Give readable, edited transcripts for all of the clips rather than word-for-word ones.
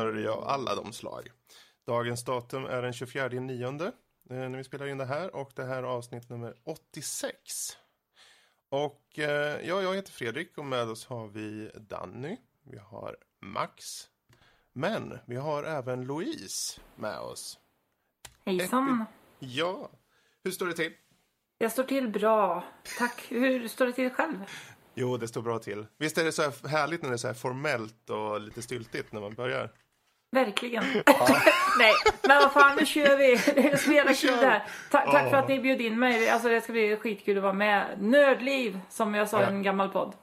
senare av alla de slag. Dagens datum är den 24/9 när vi spelar in det här, och det här är avsnitt nummer 86. Och ja, jag heter Fredrik och med oss har vi Danny, vi har Max, men vi har även Louise med oss. Hejsan! Ja, hur står det till? Jag står till bra, tack. Hur står det till själv? Jo, det står bra till. Visst är det så här härligt när det är så här formellt och lite styltigt när man börjar? Verkligen. Ja. Nej, men vad fan, nu kör vi. Det är så jävla kul det här. Tack för att ni bjöd in mig. Alltså, det ska bli skitkul att vara med. Nördliv, som jag sa i en gammal podd.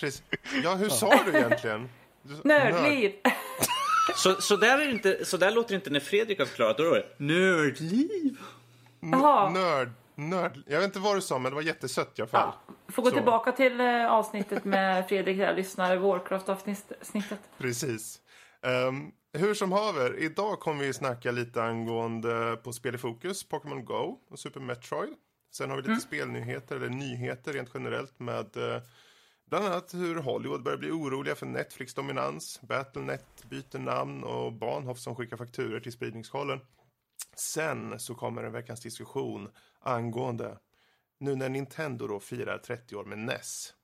Precis. Ja, hur sa du egentligen? Nördliv. Så där låter det inte när Fredrik har förklarat. Då är det nördliv. Nörd. Jag vet inte vad du sa, men det var jättesött i alla fall. Ja, får gå tillbaka till avsnittet med Fredrik där, lyssnare, Warcraft-avsnittet. Precis. Hur som haver, idag kommer vi snacka lite angående på spel i fokus, Pokémon Go och Super Metroid. Sen har vi lite spelnyheter eller nyheter rent generellt med bland annat hur Hollywood börjar bli oroliga för Netflix dominans, Battle.net byter namn och Bahnhof som skickar fakturer till spridningskollen. Sen så kommer en veckans diskussion angående nu när Nintendo då firar 30 år med NES.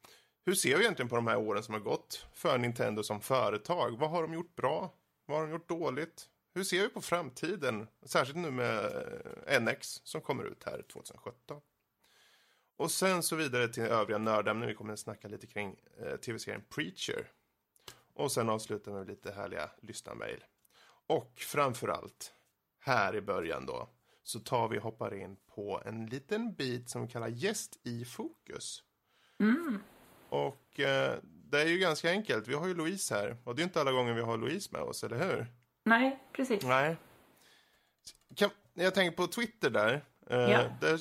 Hur ser vi egentligen på de här åren som har gått för Nintendo som företag? Vad har de gjort bra? Vad har de gjort dåligt? Hur ser vi på framtiden? Särskilt nu med NX som kommer ut här 2017. Och sen så vidare till övriga nördämnen. Vi kommer att snacka lite kring tv-serien Preacher. Och sen avslutar vi med lite härliga lyssnarmail. Och framförallt, här i början då, så tar vi och hoppar in på en liten bit som vi kallar gäst i fokus. Mm. Och det är ju ganska enkelt. Vi har ju Louise här. Och det är ju inte alla gånger vi har Louise med oss, eller hur? Nej, precis. Nej. Jag tänker på Twitter där. Där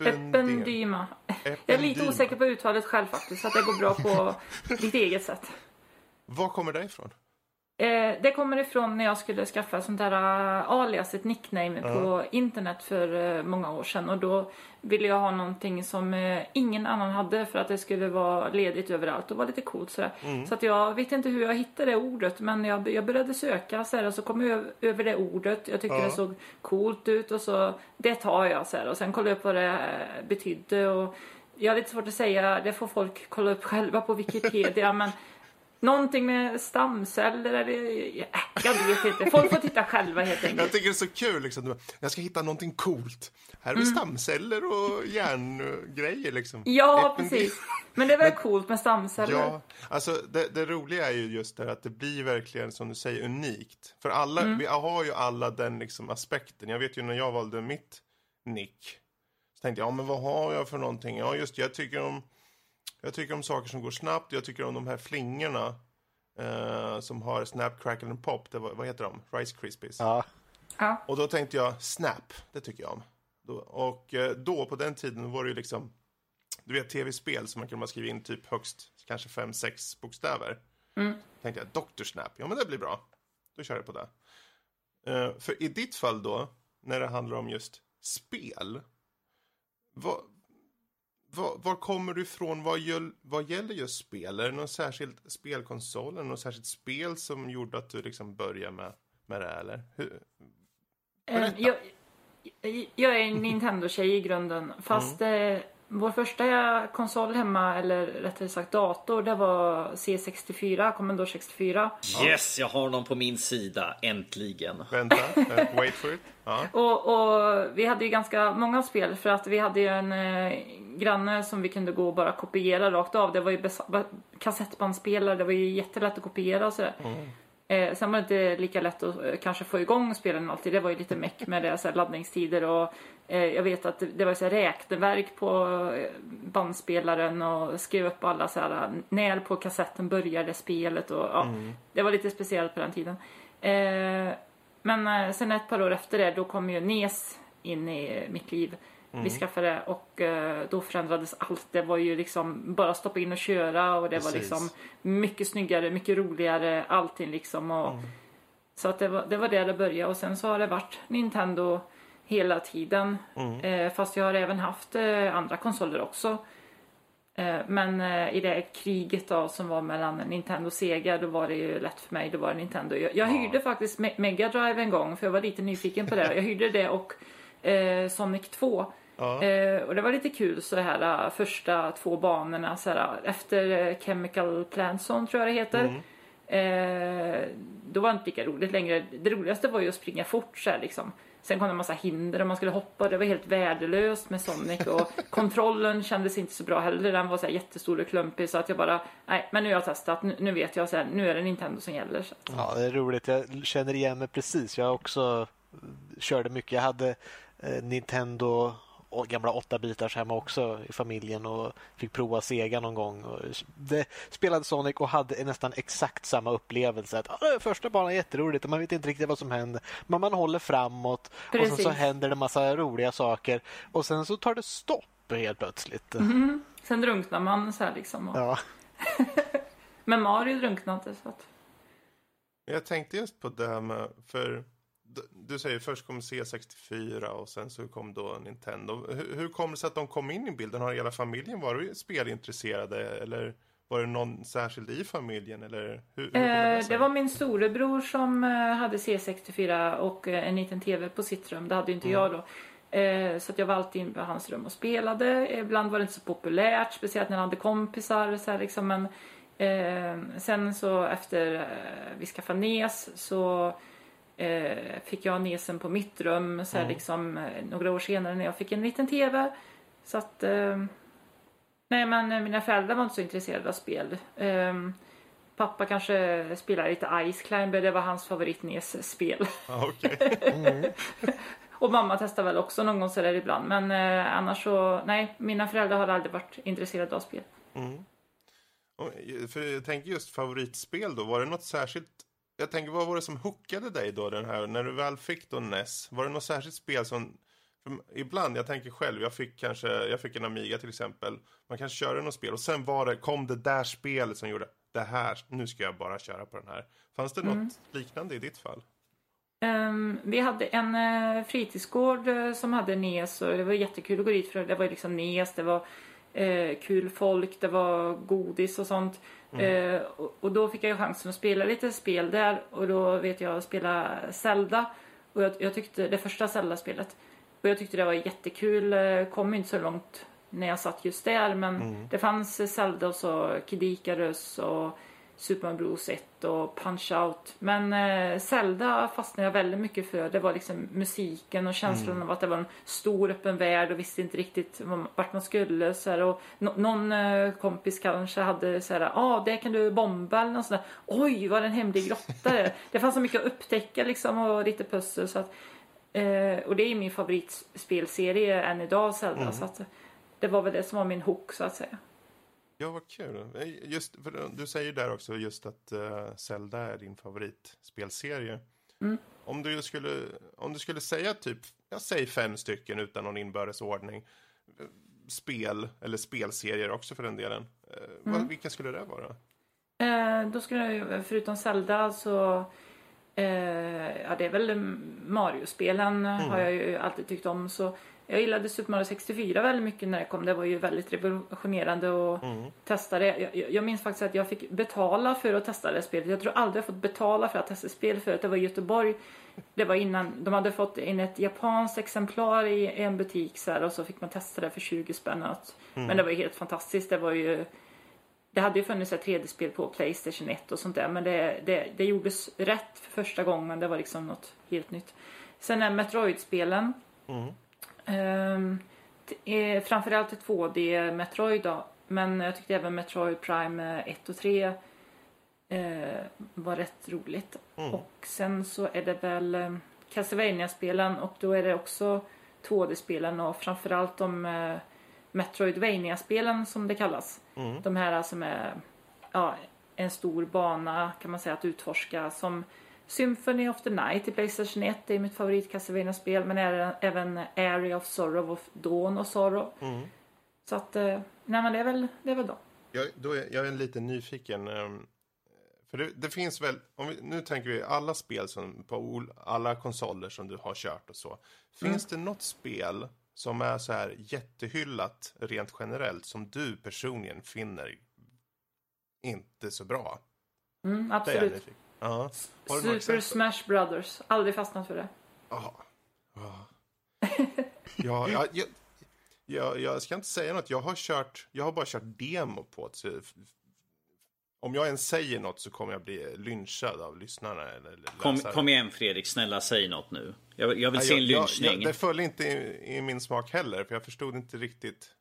Ependyma. Jag är lite osäker på uttalet själv faktiskt. Så att det går bra på ditt eget sätt. Vad kommer det ifrån? Det kommer ifrån när jag skulle skaffa sånt där alias, ett nickname på internet för många år sedan. Och då ville jag ha någonting som ingen annan hade för att det skulle vara ledigt överallt och vara lite coolt. Sådär. Mm. Så att jag vet inte hur jag hittade det ordet, men jag började söka sådär, och så kom jag över det ordet. Jag tyckte det såg coolt ut och så det tar jag sådär. Och sen kollade jag upp vad det betydde. Och jag har lite svårt att säga, det får folk kolla upp själva på Wikipedia, men någonting med stamceller eller jag vet inte. Folk får titta själva helt enkelt. Jag tycker det är så kul liksom. Jag ska hitta någonting coolt. Här är stamceller och hjärngrejer liksom. Ja, precis. Men det är väl coolt med stamceller. Ja, alltså det roliga är ju just det att det blir verkligen som du säger unikt. För alla, vi har ju alla den liksom aspekten. Jag vet ju när jag valde mitt nick så tänkte jag, men vad har jag för någonting? Ja, just det, jag tycker om saker som går snabbt. Jag tycker om de här flingorna som har Snap, Crackle and Pop. Det var, vad heter de? Rice Krispies. Ja. Ja. Och då tänkte jag, Snap, det tycker jag om. Och då på den tiden var det ju liksom, du vet, tv-spel som man kunde skriva in typ högst kanske 5-6 bokstäver. Tänkte jag, Dr. Snap, ja men det blir bra. Då kör jag på det. För i ditt fall då, när det handlar om just spel, var kommer du ifrån? Vad gäller just spel? Är det någon särskild spelkonsol? Eller något särskilt spel som gjorde att du liksom började med det här, eller? Jag är en Nintendo-tjej i grunden. Fast vår första konsol hemma, eller rättare sagt dator, det var C64, Commodore 64. Yes, jag har någon på min sida, äntligen. Vänta, wait for it. Ja. Och vi hade ju ganska många spel för att vi hade ju en granne som vi kunde gå och bara kopiera rakt av. Det var ju kassettbandspelare, det var ju jättelätt att kopiera och sådär. Sen var det inte lika lätt att kanske få igång spelen alltid. Det var ju lite meck med det, så här, laddningstider och jag vet att det var så här räkneverk på bandspelaren och skrev upp alla så här, när på kassetten började spelet och det var lite speciellt på den tiden. Men sen ett par år efter det, då kom ju NES in i mitt liv. Vi skaffade och då förändrades allt. Det var ju liksom bara stoppa in och köra och det var liksom mycket snyggare, mycket roligare, allting liksom. Och så att det var där det började och sen så har det varit Nintendo hela tiden. Fast jag har även haft andra konsoler också. Men i det kriget då, som var mellan Nintendo och Sega, då var det ju lätt för mig, då var det Nintendo. Jag hyrde faktiskt Mega Drive en gång, för jag var lite nyfiken på det. Jag hyrde det och Sonic 2. Ja. Och det var lite kul, så här första två banorna så här, efter Chemical Plant Zone tror jag det heter. Mm. Då var det inte lika roligt längre. Det roligaste var ju att springa fort så här, liksom. Sen kom det en massa hinder och man skulle hoppa. Det var helt värdelöst med Sonic. Och kontrollen kändes inte så bra heller. Den var så här jättestor och klumpig. Så att jag bara, nej, men nu har jag testat. Nu vet jag, så här, nu är det Nintendo som gäller. Så. Ja, det är roligt. Jag känner igen mig precis. Jag också körde mycket. Jag hade Nintendo och gamla 8-bitars hemma också i familjen. Och fick prova Sega någon gång. Och det spelade Sonic och hade nästan exakt samma upplevelse. Att, första banan är jätteroligt och man vet inte riktigt vad som händer. Men man håller framåt. Precis. Och sen så händer det en massa roliga saker. Och sen så tar det stopp helt plötsligt. Mm-hmm. Sen drunknar man så här liksom. Och... Ja. Men Mario drunknar inte så att... Jag tänkte just på det här med... För... Du säger först kom C64 och sen så kom då Nintendo. Hur kom det sig att de kom in i bilden? Har hela familjen varit spelintresserade? Eller var det någon särskild i familjen? Eller det var min storebror som hade C64 och en liten tv på sitt rum. Det hade ju inte jag då. Så att jag var alltid in på hans rum och spelade. Ibland var det inte så populärt, speciellt när han hade kompisar. Så här, liksom. Men, sen så efter vi skaffade NES så... fick jag nesen på mitt rum så här, liksom, några år senare när jag fick en liten tv. Så att nej, men mina föräldrar var inte så intresserade av spel. Pappa kanske spelade lite Ice Climber, det var hans favoritnesspel. Okay. Mm. Och mamma testar väl också någon gång så där ibland, men annars så nej, mina föräldrar har aldrig varit intresserade av spel. Mm. För jag tänker just favoritspel då, var det något särskilt? Jag tänker, vad var det som hookade dig då, den här, när du väl fick då NES? Var det något särskilt spel som... Ibland, jag tänker själv, jag fick en Amiga till exempel. Man kanske körde något spel och sen kom det där spelet som gjorde det här. Nu ska jag bara köra på den här. Fanns det något liknande i ditt fall? Vi hade en fritidsgård som hade NES och det var jättekul att gå dit för det var liksom NES, det var... kul folk, det var godis och sånt. Och då fick jag ju chansen att spela lite spel där. Och då vet jag spela Zelda. Och jag tyckte, det första Zelda-spelet. Och jag tyckte det var jättekul. Kom inte så långt när jag satt just där. Men det fanns Zelda och så Kid Icarus och Super Mario Bros. 1 och Punch-Out. Men Zelda fastnade jag väldigt mycket för. Det var liksom musiken och känslan av att det var en stor öppen värld och visste inte riktigt vart man skulle. Så här, och någon kompis kanske hade så här, det kan du bomba eller något sådär. Oj, vad en hemlig grotta är. Det fanns så mycket att upptäcka liksom, och lite pussel. Så att, och det är min favoritspelserie än idag, Zelda. Så att, det var väl det som var min hook så att säga. Ja, vad kul. Just, för du säger där också just att Zelda är din favoritspelserie. Mm. Om du skulle säga typ, jag säger 5 stycken utan någon inbördes ordning. Spel eller spelserier också för den delen. Vilka skulle det vara? Då skulle jag, förutom Zelda så... det är väl Mario-spelen har jag ju alltid tyckt om. Så jag gillade Super Mario 64 väldigt mycket när det kom. Det var ju väldigt revolutionerande att testa det. Jag minns faktiskt att jag fick betala för att testa det spelet. Jag tror aldrig jag fått betala för att testa spel förut. Det var i Göteborg. Det var innan de hade fått in ett japanskt exemplar i en butik så här, och så fick man testa det för 20 spänn. Men det var ju helt fantastiskt. Det var ju... Det hade ju funnits ett 3D-spel på PlayStation 1 och sånt där. Men det gjordes rätt för första gången. Det var liksom något helt nytt. Sen är Metroid-spelen. Framförallt 2D-Metroid då. Men jag tyckte även Metroid Prime 1 och 3 var rätt roligt. Och sen så är det väl Castlevania-spelen. Och då är det också 2D-spelen. Och framförallt de... Metroidvania-spelen som det kallas. De här som är en stor bana kan man säga att utforska, som Symphony of the Night i PlayStation 1, det är mitt favorit Castlevania-spel, men även Area of Sorrow och Dawn of Sorrow. Så att, det är väl då. Jag är lite nyfiken. För det finns väl, nu tänker vi alla spel som, på alla konsoler som du har kört och så. Finns det något spel som är så här jättehyllat rent generellt, som du personligen finner inte så bra. Mm, absolut. Ja. Super Smash Brothers. Aldrig fastnat för det. Jag ska inte säga något. Jag har bara kört demo på det. Om jag ens säger något så kommer jag bli lynchad av lyssnarna eller kom igen Fredrik, snälla säg något nu. Jag vill se en lynchning. Det föll inte i min smak heller, för jag förstod inte riktigt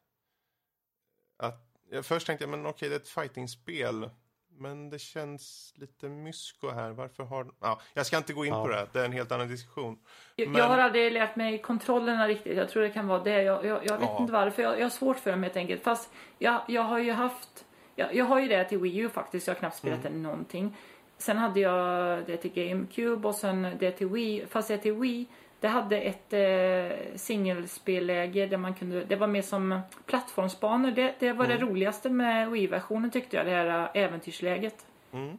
att... Först tänkte jag, men okej, det är ett fighting-spel, men det känns lite mysko här. Varför har... Ja, jag ska inte gå in på det här. Det är en helt annan diskussion. Men... Jag har aldrig lärt mig kontrollerna riktigt. Jag tror det kan vara det. Jag vet inte varför. Jag har svårt för dem helt enkelt. Fast jag har ju haft... Jag har ju det till Wii U faktiskt. Jag har knappt spelat någonting. Sen hade jag det till GameCube och sen det till Wii. Fast det till Wii, det hade ett singelspelläge där man kunde... Det var mer som plattformsbanor. Det var det roligaste med Wii-versionen, tyckte jag. Det här äventyrsläget. Mm.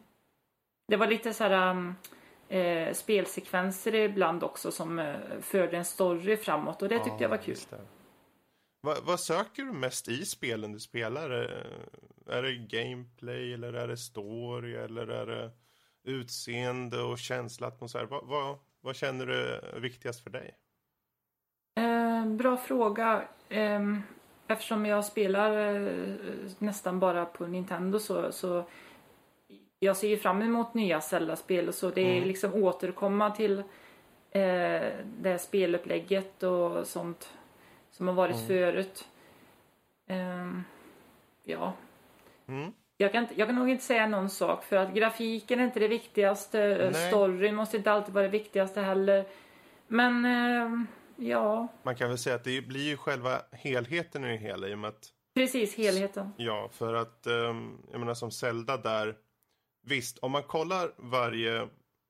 Det var lite så här spelsekvenser ibland också som förde en story framåt. Och det tyckte jag var kul. Vad söker du mest i spelen du spelar? Är det gameplay eller är det story eller är det utseende och känsla, atmosfär? Vad känner du är viktigast för dig? Bra fråga. Eftersom jag spelar nästan bara på Nintendo så jag ser ju fram emot nya Zelda-spel och så. Det är liksom återkomma till det spelupplägget och sånt som har varit förut. Jag kan nog inte säga någon sak, för att grafiken är inte det viktigaste. Nej. Storyn måste inte alltid vara det viktigaste heller. Men man kan väl säga att det blir ju själva helheten i hela, i och med att... Precis, helheten. Ja, för att jag menar som Zelda där, visst, om man kollar varje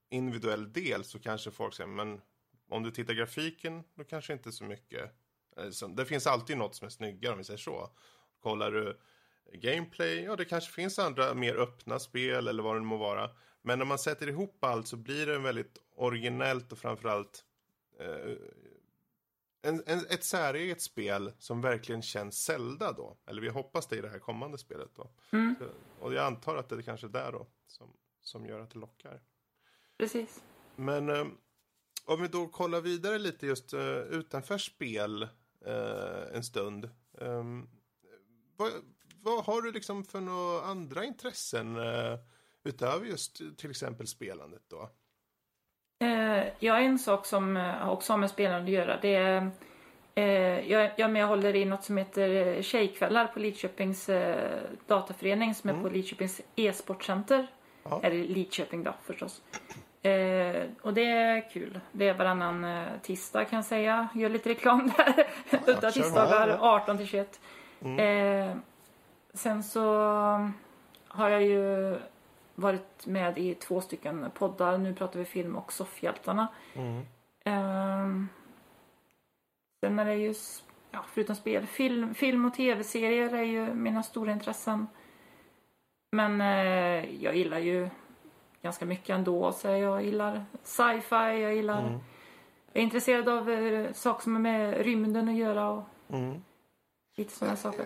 individuell del så kanske folk säger, men om du tittar grafiken då kanske inte så mycket. Det finns alltid något som är snyggare, om vi säger så. Kollar du gameplay, det kanske finns andra mer öppna spel eller vad det må vara. Men när man sätter ihop allt så blir det väldigt originellt och framförallt ett säreget spel som verkligen känns Zelda då. Eller vi hoppas det i det här kommande spelet då. Mm. Så, och jag antar att det är kanske där då som gör att det lockar. Precis. Men om vi då kollar vidare lite just utanför spel en stund. Vad har du liksom för några andra intressen utöver just till exempel spelandet då? En sak som också har med spelande att göra, det är jag håller i något som heter Tjejkvällar på Lidköpings dataförening, som är på Lidköpings e-sportcenter. Eller Lidköping då förstås. Och det är kul. Det är varannan tisdag, kan jag säga. Gör lite reklam där. Tisdagar 18-21. Sen så har jag ju varit med i 2 stycken poddar. Nu pratar vi film och soffhjältarna. Sen är det ju förutom spel, film och tv-serier är ju mina stora intressen. Men jag gillar ju ganska mycket ändå. Så jag gillar sci-fi, jag är intresserad av saker som är med rymden att göra och lite sådana saker.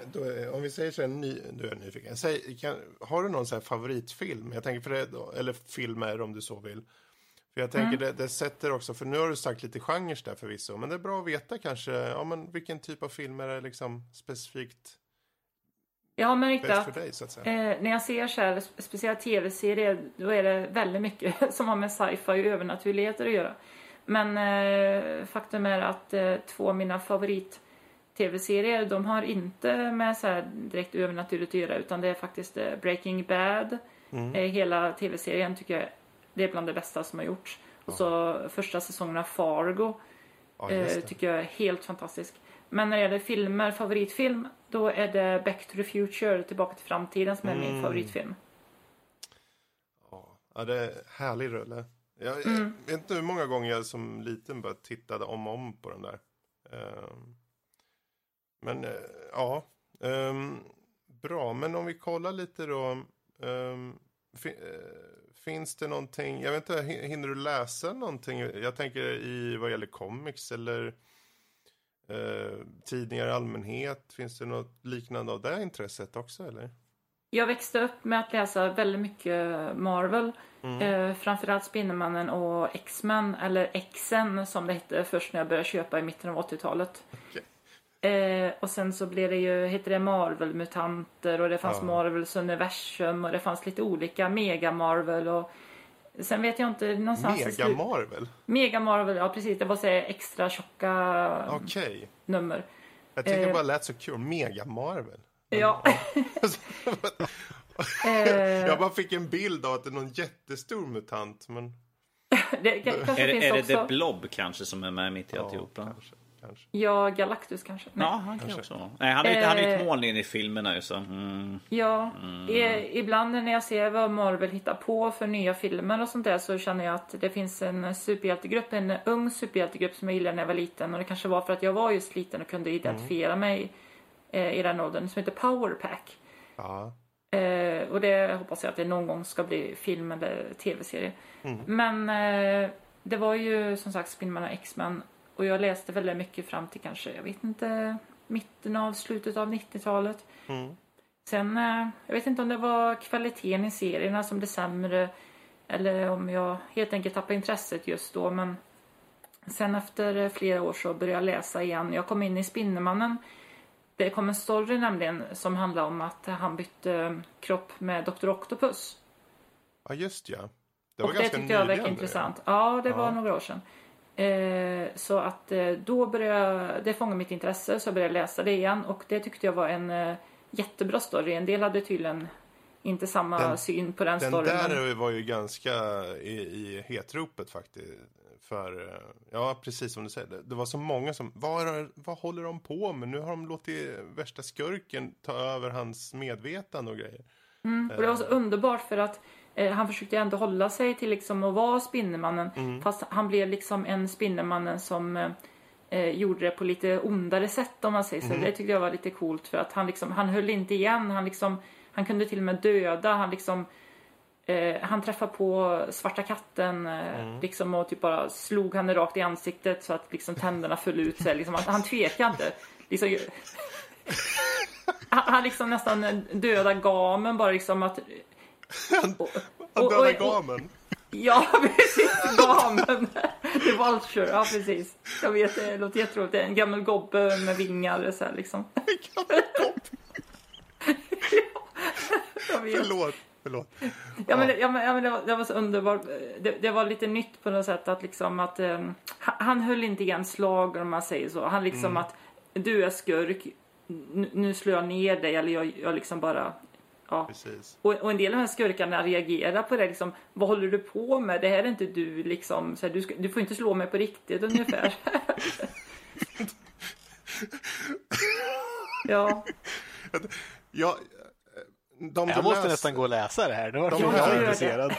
Om vi säger så här, du är nyfiken. Har du någon så här favoritfilm? Jag tänker för det då, eller filmer om du så vill. För jag tänker det sätter också, för nu har du sagt lite genrer där förvisso, men det är bra att veta kanske, vilken typ av filmer är liksom specifikt. Jag har märkt för dig, så att säga. När jag ser så här speciella tv-serier, då är det väldigt mycket som har med sci-fi och övernaturligheter att göra. Men faktum är att 2 av mina favorit-tv-serier, de har inte med så här direkt övernaturligt att göra, utan det är faktiskt Breaking Bad. Hela tv-serien tycker jag det är bland det bästa som har gjorts. Och så första säsongen av Fargo tycker jag är helt fantastisk. Men när det gäller filmer, favoritfilm, då är det Back to the Future, Tillbaka till framtiden, som är min favoritfilm. Ja, det är härlig rulle. Jag vet inte hur många gånger jag som liten bara tittade om på den där. Bra, men om vi kollar lite då. Finns det någonting, jag vet inte, hinner du läsa någonting? Jag tänker vad gäller comics eller... tidningar i allmänhet. Finns det något liknande av det intresset också, eller? Jag växte upp med att läsa väldigt mycket Marvel. Framförallt Spindelmannen och X-Men, eller Xen som det hette först när jag började köpa i mitten av 80-talet. Okay. Och sen så blev det ju, heter det Marvel-mutanter, och det fanns Marvels universum, och det fanns lite olika Mega-Marvel, och sen vet jag inte någonstans. Mega-Marvel? Mega-Marvel, ja precis, det var så extra tjocka nummer. Jag tyckte det bara lät så kul, Mega-Marvel. Ja. Jag bara fick en bild av att det är någon jättestor mutant, men... det The Blob kanske som är med mitt i alltihopa? Kanske. Ja, Galactus kanske. Nej. Ja, han kan också. Nej, han är ju ett målning i filmerna ju så. Ja, ibland när jag ser vad Marvel hittar på för nya filmer och sånt där, så känner jag att det finns en superhjältegrupp, en ung superhjältegrupp som jag gillade när jag var liten. Och det kanske var för att jag var just liten och kunde identifiera mig i den åldern, som heter Powerpack. Ja. Och det hoppas jag att det någon gång ska bli film eller tv-serie. Men det var ju som sagt Spindelmannen och X-Men. Och jag läste väldigt mycket fram till kanske, jag vet inte, mitten av, slutet av 90-talet. Sen, jag vet inte om det var kvaliteten i serierna som blev sämre, eller om jag helt enkelt tappade intresset just då. Men sen efter flera år så började jag läsa igen. Jag kom in i Spindelmannen. Det kom en story nämligen som handlade om att han bytte kropp med Dr. Octopus. Ja, just ja. Det var och ganska det tyckte jag var intressant. Ja, det var några år sedan. Så att då började det fånga mitt intresse, så jag började läsa det igen, och det tyckte jag var en jättebra story. En del hade tydligen inte samma syn på den storyn. Den där var ju ganska i hetropet faktiskt. För, ja, precis som du säger, det var så många som, vad håller de på med? Nu har de låtit värsta skurken ta över hans medvetande och grejer. Och det var så underbart för att han försökte ändå hålla sig till liksom att vara Spindelmannen. Fast han blev liksom en Spindelmannen som gjorde det på lite ondare sätt, om man säger så. Det tyckte jag var lite coolt för att han liksom, han höll inte igen. Han kunde till och med döda. Han liksom, han träffade på svarta katten liksom, och typ bara slog han rakt i ansiktet så att liksom tänderna föll ut sig. Liksom, han tvekade inte. Liksom, han liksom nästan döda gamen bara liksom att... Han dödade gamen. Ja, precis, gamen. Det var Vulture, ja precis. Jag vet, det låter jätteroligt. Det är en gammal gobbe med vingar så här, liksom. En gammal gobbe? Ja, förlåt. Ja, men det var så underbart. Det var lite nytt på något sätt att liksom att han höll inte igen slag, om man säger så. Han liksom att du är skurk, nu slår jag ner dig, eller jag liksom bara... Ja. Och en del av de här skurkarna reagerar på det liksom, vad håller du på med? Det här är inte du liksom, så här, du får inte slå mig på riktigt ungefär. Ja. Jag måste nästan gå och läsa det här. Det var intresserad.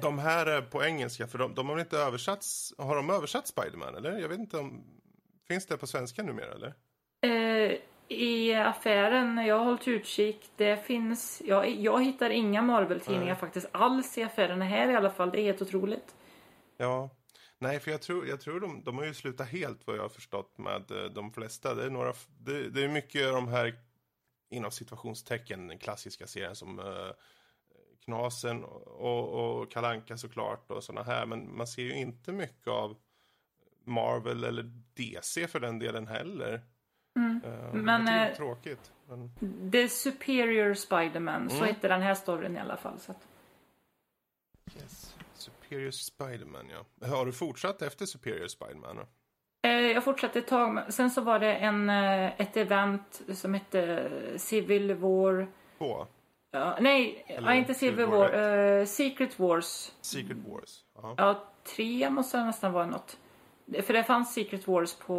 De här är på engelska, för de har inte översatts. Har de översatt Spider-Man eller? Jag vet inte om finns det på svenska numera eller? I affären, jag har hållit utkik. Det finns, jag hittar inga Marvel-tidningar faktiskt alls i affären här i alla fall, det är helt otroligt. Ja, nej för jag tror de har ju slutat helt vad jag har förstått med de flesta. Det är några, det är mycket de här inom situationstecken klassiska serien som Knasen och Kalle Anka såklart och sådana här, men man ser ju inte mycket av Marvel eller DC för den delen heller. Men det är tråkigt. The Superior Spider-Man, så heter den här storyn i alla fall så att... Yes. Superior Spider-Man, ja. Har du fortsatt efter Superior Spider-Man? Jag fortsatte ett tag. Sen så var det ett event som hette Civil War. Nej, inte Civil War. Secret Wars. Secret Wars. Ja, 3 måste nästan vara något. För det fanns Secret Wars på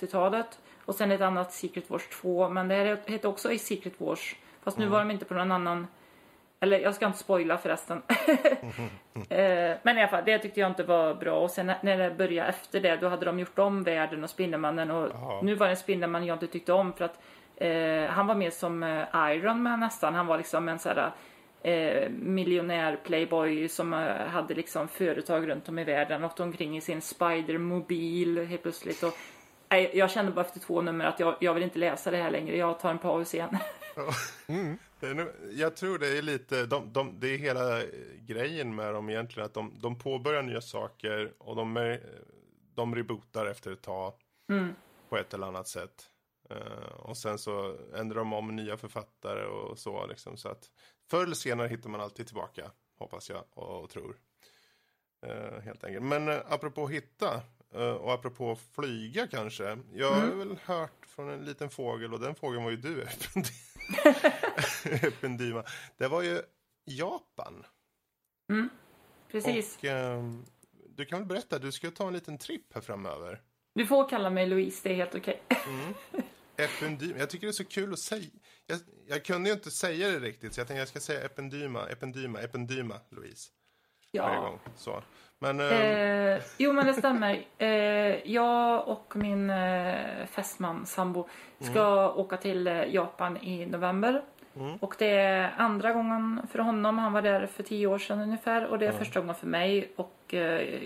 80-talet. Och sen ett annat Secret Wars 2. Men det här hette också i Secret Wars. Fast nu var de inte på någon annan... Eller jag ska inte spoila förresten. Men i alla fall, det tyckte jag inte var bra. Och sen när det började efter det, då hade de gjort om världen och Spindelmannen. Och nu var det en Spindelman jag inte tyckte om. För att han var mer som Iron Man nästan. Han var liksom en sån här miljonär playboy som hade liksom företag runt om i världen. Och åkte omkring i sin Spider-mobil helt plötsligt och... jag kände bara efter 2 nummer att jag vill inte läsa det här längre. Jag tar en paus igen. Mm. Jag tror det är lite, det är hela grejen med dem egentligen, att de påbörjar nya saker och de rebootar efter ett tag på ett eller annat sätt. Och sen så ändrar de om nya författare och så liksom, så att förr eller senare hittar man alltid tillbaka, hoppas jag och tror. Helt enkelt. Men apropå hitta och apropå flyga kanske. Jag har väl hört från en liten fågel, och den fågeln var ju du, Ependyma. Det var ju Japan. Mm, precis. Och, du kan väl berätta, du ska ta en liten tripp här framöver. Du får kalla mig Louise, det är helt okej. Mm. Ependyma, jag tycker det är så kul att säga. Jag kunde ju inte säga det riktigt, så jag tänkte jag ska säga Ependyma, Louise. Ja. Så. Men, jo, men det stämmer. Jag och min fästman, sambo, ska åka till Japan i november. Och det är andra gången för honom. Han var där för 10 år sedan ungefär. Och det är första gången för mig. Och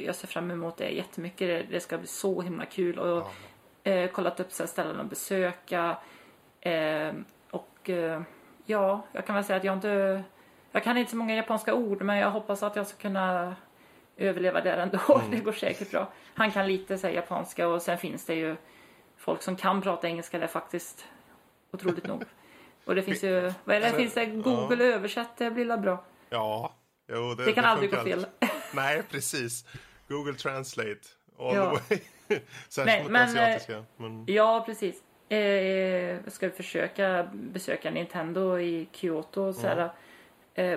jag ser fram emot det jättemycket. Det ska bli så himla kul. Och kollat upp så ställen och besöka. Ja, jag kan väl säga att jag kan inte så många japanska ord, men jag hoppas att jag ska kunna överleva där ändå. Det går säkert bra. Han kan lite säga japanska, och sen finns det ju folk som kan prata engelska där faktiskt. Otroligt nog. Och det finns ju, vad är det? Finns det Google översätt, det blir väl bra. Ja. Jo, det kan aldrig gå fel. Nej, precis. Google Translate all the way. Särskilt mot asiatiska. Men... Ja, precis. Jag ska försöka besöka Nintendo i Kyoto och sådär.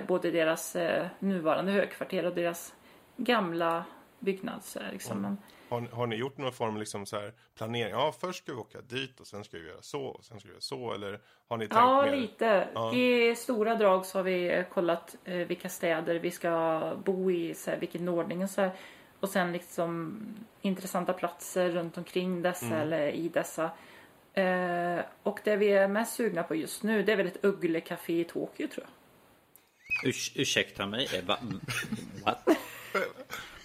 Både deras nuvarande högkvarter och deras gamla byggnad. Så här, liksom. Har ni gjort någon form liksom, så här, planering? Ja, först ska vi åka dit och sen ska vi göra så och sen ska vi göra så. Eller har ni tänkt mer? Lite. Ja. I stora drag så har vi kollat vilka städer vi ska bo i, så här, vilken ordning och så här. Och sen liksom intressanta platser runt omkring dessa eller i dessa. Och det vi är mest sugna på just nu, det är väl ett ugglekafé i Tokyo, tror jag. Ursäkta mig, Eva. What?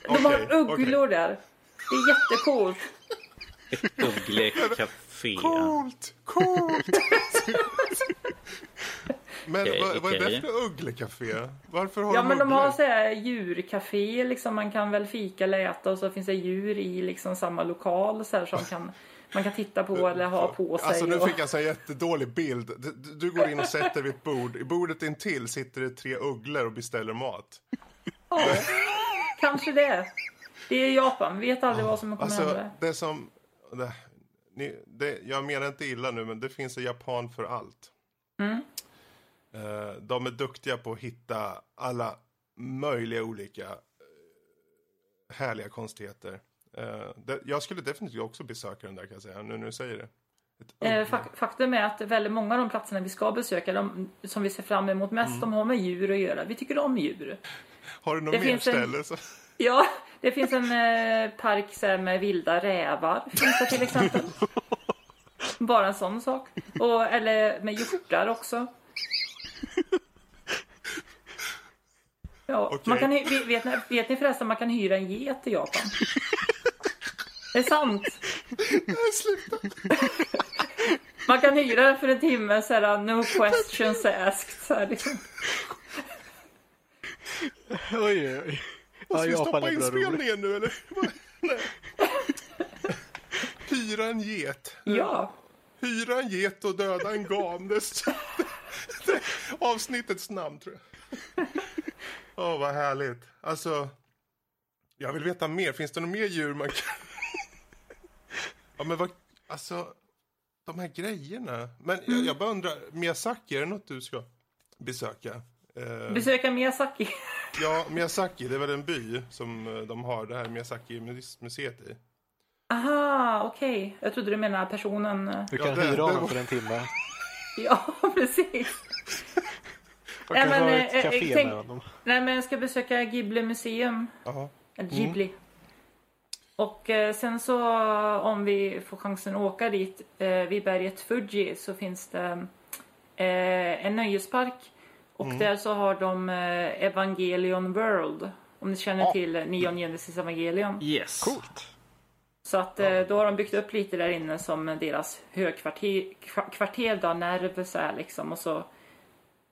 De har ugglor där. Det är jättecoolt. Ett ugglekafé. Coolt. Men vad är det för ugglekafé? Varför har de ugglor? De har så här djurkafé liksom. Man kan väl fika eller äta, och så finns det djur i liksom samma lokal så här, som man kan titta på eller ha på sig. Alltså nu fick jag så här jättedålig bild. Du går in och sätter vid ett bord. I bordet intill sitter det 3 ugglor och beställer mat. Ja, kanske det. Det är Japan. Vi vet aldrig vad som kommer hända. Det som... jag menar inte illa nu, men det finns en Japan för allt. Mm. De är duktiga på att hitta alla möjliga olika härliga konstigheter. Jag skulle definitivt också besöka den där, kan jag säga, nu när du säger det. Faktum är att väldigt många av de platserna vi ska besöka, de som vi ser fram emot mest, de har med djur att göra. Vi tycker om djur. Har du något mer ställe? Ja, det finns en park så här, med vilda rävar. Finns det till exempel. Bara en sån sak. Eller med hjortar också. Ja, okay. Man kan, vet ni förresten, man kan hyra en get i Japan. Det är sant. Man kan hyra den för en timme så här, no questions asked så här, liksom. Oj. Måste vi stoppa inspelningen nu eller? Hyra en get. Ja. Hyra en get och döda en gam. Det är avsnittets namn, tror jag. Åh, vad härligt. Alltså, jag vill veta mer. Finns det några mer djur man kan... Ja, men vad... Alltså, de här grejerna. Men jag bara undrar, Miyazaki, är det något du ska besöka? Besöka Miyazaki? Ja, Miyazaki, det är väl en by som de har det här Miyazaki-museet i. Aha, okej. Jag trodde du menade personen... Du kan hyra honom för en timme. Ja, precis. Jag ska besöka Ghibli museum. Ghibli. Och sen så om vi får chansen att åka dit vid berget Fuji, så finns det en nöjespark. Och där så har de Evangelion World. Om ni känner till Neon Genesis Evangelion. Yes. Coolt. Så att då har de byggt upp lite där inne som deras högkvarter då, nerv så här liksom, och så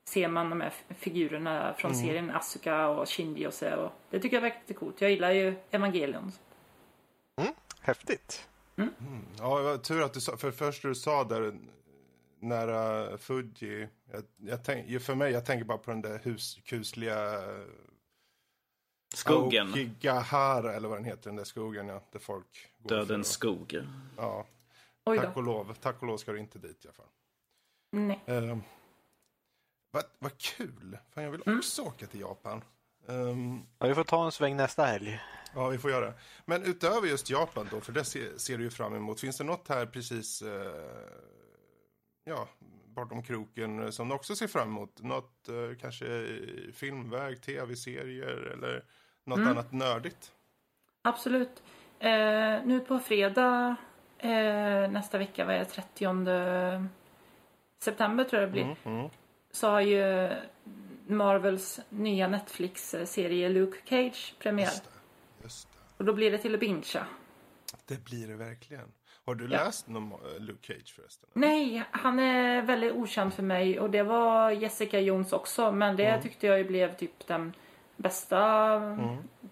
ser man de här figurerna från serien, Asuka och Shinji och så, och det tycker jag verkar lite coolt. Jag gillar ju Evangelion. Häftigt. Ja, tur att du sa, för först du sa där nära Fuji, jag tänker bara på den där huskusliga skogen. Aokigahara eller vad den heter, den där skogen, ja, där folk går. Dödens skog. Ja. Tack och lov ska du inte dit i alla fall. Nej. Vad kul. Fan, jag vill också åka till Japan. Ja, vi får ta en sväng nästa helg. Ja, vi får göra det. Men utöver just Japan då, för det ser du ju fram emot. Finns det något här precis bortom kroken som du också ser fram emot? Något kanske filmväg, tv-serier eller något annat nördigt? Absolut. Nu på fredag nästa vecka, vad är det, 30 september tror jag det blir. Så har ju Marvels nya Netflix-serie Luke Cage premiär. Just det. Och då blir det till att bincha. Det blir det verkligen. Har du läst någon Luke Cage förresten? Nej, han är väldigt okänd för mig. Och det var Jessica Jones också. Men det tyckte jag ju blev typ den bästa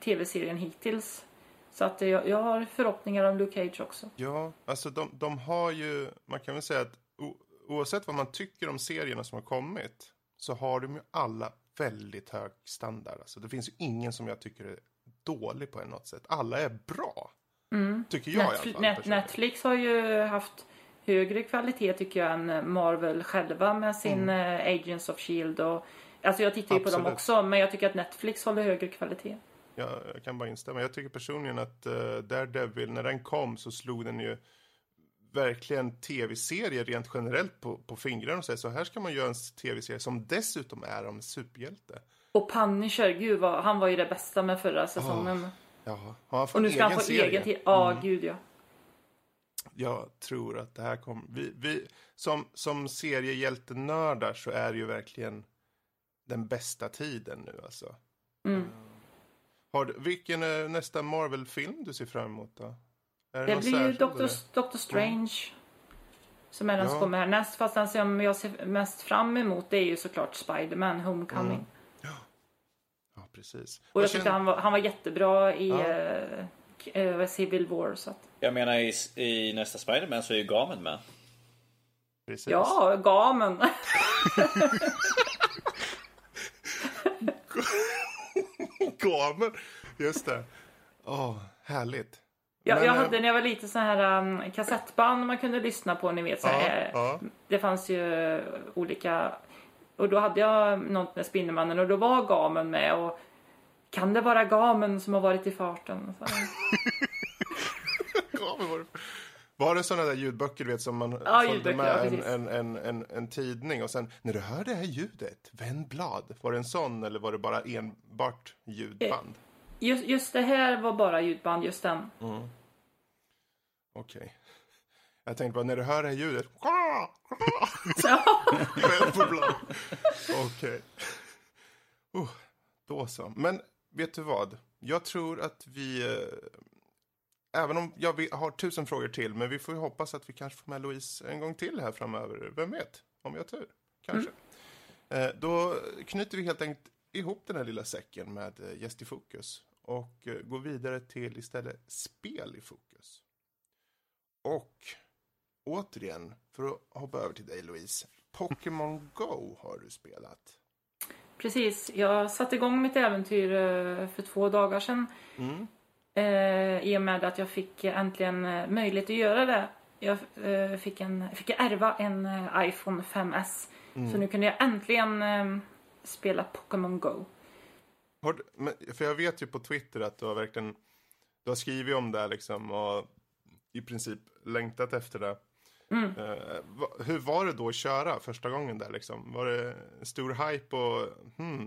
tv-serien hittills. Så att jag har förhoppningar om Luke Cage också. Ja, alltså de har ju... Man kan väl säga att oavsett vad man tycker om serierna som har kommit, så har de ju alla väldigt hög standard. Alltså det finns ju ingen som jag tycker är dålig på något sätt. Alla är bra. Tycker jag i alla fall. Netflix har ju haft högre kvalitet tycker jag än Marvel själva med sin Agents of Shield och, alltså jag tittar ju på dem också, men jag tycker att Netflix håller högre kvalitet. Jag kan bara instämma. Jag tycker personligen att Daredevil, när den kom så slog den ju verkligen tv-serier rent generellt på fingrarna och säger så här ska man göra en tv-serie som dessutom är om superhjälte. Och Punisher, gud vad, han var ju det bästa med förra säsongen. Ja, han får och nu ska han få egen tid. Gud ja. Jag tror att det här kommer... Vi som seriehjältenördar så är det ju verkligen den bästa tiden nu alltså. Vilken är nästa Marvel-film du ser fram emot då? Det blir ju Doctor Strange som är den som kommer härnäst. Fast den som jag ser mest fram emot det är ju såklart Spider-Man Homecoming. Ja, precis. Och jag tyckte han var jättebra i Civil War. Så att... Jag menar i nästa Spider-Man så är ju Gamen med. Precis. Ja, Gamen. Gamen, just det. Härligt. Jag hade när jag var lite så här kassettband man kunde lyssna på, ni vet så här, det fanns ju olika, och då hade jag något med Spindelmannen och då var Gamen med, och kan det vara Gamen som har varit i farten så. Gamen var det sådana där ljudböcker vet som man följde med en tidning och sen när du hör det här ljudet vänd blad, var det en sån eller var det bara enbart ljudband? Just det här var bara ljudband, just den. Okej. Jag tänkte bara, när du hör det här ljudet... Okej. Då så. Men vet du vad? Jag tror att vi... även om vi har 1000 frågor till, men vi får hoppas att vi kanske får med Louise en gång till här framöver. Vem vet? Om jag har tur. Kanske. Då knyter vi helt enkelt ihop den här lilla säcken med gäst i fokus. Och gå vidare till istället spel i fokus. Och återigen, för att hoppa över till dig Louise. Pokémon Go har du spelat. Precis, jag satte igång mitt äventyr för 2 dagar sedan. I och med att jag fick äntligen möjlighet att göra det. Jag fick ärva en iPhone 5S. Så nu kunde jag äntligen spela Pokémon Go. För jag vet ju på Twitter att du har verkligen... Du har skrivit om det här liksom och i princip längtat efter det. Hur var det då att köra första gången där liksom? Var det en stor hype och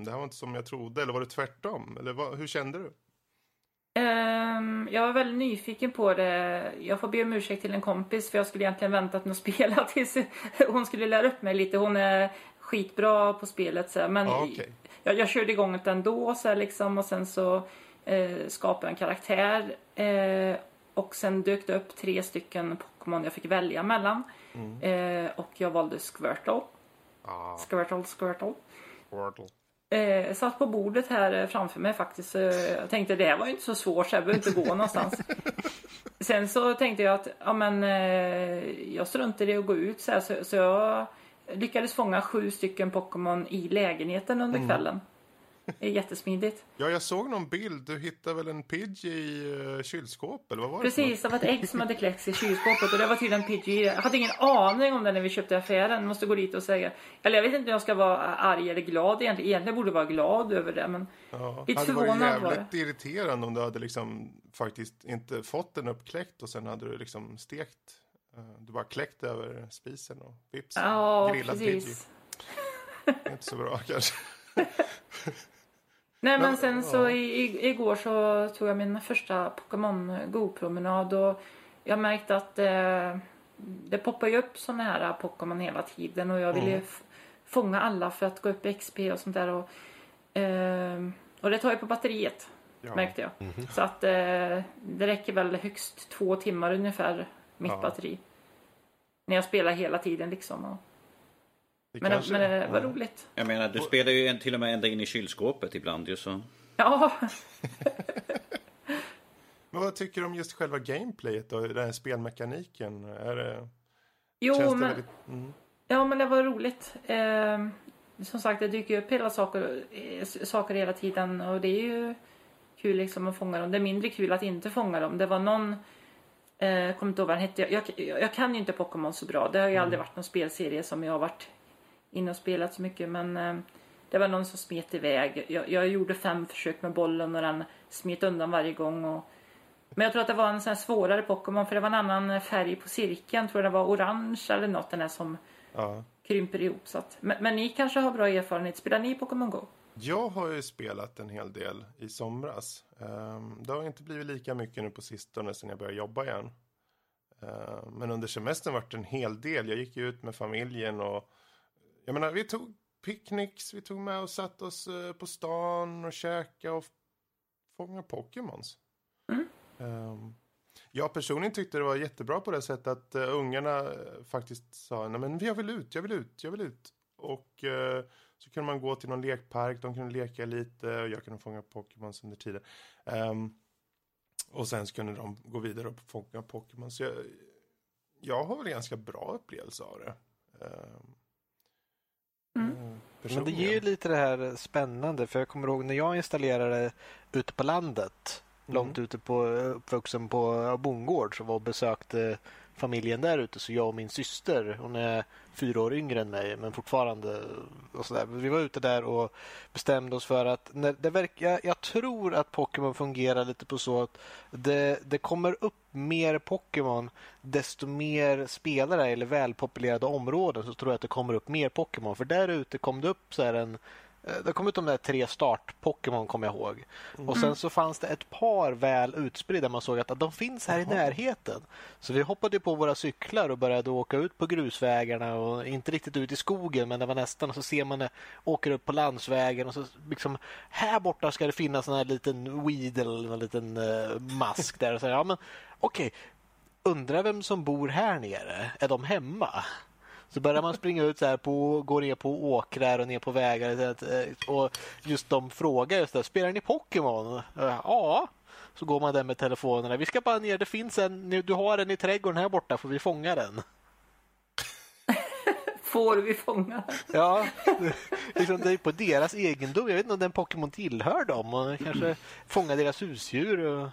det här var inte som jag trodde? Eller var det tvärtom? Eller hur kände du? Jag var väldigt nyfiken på det. Jag får be om ursäkt till en kompis för jag skulle egentligen väntat med att spela tills hon skulle lära upp mig lite. Hon är skitbra på spelet så här. Men jag körde igång det ändå så här, liksom, och sen så skapade jag en karaktär Och sen dök det upp 3 stycken Pokémon jag fick välja mellan. Och jag valde Squirtle. Squirtle. Satt på bordet här framför mig faktiskt. Jag tänkte det här var ju inte så svårt så jag behöver inte gå någonstans. Sen så tänkte jag att ja, men, jag struntade i att gå ut. Så jag lyckades fånga 7 stycken Pokémon i lägenheten under kvällen. Det är jättesmidigt. Ja, jag såg någon bild. Du hittade väl en Pidgey i kylskåpet? Eller vad var det? Precis, det var ett ägg som hade kläckts i kylskåpet. Och det var tydligen Pidgey. Jag hade ingen aning om det när vi köpte affären. Måste gå dit och säga. Eller jag vet inte om jag ska vara arg eller glad. Egentligen borde jag vara glad över det. Men lite förvånad var det. Det var jävligt irriterande om du hade liksom faktiskt inte fått den uppkläckt. Och sen hade du liksom stekt. Du bara kläckt över spisen och vips. Ja, grillat precis. Pidgey. Det är inte så bra kanske. Nej, men sen så igår så tog jag min första Pokémon Go-promenad och jag märkte att det poppar ju upp såna här Pokémon hela tiden och jag ville fånga alla för att gå upp i XP och sånt där och det tar ju på batteriet, märkte jag. Så att det räcker väl högst 2 timmar ungefär mitt batteri. När jag spelar hela tiden liksom och... Men det var roligt. Jag menar, du spelar ju till och med ända in i kylskåpet ibland ju så. Ja. Men vad tycker du om just själva gameplayet då? Den här spelmekaniken? Väldigt... Ja, men det var roligt. Som sagt, det dyker ju upp hela saker hela tiden. Och det är ju kul liksom att fånga dem. Det är mindre kul att inte fånga dem. Det var någon... kommer inte ihåg vad den hette. Jag kan ju inte Pokémon så bra. Det har ju aldrig varit någon spelserie som jag har varit inne och spelat så mycket. Men det var någon som smet iväg. Jag gjorde 5 försök med bollen och den smet undan varje gång. Men jag tror att det var en sån här svårare Pokémon. För det var en annan färg på cirkeln. Tror det var orange eller något. Den här som krymper ihop. Så att, men ni kanske har bra erfarenhet. Spelar ni Pokémon Go? Jag har ju spelat en hel del i somras. Det har inte blivit lika mycket nu på sistone sen jag började jobba igen. Men under semestern var det en hel del. Jag gick ju ut med familjen och... Jag menar, vi tog picknicks, vi tog med och satt oss på stan och käka och fånga Pokémons. Jag personligen tyckte det var jättebra på det sättet att ungarna faktiskt sa nej men jag vill ut. Och... så kunde man gå till någon lekpark. De kunde leka lite. Och jag kunde fånga Pokémon under tiden. Och sen så kunde de gå vidare och fånga Pokémon. Så jag har väl en ganska bra upplevelse av det. Men det ger ju lite det här spännande. För jag kommer ihåg när jag installerade ute på landet. Långt ute på uppvuxen på bondgård. Så var och besökte familjen där ute. Så jag och min syster. Hon är 4 år yngre än mig. Men fortfarande. Och så där. Vi var ute där och bestämde oss för att. Jag tror att Pokémon fungerar lite på så. Att det kommer upp mer Pokémon. Desto mer spelare. Eller välpopulerade områden. Så tror jag att det kommer upp mer Pokémon. För där ute kom det upp så här en. Det kom ut de där 3 start-Pokémon kommer jag ihåg. Och sen så fanns det ett par väl utspridda. Man såg att de finns här i närheten. Så vi hoppade på våra cyklar och började åka ut på grusvägarna. Och inte riktigt ut i skogen men det var nästan. Så ser man det, åker upp på landsvägen. Och så liksom, här borta ska det finnas en här liten weedle. En liten mask där. Och så, ja men okej. Undrar vem som bor här nere. Är de hemma? Så börjar man springa ut så här på, går ner på åkrar och ner på vägar. Och just de frågar just det, spelar ni Pokémon? Ja. Så går man där med telefonerna. Vi ska bara ner, det finns en, du har den i trädgården här borta, får vi fånga den? Får vi fånga den? Ja, liksom det är på deras egendom. Jag vet inte om den Pokémon tillhör dem. Och kanske fånga deras husdjur. Och...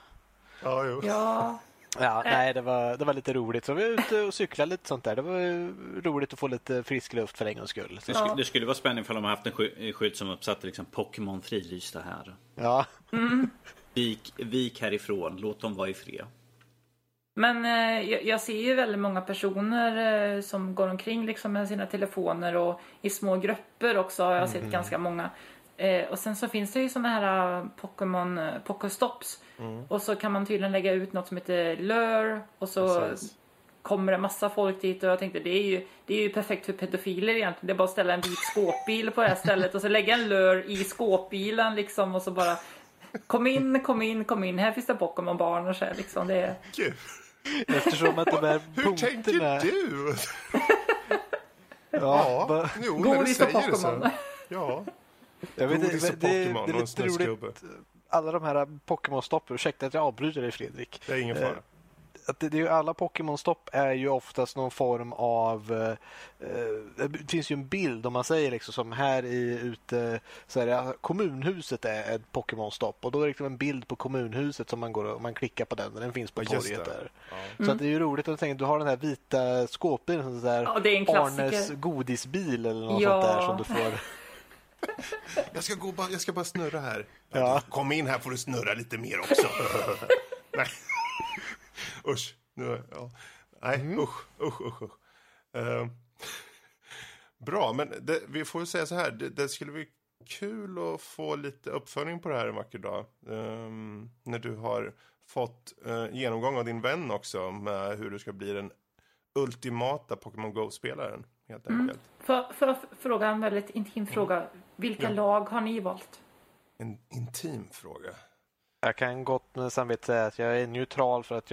Ja, jo. Ja. Ja, nej, det var lite roligt. Så vi var ute och cyklade lite sånt där. Det var roligt att få lite frisk luft för en gångs skull. Det skulle vara spännande om de haft en skylt som uppsatte liksom, Pokémon frilysta här. Ja. Vik härifrån, låt dem vara i fred. Men jag ser ju väldigt många personer som går omkring liksom, med sina telefoner och i små grupper också. Jag har sett ganska många. Och sen så finns det ju såna här Pokémon Pokéstops. Och så kan man tydligen lägga ut något som heter Lure. Och så kommer det massa folk dit. Och jag tänkte det är ju perfekt för pedofiler egentligen. Det är bara att ställa en vit skåpbil på det här stället. Och så lägga en Lure i skåpbilen liksom. Och så bara Kom in. Här finns det Pokémon-barn och så här, liksom. Det är... Gud. Eftersom att de här hur tänker du? Ja. Jo, godis och Pokémon. Ja. Jag vet, godis och Pokémon det är lite roligt. Alla de här Pokémon-stopp. Ursäkta att jag avbryter dig, Fredrik. Det är ingen fara. Att det alla Pokémon-stopp är ju oftast någon form av det finns ju en bild om man säger liksom som här i ute så här, kommunhuset är ett Pokémon-stopp och då är det liksom en bild på kommunhuset som man går och man klickar på den och den finns på torget där. Ja. Så att det är ju roligt att tänka, du har den här vita skåpbilen så där, ja, det är en klassiker. Arnes godisbil eller något sånt där som du får. Jag ska bara snurra här. Ja. Kom in här får du snurra lite mer också. Nej. Usch, nu, ja. Nej, usch. Bra, men det, vi får ju säga så här. Det skulle bli kul att få lite uppföljning på det här en vacker dag. När du har fått genomgång av din vän också. Med hur du ska bli den ultimata Pokémon Go-spelaren. Helt enkelt. För fråga en väldigt intim fråga. Vilka lag har ni valt? En intim fråga. Jag kan gott med samvete säga att jag är neutral för att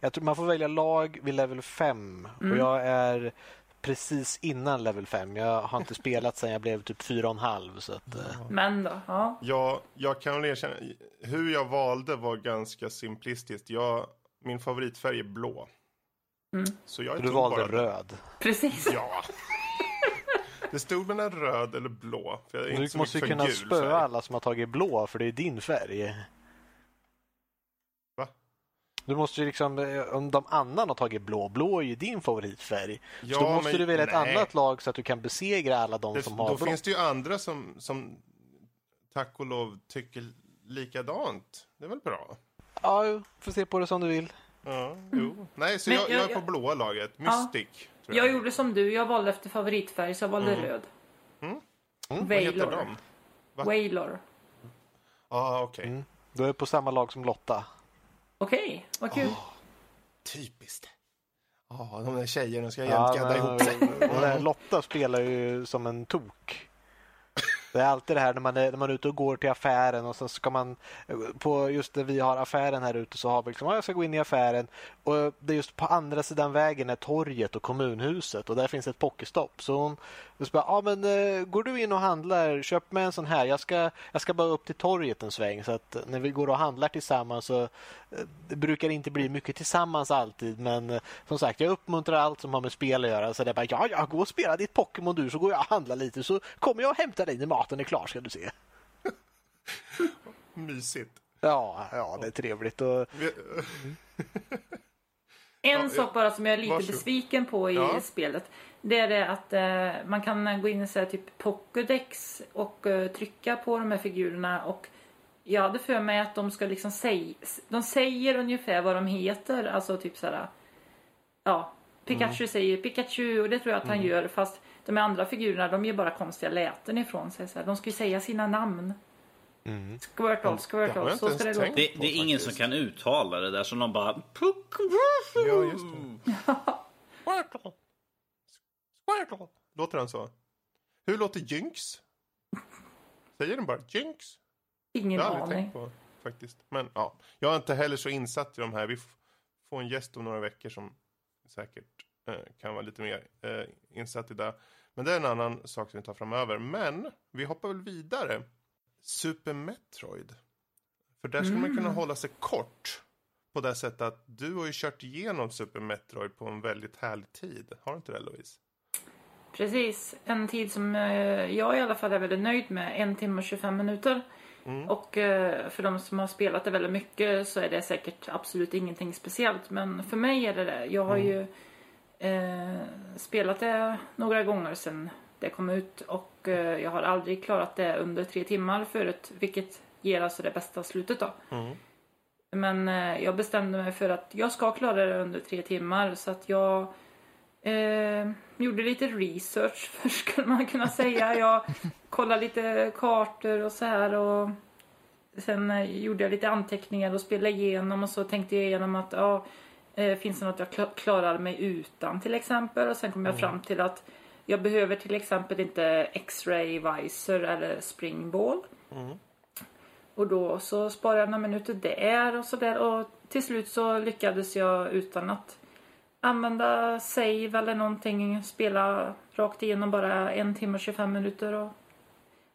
jag tror man får välja lag vid level 5 och jag är precis innan level 5. Jag har inte spelat sedan jag blev typ 4,5 så att, men då, ja. Jag kan erkänna hur jag valde var ganska simplistiskt. Min favoritfärg är blå. Så jag du valde bara... röd. Precis. Ja. Det stod mellan röd eller blå. För jag är inte du måste ju kunna spöa alla som har tagit blå för det är din färg. Du måste ju liksom, om de andra har tagit blå är ju din favoritfärg. Ja, så då måste du välja ett annat lag så att du kan besegra alla de som har blå. Då finns det ju andra som tack och lov tycker likadant. Det är väl bra? Ja, du får se på det som du vill. Ja, jo. Nej, så jag är på blåa laget. Mystic. Ja. Jag gjorde som du, jag valde efter favoritfärg så jag valde röd. Vad heter de? Wailor. Okej. Du är på samma lag som Lotta. Okej, vad kul. Typiskt. De där tjejerna ska jämtkadda ihop sig. Lotta spelar ju som en tok. Det är alltid det här när man är ute och går till affären och sen ska man på just där vi har affären här ute så har vi liksom jag ska gå in i affären och det är just på andra sidan vägen är torget och kommunhuset och där finns ett pokestopp så hon så bara, men går du in och handlar köp med en sån här jag ska bara upp till torget en sväng så att när vi går och handlar tillsammans så det brukar inte bli mycket tillsammans alltid men som sagt jag uppmuntrar allt som har med spel att göra så det är bara jag går och spelar ditt Pokémon du så går jag och handlar lite så kommer jag och hämtar dig när maten är klar ska du se. Mysigt. Ja, det är trevligt. Och... en sak bara som jag är lite besviken på i spelet. Det är det att man kan gå in i så här typ Pokédex och trycka på de här figurerna. Och jag hade för mig att de ska liksom de säger ungefär vad de heter. Alltså typ så här. Ja, Pikachu säger Pikachu och det tror jag att han gör fast... De andra figurerna, de ger bara konstiga läten ifrån sig. Så här. De ska ju säga sina namn. Squirtle, så ska det gå. Det är ingen som kan uttala det där som de bara... Ja, just det. Squirtle. Låter han så? Hur låter Jinx? Säger den bara Jinx? Ingen aning. På, faktiskt. Men ja, jag är inte heller så insatt i de här. Vi får en gäst om några veckor som säkert... kan vara lite mer insatt i det. Men det är en annan sak som vi tar framöver. Men vi hoppar väl vidare. Super Metroid. För där skulle man kunna hålla sig kort. På det sättet att du har ju kört igenom Super Metroid på en väldigt härlig tid. Har du inte det, Louise? Precis. En tid som jag i alla fall är väldigt nöjd med. 1 timme och 25 minuter. Och för de som har spelat det väldigt mycket så är det säkert absolut ingenting speciellt. Men för mig är det det. Jag har ju spelat det några gånger sedan det kom ut och jag har aldrig klarat det under 3 timmar förut, vilket ger alltså det bästa slutet då. Men jag bestämde mig för att jag ska klara det under 3 timmar så att jag gjorde lite research först skulle man kunna säga. Jag kollade lite kartor och så här och sen gjorde jag lite anteckningar och spelade igenom och så tänkte jag igenom att finns det något jag klarar mig utan till exempel och sen kom jag fram till att jag behöver till exempel inte X-ray visor eller springball Och då så sparade jag några minuter där och sådär. Och till slut så lyckades jag utan att använda save eller någonting. Spela rakt igenom bara 1 timme och 25 minuter. Och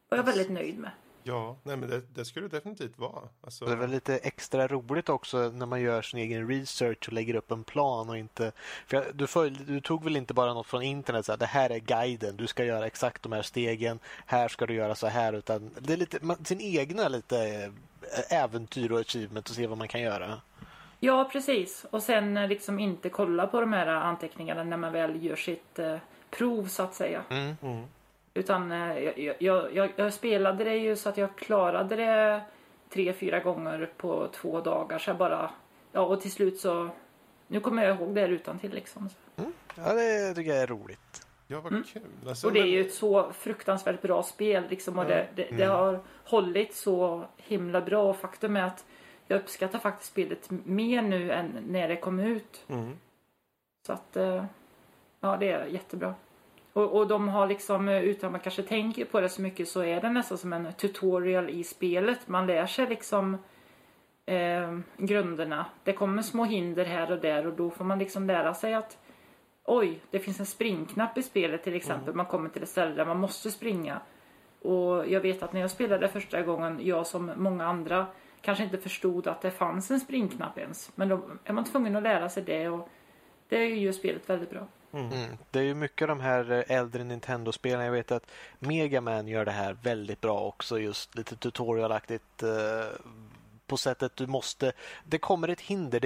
var jag väldigt nöjd med. Ja, nej, men det skulle det definitivt vara. Alltså... Det är väl lite extra roligt också när man gör sin egen research och lägger upp en plan och inte... För du tog väl inte bara något från internet så här, det här är guiden, du ska göra exakt de här stegen, här ska du göra så här, utan det är lite sin egna lite äventyr och achievement och se vad man kan göra. Ja, precis. Och sen liksom inte kolla på de här anteckningarna när man väl gör sitt prov så att säga. Mm, mm. Utan jag spelade det ju så att jag klarade det 3-4 gånger på 2 dagar. Så bara, ja, och till slut så, nu kommer jag ihåg det här utantill liksom. Mm. Ja, det tycker jag är roligt. Ja, vad kul. Alltså, och det är ju ett så fruktansvärt bra spel liksom. Och det har hållit så himla bra. Och faktum är att jag uppskattar faktiskt spelet mer nu än när det kom ut. Mm. Så att, ja, det är jättebra. Och de har liksom, utan man kanske tänker på det så mycket, så är det nästan som en tutorial i spelet. Man lär sig liksom grunderna. Det kommer små hinder här och där och då får man liksom lära sig att oj, det finns en springknapp i spelet till exempel. Man kommer till ett ställe där man måste springa. Och jag vet att när jag spelade första gången, jag som många andra kanske inte förstod att det fanns en springknapp ens. Men då är man tvungen att lära sig det och det är ju spelet väldigt bra. Mm. Det är ju mycket av de här äldre Nintendo-spelen. Jag vet att Mega Man gör det här väldigt bra också. Just lite tutorialaktigt på sättet du måste... Det kommer ett hinder.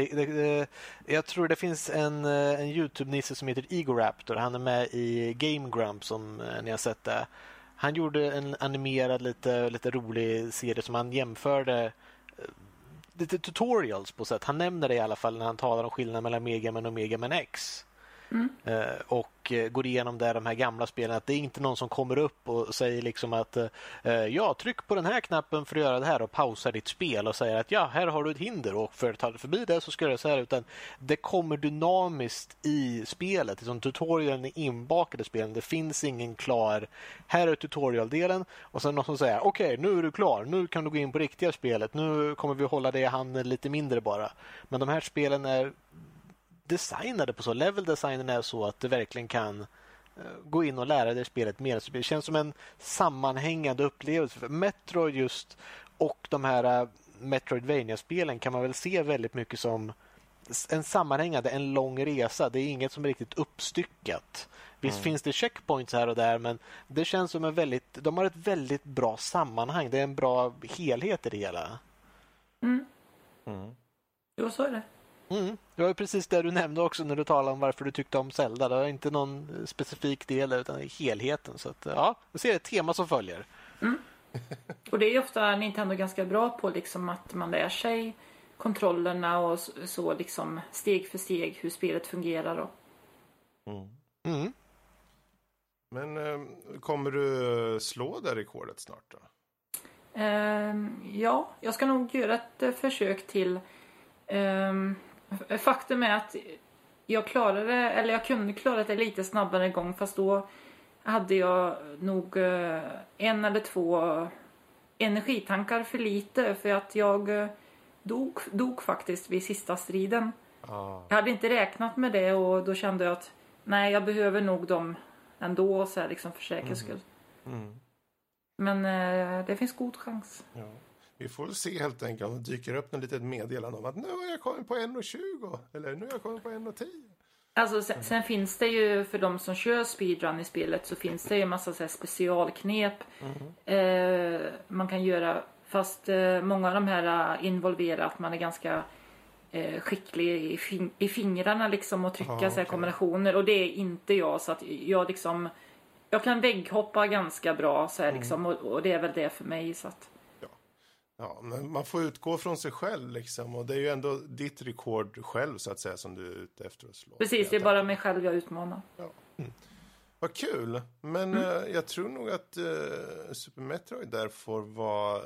Jag tror det finns en YouTube-nisse som heter Egoraptor. Han är med i Game Grumps om ni har sett det. Han gjorde en animerad lite rolig serie som han jämförde... lite tutorials på sätt. Han nämner det i alla fall när han talar om skillnaden mellan Mega Man och Mega Man X. Mm. Och går igenom där de här gamla spelen att det är inte någon som kommer upp och säger liksom att ja, tryck på den här knappen för att göra det här och pausar ditt spel och säger att ja, här har du ett hinder och för att ta förbi det så ska du så här, utan det kommer dynamiskt i spelet. Som tutorialen är inbakad i spelen. Det finns ingen klar, här är tutorialdelen och sen någon som säger okej, nu är du klar, nu kan du gå in på riktiga spelet, nu kommer vi hålla det i handen lite mindre bara. Men de här spelen är designade på så. Leveldesignen är så att du verkligen kan gå in och lära dig spelet mer. Så det känns som en sammanhängande upplevelse. För Metroid just och de här Metroidvania-spelen kan man väl se väldigt mycket som en sammanhängande, en lång resa. Det är inget som är riktigt uppstyckat. Visst finns det checkpoints här och där, men det känns som en väldigt... De har ett väldigt bra sammanhang. Det är en bra helhet i det hela. Mm. Mm. Jo, så är det. Mm. Det var precis det du nämnde också när du talade om varför du tyckte om Zelda. Det var inte någon specifik del utan helheten. Så att, ja, vi ser ett tema som följer. Mm. Och det är ju ofta Nintendo ganska bra på liksom, att man lär sig kontrollerna och så liksom, steg för steg hur spelet fungerar. Och... Mm. Mm. Men kommer du slå det rekordet snart då? Ja, jag ska nog göra ett försök till... Faktum är att jag kunde klara det lite snabbare en gång, fast då hade jag nog 1 eller 2 energitankar för lite, för att jag dog faktiskt vid sista striden. Jag hade inte räknat med det och då kände jag att nej, jag behöver nog dem ändå så här, liksom för säkerhets skull. Mm. Men det finns god chans. Ja. Vi får se helt enkelt om det dyker upp något litet meddelande om att nu har jag kommit på 1,20 eller nu har jag kommit på 1,10. Alltså sen finns det ju för de som kör speedrun i spelet, så finns det ju en massa så här specialknep man kan göra, fast många av de här involverar att man är ganska skicklig i fingrarna liksom och trycka så här kombinationer, och det är inte jag, så att jag liksom jag kan vägghoppa ganska bra så här liksom, och det är väl det för mig, så att ja, men man får utgå från sig själv liksom, och det är ju ändå ditt rekord själv så att säga som du är ute efter att slå. Precis, det är bara mig själv jag utmanar. Ja. Mm. Vad kul, men jag tror nog att Super Metroid där får vara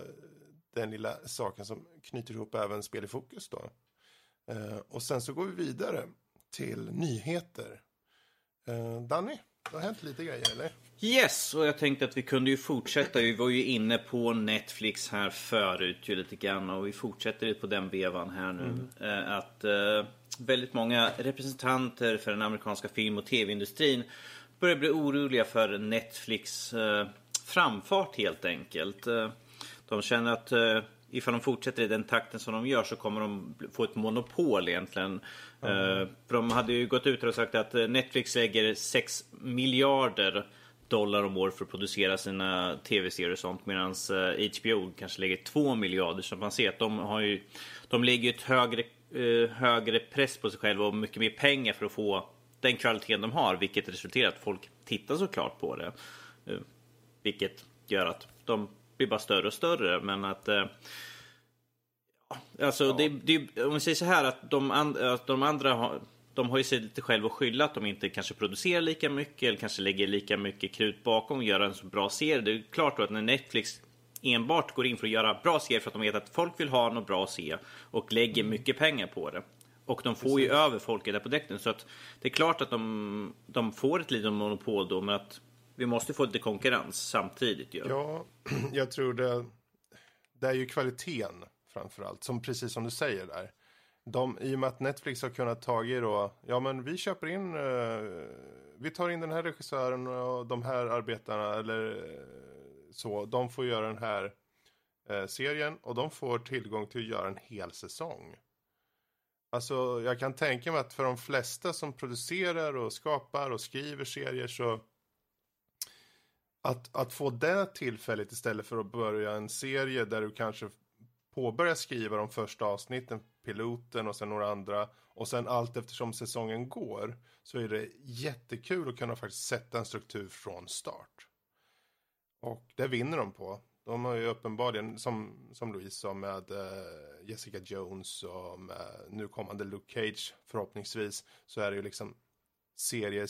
den lilla saken som knyter ihop även spel i fokus då. Och sen så går vi vidare till nyheter. Danny, Det har hänt lite grejer, eller? Yes, och jag tänkte att vi kunde ju fortsätta. Vi var ju inne på Netflix här förut ju lite grann, och vi fortsätter lite på den vevan här nu. Att väldigt många representanter för den amerikanska film- och tv-industrin börjar bli oroliga för Netflix framfart helt enkelt. De känner att ifall de fortsätter i den takten som de gör så kommer de få ett monopol egentligen. De hade ju gått ut och sagt att Netflix lägger 6 miljarder dollar om år för att producera sina tv-serier och sånt, medan HBO kanske lägger 2 miljarder. Så man ser att de lägger ett högre press på sig själva och mycket mer pengar för att få den kvaliteten de har, vilket resulterar att folk tittar såklart på det. Vilket gör att de blir bara större och större, men att om man säger så här att de andra har ju sig lite själv att skylla att de inte kanske producerar lika mycket eller kanske lägger lika mycket krut bakom och gör en så bra serie. Det är klart då att när Netflix enbart går in för att göra bra serier för att de vet att folk vill ha något bra att se och lägger mycket pengar på det. Och de får ju över folket där på däkten, så att det är klart att de får ett litet monopol då, men att vi måste få lite konkurrens samtidigt. Ju. Ja, jag tror det är ju kvaliteten framförallt, som precis som du säger där. I och med att Netflix har kunnat ta i då, ja men vi köper in, vi tar in den här regissören och de här arbetarna eller så, de får göra den här serien och de får tillgång till att göra en hel säsong. Alltså jag kan tänka mig att för de flesta som producerar och skapar och skriver serier så att få det tillfället istället för att börja en serie där du kanske påbörjar skriva de första avsnitten, piloten och sen några andra och sen allt eftersom säsongen går så är det jättekul att kunna faktiskt sätta en struktur från start. Och det vinner de på. De har ju uppenbarligen, som Louise sa, med Jessica Jones och nu kommande Luke Cage förhoppningsvis, så är det ju liksom serier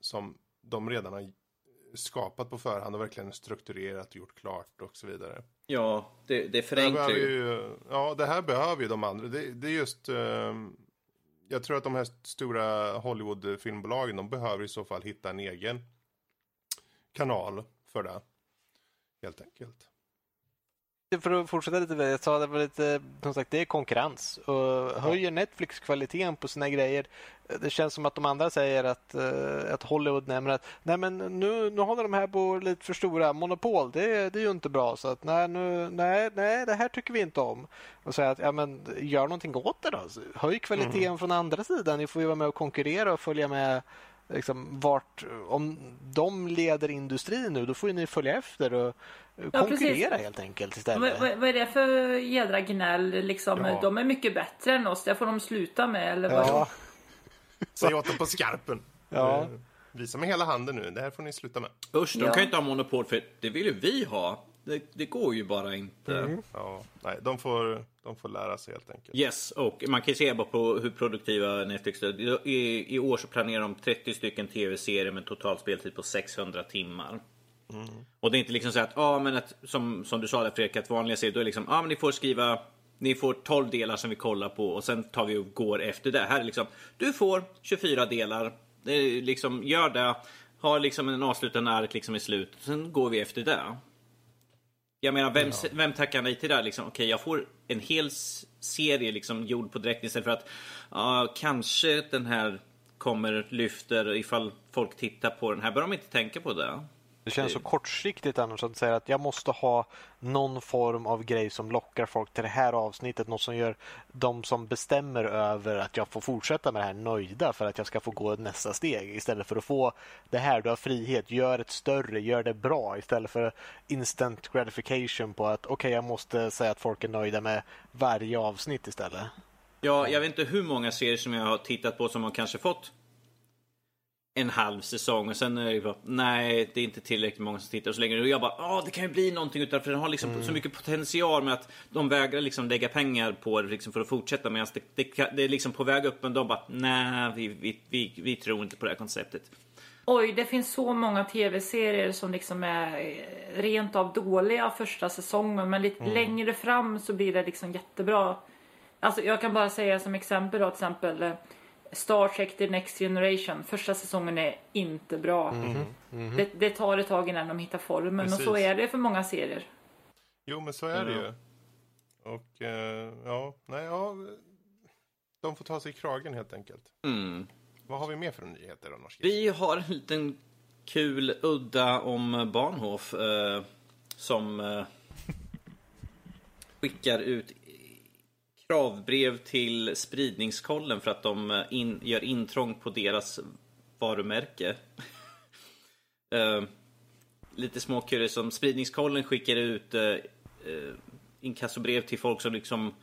som de redan har skapat på förhand och verkligen strukturerat, gjort klart och så vidare. Ja, det förenklar ju. Ja, det här behöver ju de andra. Det är just, jag tror att de här stora Hollywood-filmbolagen, de behöver i så fall hitta en egen kanal för det. Helt enkelt. För att fortsätta lite, jag sa det var lite, som sagt, det är konkurrens. Och höjer Netflix kvaliteten på sina grejer. Det känns som att de andra säger att Hollywood nämner att nej men nu håller de här på lite för stora monopol. Det är ju inte bra, så att nej, det här tycker vi inte om. Och säga att ja men gör någonting åt det då. Höj kvaliteten från andra sidan. Ni får ju vara med och konkurrera och följa med. Liksom, om de leder industrin nu, då får ju ni följa efter och konkurrera helt enkelt istället. Vad är det för jädra gnäll liksom? Ja. De är mycket bättre än oss, det får de sluta med eller vad? Ja. Säg åt dem på skarpen. Ja. Visa med hela handen nu, det här får ni sluta med. Usch, de kan ju inte ha monopol för det vill ju vi ha. Det går ju bara inte. Ja, nej, de får lära sig helt enkelt. Yes, och man kan ju se bara på hur produktiva Netflix är. I år så planerar de 30 stycken tv-serier med total speltid på 600 timmar. Och det är inte liksom så att, men att, som du sa där Fredrik, att vanliga serier, då är liksom, men ni får 12 delar som vi kollar på och sen tar vi och går efter det. Här är liksom, du får 24 delar, det är liksom, gör det, har liksom en avslutande ark liksom i slutet, sen går vi efter det. Jag menar, vem tackar nej till det här? Liksom, okej, jag får en hel serie liksom, gjord på direkt istället för att kanske den här kommer lyfter ifall folk tittar på den här. Bör de inte tänka på det? Det känns så kortsiktigt annars att säga att jag måste ha någon form av grej som lockar folk till det här avsnittet. Något som gör de som bestämmer över att jag får fortsätta med det här nöjda för att jag ska få gå nästa steg. Istället för att få det här, du har frihet, gör ett större, gör det bra. Istället för instant gratification på att okej, jag måste säga att folk är nöjda med varje avsnitt istället. Ja, jag vet inte hur många serier som jag har tittat på som har kanske fått en halv säsong och sen är det bara, nej det är inte tillräckligt många som tittar och så länge och jag bara, det kan ju bli någonting utan för den har liksom så mycket potential med att de vägrar liksom lägga pengar på det liksom för att fortsätta medan det är liksom på väg upp men de bara, nej vi tror inte på det här konceptet. Oj, det finns så många tv-serier som liksom är rent av dåliga första säsongen men lite längre fram så blir det liksom jättebra. Alltså jag kan bara säga som exempel Star Trek The Next Generation. Första säsongen är inte bra. Det tar ett tag innan de hittar formen. Precis. Och så är det för många serier. Jo, men så är det ju. Och de får ta sig i kragen helt enkelt. Mm. Vad har vi mer för nyheter då, norska? Vi har en liten kul udda om Bahnhof som skickar ut kravbrev till spridningskollen för att de gör intrång på deras varumärke. Lite småkul som spridningskollen skickar ut inkassobrev till folk som liksom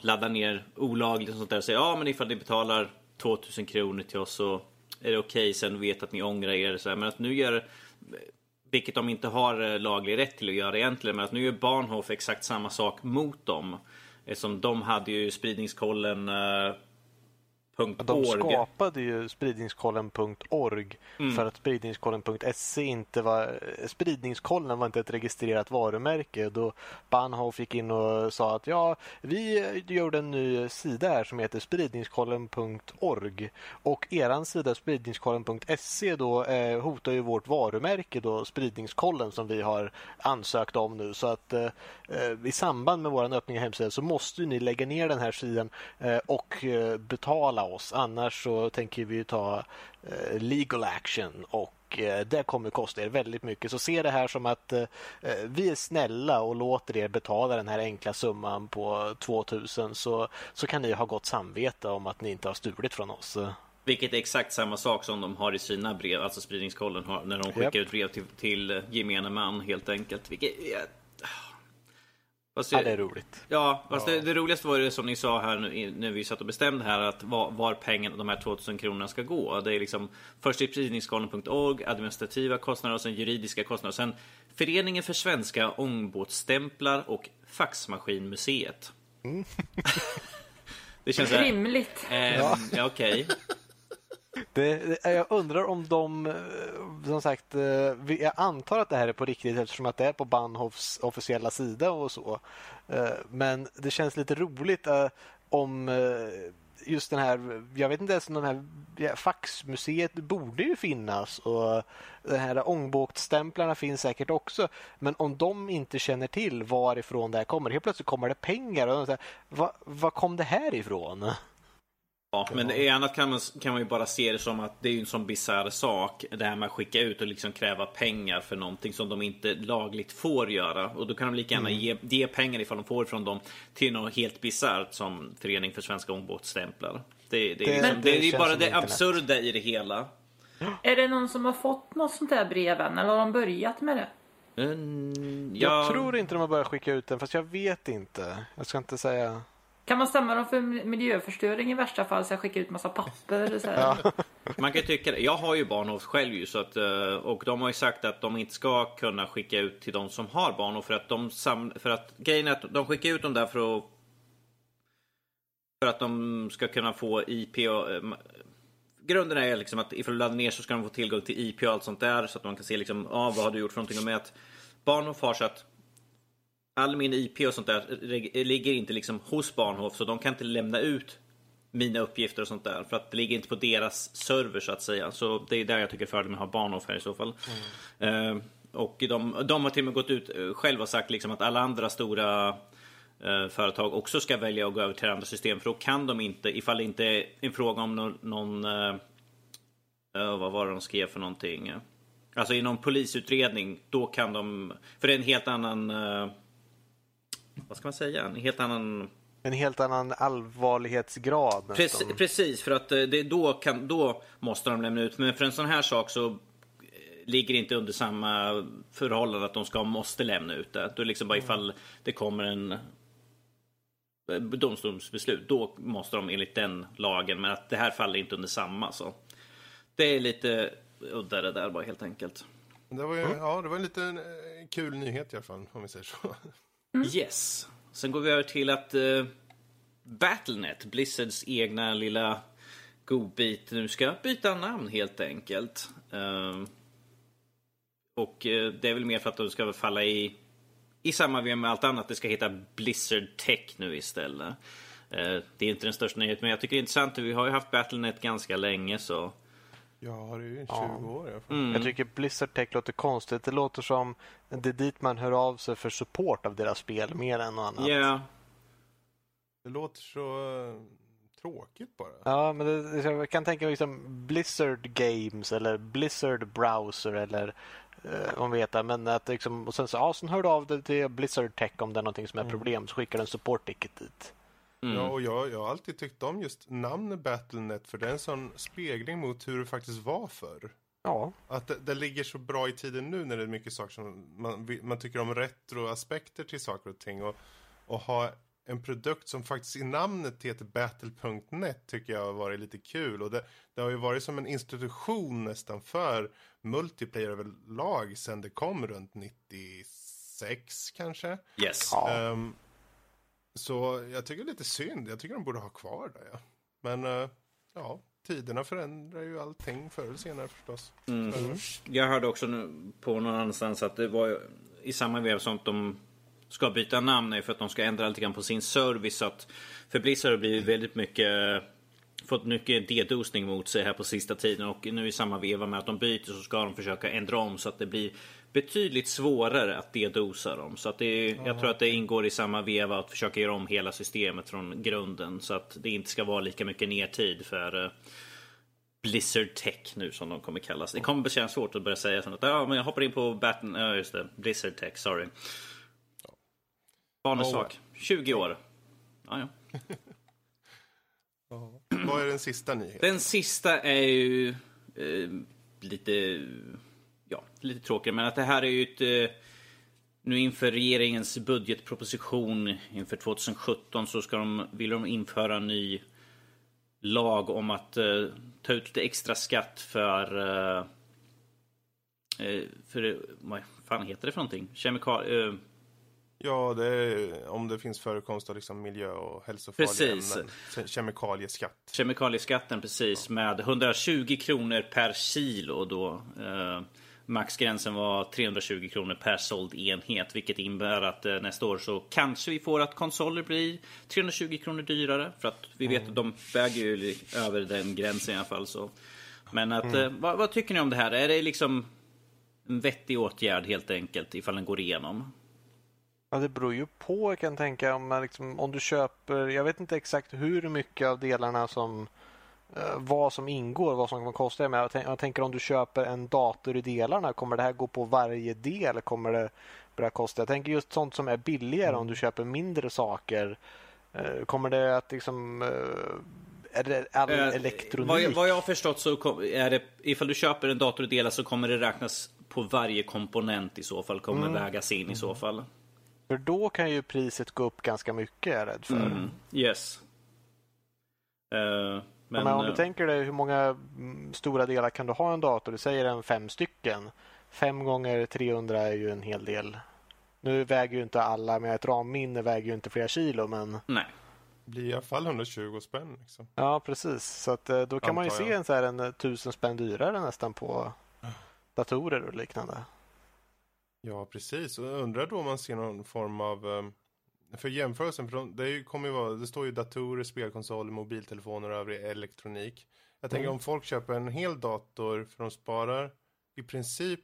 laddar ner olagligt och sånt där och säger men ifall ni betalar 2000 kronor till oss så är det okej, sen vet att ni ångrar er så här. Men att nu gör, vilket de inte har laglig rätt till att göra egentligen, men att nu gör Bahnhof exakt samma sak mot dem, eftersom de hade ju spridningskollen de skapade ju spridningskollen.org för att spridningskollen.se inte var... Spridningskollen var inte ett registrerat varumärke. Då Bahnhof gick in och sa att vi gjorde en ny sida här som heter spridningskollen.org och eran sida spridningskollen.se då hotar ju vårt varumärke då, spridningskollen, som vi har ansökt om nu. Så att i samband med våran öppning av hemsidan så måste ni lägga ner den här sidan och betala oss. Annars så tänker vi ta legal action och det kommer kosta er väldigt mycket. Så se det här som att vi är snälla och låter er betala den här enkla summan på 2000 så kan ni ha gott samvete om att ni inte har stulit från oss. Vilket är exakt samma sak som de har i sina brev, alltså spridningskollen har när de skickar ut brev till gemene man helt enkelt. Vilket det är roligt. Ja, fast det roligaste var det som ni sa här när vi satt och bestämde här att var pengarna, de här 2000 kronorna ska gå. Det är liksom först spridningskollen.org, administrativa kostnader och sen juridiska kostnader. Och sen Föreningen för svenska ångbåtsstämplar och Faxmaskinmuseet. Det känns rimligt. Okej. Jag undrar om de, som sagt, jag antar att det här är på riktigt eftersom att det är på Bahnhofs officiella sida och så. Men det känns lite roligt om just den här, jag vet inte ens om den här faxmuseet borde ju finnas och den här ångbåtsstämplarna finns säkert också, men om de inte känner till varifrån det här kommer, helt plötsligt kommer det pengar och de säger, vad kom det här ifrån? Ja, men i annat kan man ju bara se det som att det är ju en sån bizarr sak det här med att skicka ut och liksom kräva pengar för någonting som de inte lagligt får göra, och då kan de lika gärna ge pengar ifall de får från dem till något helt bizarrt som Förening för svenska ångbåtsstämplar. Det är bara det absurda i det hela. Är det någon som har fått något sånt där breven eller har de börjat med det? Jag tror inte de har börjat skicka ut den, fast jag vet inte. Jag ska inte säga... Kan man stämma dem för miljöförstöring i värsta fall så jag skickar ut massa papper? Så här. Ja. Man kan tycka det. Jag har ju Bahnhof själv ju, så att, och de har ju sagt att de inte ska kunna skicka ut till de som har Bahnhof för att grejen är att de skickar ut dem där för att de ska kunna få IP. Grunden är liksom att ifall du laddar ner så ska de få tillgång till IP och allt sånt där så att man kan se liksom, vad har du gjort för någonting, och med att Bahnhof har så att all min IP och sånt där ligger inte liksom hos Bahnhof, så de kan inte lämna ut mina uppgifter och sånt där för att det ligger inte på deras server så att säga. Så det är där jag tycker fördelen med att ha Bahnhof här i så fall. Och de har till och med gått ut själva och sagt liksom att alla andra stora företag också ska välja att gå över till andra system, för då kan de inte, ifall det inte är en fråga om någon vad var det de skrev för någonting, alltså i någon polisutredning, då kan de, för det är en helt annan vad ska man säga? En helt annan allvarlighetsgrad. Precis, för att det då måste de lämna ut. Men för en sån här sak så ligger det inte under samma förhållande att de måste lämna ut det. Då liksom bara ifall det kommer en domstolsbeslut, då måste de enligt den lagen. Men att det här faller inte under samma. Så det är lite udda det där bara helt enkelt. Det var ju, det var en liten kul nyhet i alla fall, om vi säger så. Yes. Sen går vi över till att Battle.net, Blizzards egna lilla godbit, nu ska byta namn helt enkelt. Och det är väl mer för att de ska falla i samma VM med allt annat. Det ska heta Blizzard Tech nu istället. Det är inte den största nyheten, men jag tycker det är intressant. Vi har ju haft Battle.net ganska länge så. Ja, det är ju 20 år i alla fall. Mm. Jag tycker Blizzard Tech låter konstigt. Det låter som det är dit man hör av sig för support av deras spel mer än något annat. Yeah. Det låter så tråkigt bara. Ja, men det, jag kan tänka mig liksom Blizzard Games eller Blizzard Browser eller om vet jag, men att liksom, och sen så sen hörde av det till Blizzard Tech om det är någonting som är problem, så skickar en support ticket dit. Mm. Ja, och jag har alltid tyckt om just namnet Battle.net, för det är en sån spegling mot hur det faktiskt var förr. Ja. Att det ligger så bra i tiden nu när det är mycket saker som man tycker om retroaspekter till saker och ting, och ha en produkt som faktiskt i namnet heter Battle.net tycker jag har varit lite kul, och det har ju varit som en institution nästan för multiplayer överlag sen det kom runt 96 kanske. Yes. Ja. Så jag tycker det är lite synd. Jag tycker de borde ha kvar det. Ja. Men ja, tiderna förändrar ju allting förr eller senare förstås. Mm. Mm. Jag hörde också nu på någon annanstans att det var i samma vev som att de ska byta namn för att de ska ändra lite grann på sin service. Så att för Blizzard har blivit väldigt mycket, fått mycket dedosning mot sig här på sista tiden, och nu i samma veva med att de byter så ska de försöka ändra om så att det blir betydligt svårare att dedosa dem. Så att det, jag tror att det ingår i samma veva att försöka göra om hela systemet från grunden så att det inte ska vara lika mycket nertid för Blizzard Tech nu som de kommer kallas. Det kommer att kännas svårt att börja säga sånt. Ja, men jag hoppar in på Blizzard Tech, sorry. Barnesak, 20 år. Ja. Vad är den sista nyheten? Den sista är ju lite tråkigare, men att det här är ju ett, nu inför regeringens budgetproposition inför 2017 så vill de införa en ny lag om att ta ut lite extra skatt för vad fan heter det för någonting? Ja, det är, om det finns förekomst av liksom miljö- och hälsofarliga ämnen. Kemikalieskatt. Kemikalieskatten, precis. Ja. Med 120 kronor per kilo då. Maxgränsen var 320 kronor per såld enhet. Vilket innebär att nästa år så kanske vi får att konsoler blir 320 kronor dyrare. För att vi vet att de väger ju över den gränsen i alla fall. Så. Men att, vad tycker ni om det här? Är det liksom en vettig åtgärd helt enkelt ifall den går igenom? Ja, det beror ju på, jag kan tänka, om du köper, jag vet inte exakt hur mycket av delarna som, vad som ingår, vad som kommer kosta, men jag tänker om du köper en dator i delarna, kommer det här gå på varje del, kommer det börja kosta? Jag tänker just sånt som är billigare, om du köper mindre saker, kommer det att liksom... All elektronik. Vad jag har förstått så är det, ifall du köper en dator i delar så kommer det räknas på varje komponent i så fall, kommer vägas in i så fall. För då kan ju priset gå upp ganska mycket, är jag rädd för. Mm, yes. Men om du tänker dig hur många stora delar kan du ha en dator? Du säger en 5 stycken. 5 gånger 300 är ju en hel del. Nu väger ju inte alla, men ett ramminne väger ju inte flera kilo. Men... Nej. Det blir i alla fall 120 spänn. Liksom. Ja, precis. Så att, då kan man ju se en, så här, 1000 spänn dyrare nästan på datorer och liknande. Ja, precis. Och undrar då om man ser någon form av... För jämförelsen, det står ju datorer, spelkonsoler, mobiltelefoner och övrig elektronik. Jag tänker om folk köper en hel dator för de sparar i princip...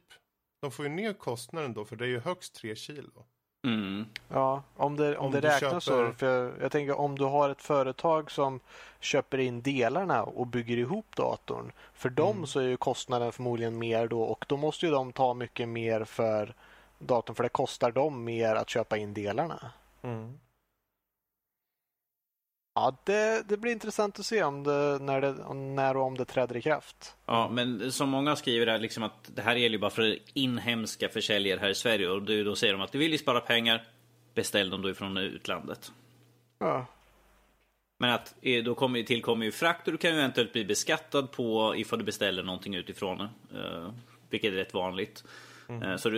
De får ju ner kostnaden då, för det är ju högst 3 kilo. Mm. Ja, om det räknas så. För jag tänker om du har ett företag som köper in delarna och bygger ihop datorn. För dem så är ju kostnaden förmodligen mer då, och då måste ju de ta mycket mer för datorn, för det kostar dem mer att köpa in delarna. Mm. Ja, det blir intressant att se om det träder i kraft. Ja, men som många skriver där liksom att det här gäller ju bara för inhemska försäljare här i Sverige, och då säger de att de vill ju spara pengar, beställ dem då ifrån utlandet. Ja. Men att då tillkommer ju frakt, och du kan ju eventuellt bli beskattad på ifall du beställer någonting utifrån, vilket är rätt vanligt. Så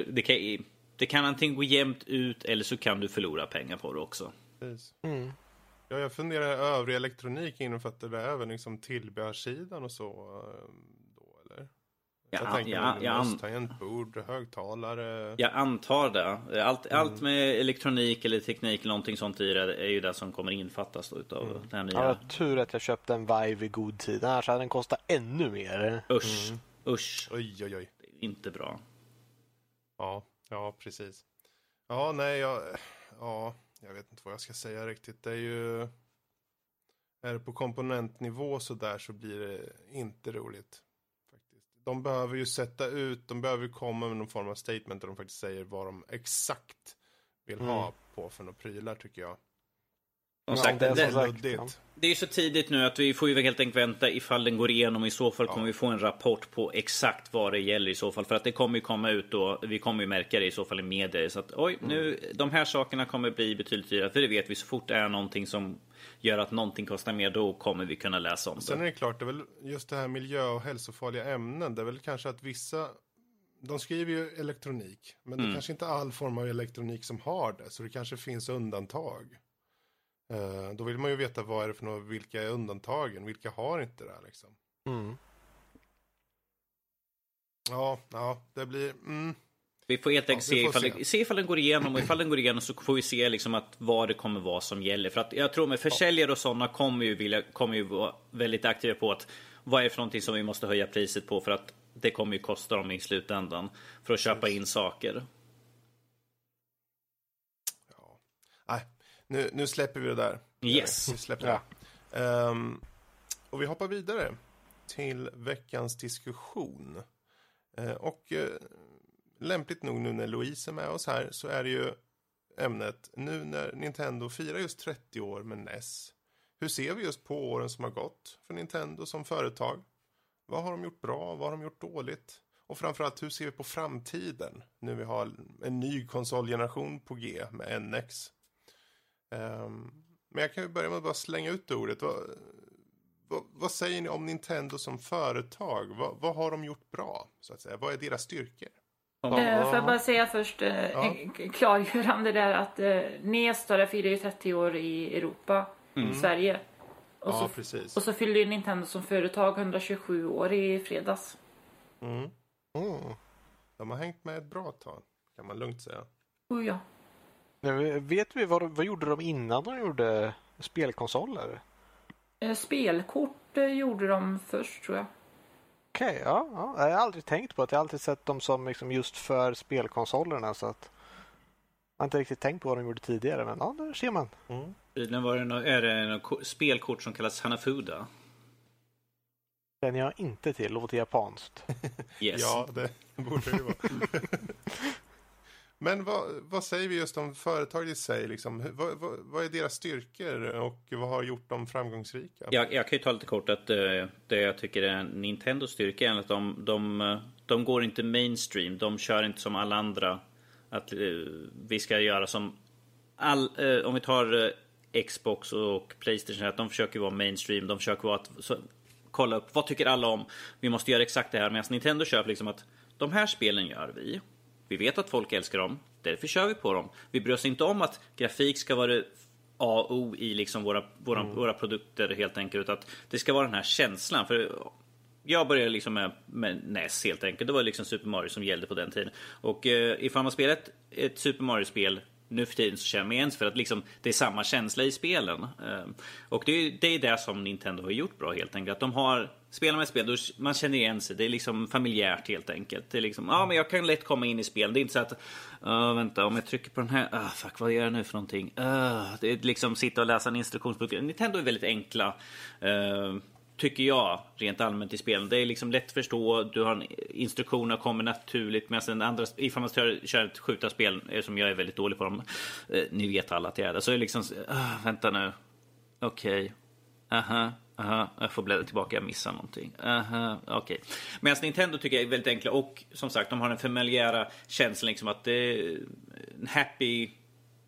det kan antingen gå jämnt ut eller så kan du förlora pengar på det också. Precis. Mm. Ja, jag funderar övrig elektronik innefattar det även liksom tillbehörssidan och så då, eller? Jag tänker tangentbord, högtalare. Jag antar det. Allt med elektronik eller teknik, någonting sånt i det, är ju det som kommer infattas då utav den här nya. Ja, tur att jag köpte en Vive i god tid. Annars hade den kostat ännu mer. Usch. Oj. Inte bra. Ja, precis. Ja, nej, jag vet inte vad jag ska säga riktigt. Det är ju... Är det på komponentnivå så där så blir det inte roligt. De behöver ju sätta ut, de behöver komma med någon form av statement där de faktiskt säger vad de exakt vill ha på för några prylar, tycker jag. Det är ju så tidigt nu att vi får ju helt enkelt vänta ifall den går igenom, i så fall kommer vi få en rapport på exakt vad det gäller i så fall, för att det kommer ju komma ut då, vi kommer ju märka det i så fall i medier, så att nu, de här sakerna kommer bli betydligt dyrare, för det vet vi, så fort det är någonting som gör att någonting kostar mer, då kommer vi kunna läsa om det. Sen är det klart, det är väl just det här miljö- och hälsofarliga ämnen, det är väl kanske att vissa, de skriver ju elektronik, men det är kanske inte all form av elektronik som har det, så det kanske finns undantag. Då vill man ju veta vad är det för något, vilka är undantagen, vilka har inte det här liksom. Ja, det blir... Vi får helt enkelt se ifall den går igenom, och ifall den går igenom så får vi se liksom att vad det kommer vara som gäller. För att jag tror med försäljare och sådana kommer ju vara väldigt aktiva på att vad är det för någonting som vi måste höja priset på, för att det kommer ju kosta dem i slutändan för att köpa in saker. Ja, nej. Nu släpper vi det där. Yes. Vi släpper det. Ja. Och vi hoppar vidare till veckans diskussion. Och lämpligt nog nu när Louise är med oss här, så är det ju ämnet nu när Nintendo firar just 30 år med NES. Hur ser vi just på åren som har gått för Nintendo som företag? Vad har de gjort bra? Vad har de gjort dåligt? Och framförallt, hur ser vi på framtiden nu vi har en ny konsolgeneration på G med NX? Men jag kan ju börja med att bara slänga ut ordet. Vad säger ni om Nintendo som företag? Vad har de gjort bra, så att säga? Vad är deras styrkor? Får jag bara säga först klargörande där att NES firar ju 30 år i Europa, Sverige. Och så, precis. Och så fyllde ju Nintendo som företag 127 år i fredags. De har hängt med ett bra tag, kan man lugnt säga. Ja. Vet vi vad gjorde de innan de gjorde spelkonsoler? Spelkort gjorde de först, tror jag. Okej, ja. Jag har aldrig tänkt på det. Jag har alltid sett dem som liksom just för spelkonsolerna, så att jag har inte riktigt tänkt på vad de gjorde tidigare, men ja, där ser man. Tydligen är det spelkort som kallas Hanafuda. Den jag inte till, låter japanskt. Yes. Ja, det borde det vara. Men vad säger vi just om företaget i sig? Liksom? Vad är deras styrkor och vad har gjort dem framgångsrika? Jag kan ju ta lite kort att det jag tycker är Nintendos styrka är att de går inte mainstream. De kör inte som alla andra att vi ska göra som om vi tar Xbox och PlayStation, att de försöker vara mainstream. De försöker vara kolla upp, vad tycker alla om? Vi måste göra exakt det här. Medan Nintendo kör liksom att de här spelen gör vi. Vi vet att folk älskar dem, därför kör vi på dem. Vi bryr oss inte om att grafik ska vara A och O i liksom våra produkter helt enkelt. Att det ska vara den här känslan. För jag började liksom med NES helt enkelt. Det var liksom Super Mario som gällde på den tiden. Och ifall man spelar ett Super Mario-spel nu för tiden så känner man ens för att liksom, det är samma känsla i spelen. Och det är det som Nintendo har gjort bra helt enkelt. Att de har... Spelar med spel, då man känner igen sig. Det är liksom familjärt helt enkelt. Det är liksom, men jag kan lätt komma in i spel. Det är inte så att, vänta, om jag trycker på den här, fuck, vad gör jag nu för någonting? Det är liksom sitta och läsa en instruktionsbok. Nintendo är väldigt enkla, tycker jag, rent allmänt i spelen. Det är liksom lätt att förstå. Du har instruktioner, kommer naturligt. Medan den andra, ifall man kör ett skjutarspel, som jag är väldigt dålig på dem. Ni vet alla att jag är där. Så är det liksom, vänta nu. Okej. Aha. Jag får bläddra tillbaka, jag missar någonting. Okej. Medan Nintendo tycker jag är väldigt enkla, och som sagt, de har den familjära känslan liksom att det är en happy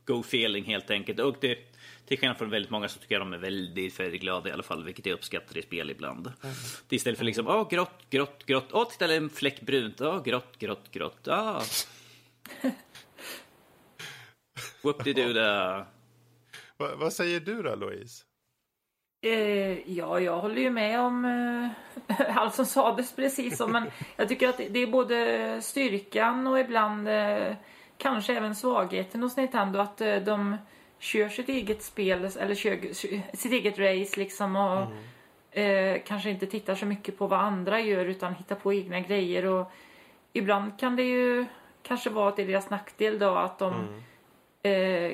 go feeling helt enkelt. Och det, till skillnad från väldigt många, så tycker jag de är väldigt färgglada i alla fall, vilket jag uppskattar i spel ibland. Det istället för liksom, grått. Titta, det är en fläck brunt. Grått. Vad säger du då, Louise? Ja, jag håller ju med om allt som sades precis om, men jag tycker att det är både styrkan och ibland kanske även svagheten hos Nintendo, att de kör sitt eget spel eller sitt eget race liksom, och kanske inte tittar så mycket på vad andra gör utan hittar på egna grejer, och ibland kan det ju kanske vara till deras nackdel då, att de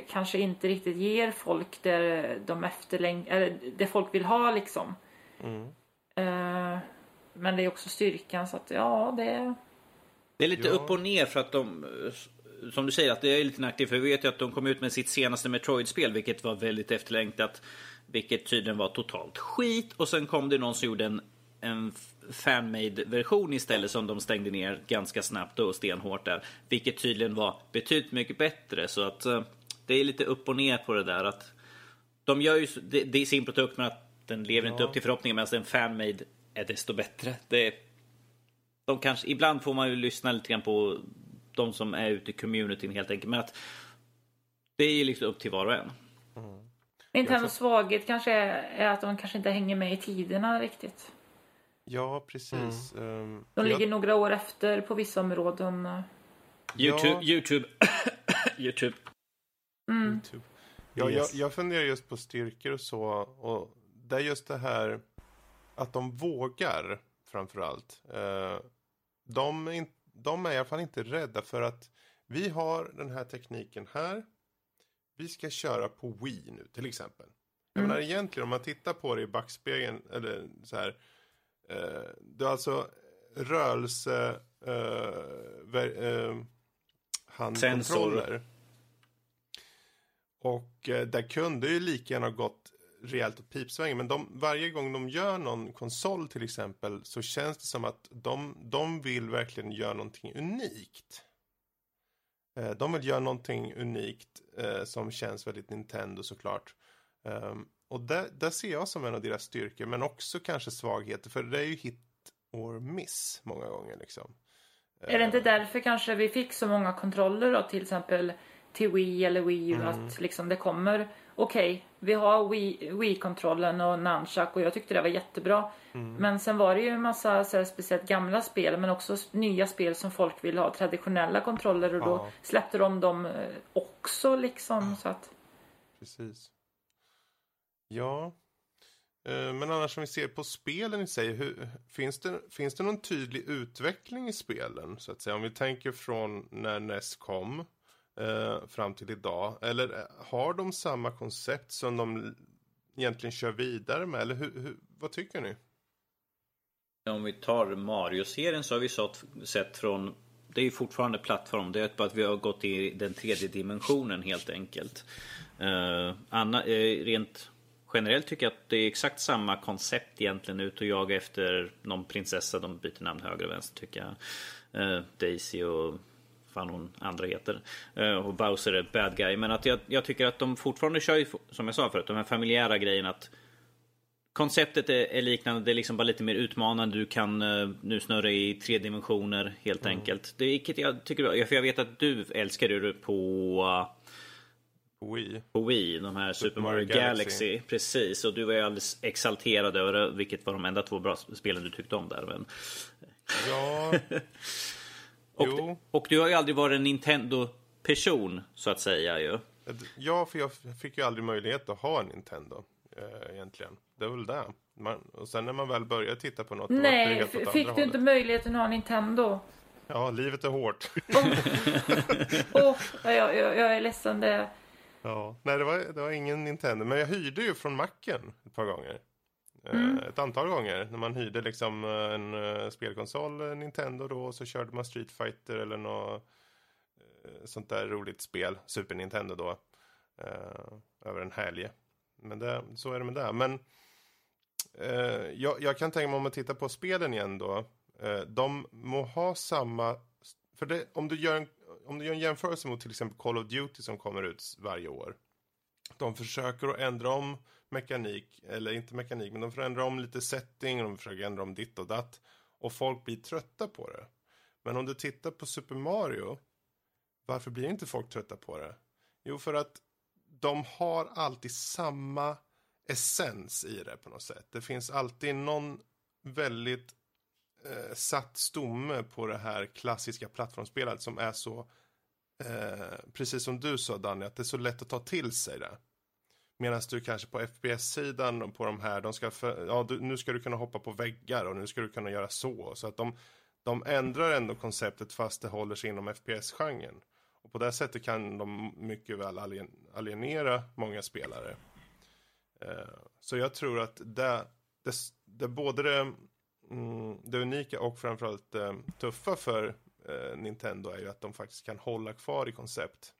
kanske inte riktigt ger folk där de eller det folk vill ha liksom. Men det är också styrkan, så att ja, det är lite upp och ner, för att de, som du säger, att det är lite nackdel, för vi vet ju att de kom ut med sitt senaste Metroid-spel, vilket var väldigt efterlängtat, vilket tydligen var totalt skit, och sen kom det någon som gjorde en fanmade-version istället, som de stängde ner ganska snabbt och stenhårt där, vilket tydligen var betydligt mycket bättre. Så att det är lite upp och ner på det där, att de gör ju det är sin produkt, men att den lever inte upp till förhoppningen, medan en fanmade är desto bättre. De kanske, ibland får man ju lyssna lite grann på de som är ute i communityn helt enkelt, men att det är ju liksom upp till var och en. Nintendos svaghet kanske är att de kanske inte hänger med i tiderna riktigt. Ja, precis. De ligger några år efter på vissa områden. YouTube. YouTube. Ja, jag funderar just på styrkor och så. Och det är just det här att de vågar, framförallt. De är i alla fall inte rädda för att vi har den här tekniken här. Vi ska köra på Wii nu, till exempel. Jag menar, egentligen, om man tittar på det i backspegeln, eller så här, det är alltså rörelse, handkontroller. Och där kunde ju lika gärna gått rejält åt pipsvängen. Men varje gång de gör någon konsol till exempel, så känns det som att de vill verkligen göra någonting unikt. De vill göra någonting unikt som känns väldigt Nintendo, såklart. Och där ser jag som en av deras styrkor, men också kanske svagheter, för det är ju hit or miss många gånger liksom. Är det inte därför kanske vi fick så många kontroller då, till exempel till Wii eller Wii U, att liksom det kommer, vi har Wii-kontrollen och Nunchuck, och jag tyckte det var jättebra. Men sen var det ju en massa så här, speciellt gamla spel, men också nya spel som folk vill ha traditionella kontroller, och då släppte de dem också liksom, så att... Precis. Ja, men annars som vi ser på spelen i sig, finns det någon tydlig utveckling i spelen, så att säga, om vi tänker från när NES kom fram till idag, eller har de samma koncept som de egentligen kör vidare med, eller vad tycker ni? Om vi tar Mario-serien, så har vi sett från, det är ju fortfarande plattform, det är bara att vi har gått i den tredje dimensionen helt enkelt. Rent generellt tycker jag att det är exakt samma koncept egentligen, ut och jaga efter någon prinsessa, de byter namn höger och vänster tycker jag. Daisy och fan hon andra heter. Och Bowser är bad guy. Men att jag tycker att de fortfarande kör, som jag sa förut, de här familjära grejerna, att konceptet är liknande, det är liksom bara lite mer utmanande. Du kan nu snurra i tre dimensioner helt enkelt. Det är, jag tycker, för jag vet att du älskar det på... Wii, de här Super Mario Galaxy. Precis, och du var ju alldeles exalterad över det, vilket var de enda två bra spelen du tyckte om där, men... Ja. och du har ju aldrig varit en Nintendo-person, så att säga ju. Ja, för jag fick ju aldrig möjlighet att ha en Nintendo egentligen. Det var väl det. Och sen när man väl börjar titta på något... Nej, fick du inte möjligheten att ha Nintendo? Ja, livet är hårt. Jag är ledsen det... Ja, nej det var ingen Nintendo, men jag hyrde ju från Macken ett par gånger. Ett antal gånger när man hyrde liksom en spelkonsol, Nintendo då, och så körde man Street Fighter eller något sånt där roligt spel, Super Nintendo då, över en helg. Men så är det med det. Men jag kan tänka mig, om man tittar på spelen igen då, de må ha samma, för det, om du gör en jämförelse mot till exempel Call of Duty som kommer ut varje år. De försöker att ändra om mekanik, eller inte mekanik, men de förändrar om lite setting, de försöker ändra om ditt och datt, och folk blir trötta på det. Men om du tittar på Super Mario, varför blir inte folk trötta på det? Jo, för att de har alltid samma essens i det på något sätt. Det finns alltid någon väldigt satt stomme på det här klassiska plattformsspelet som är så precis som du sa, Danny, att det är så lätt att ta till sig det. Medan du kanske på FPS-sidan och på de här, de ska nu ska du kunna hoppa på väggar och nu ska du kunna göra så. Så att de ändrar ändå konceptet fast det håller sig inom FPS-genren. Och på det sättet kan de mycket väl alienera många spelare. Så jag tror att det både det unika och framförallt tuffa för Nintendo är ju att de faktiskt kan hålla kvar i koncept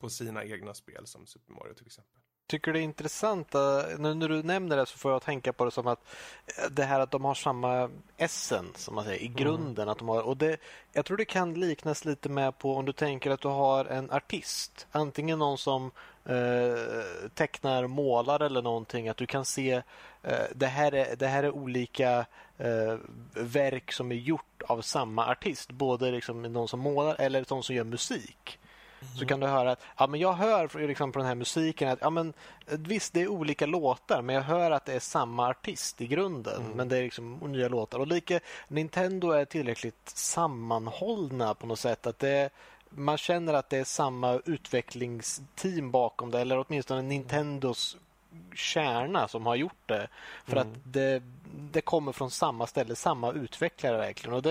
på sina egna spel som Super Mario till exempel. Tycker det är intressant, nu när du nämner det så får jag tänka på det som att det här att de har samma essen som man säger i grunden att de har, och det, jag tror det kan liknas lite med på om du tänker att du har en artist, antingen någon som tecknar, målar eller någonting, att du kan se det här är olika verk som är gjort av samma artist, både liksom någon som målar eller någon som gör musik. Mm. Så kan du höra att ja, men jag hör liksom på den här musiken att ja, men, visst det är olika låtar men jag hör att det är samma artist i grunden men det är liksom nya låtar. Och lika Nintendo är tillräckligt sammanhållna på något sätt att det, man känner att det är samma utvecklingsteam bakom det eller åtminstone Nintendos kärna som har gjort det för att det kommer från samma ställe, samma utvecklare verkligen. Och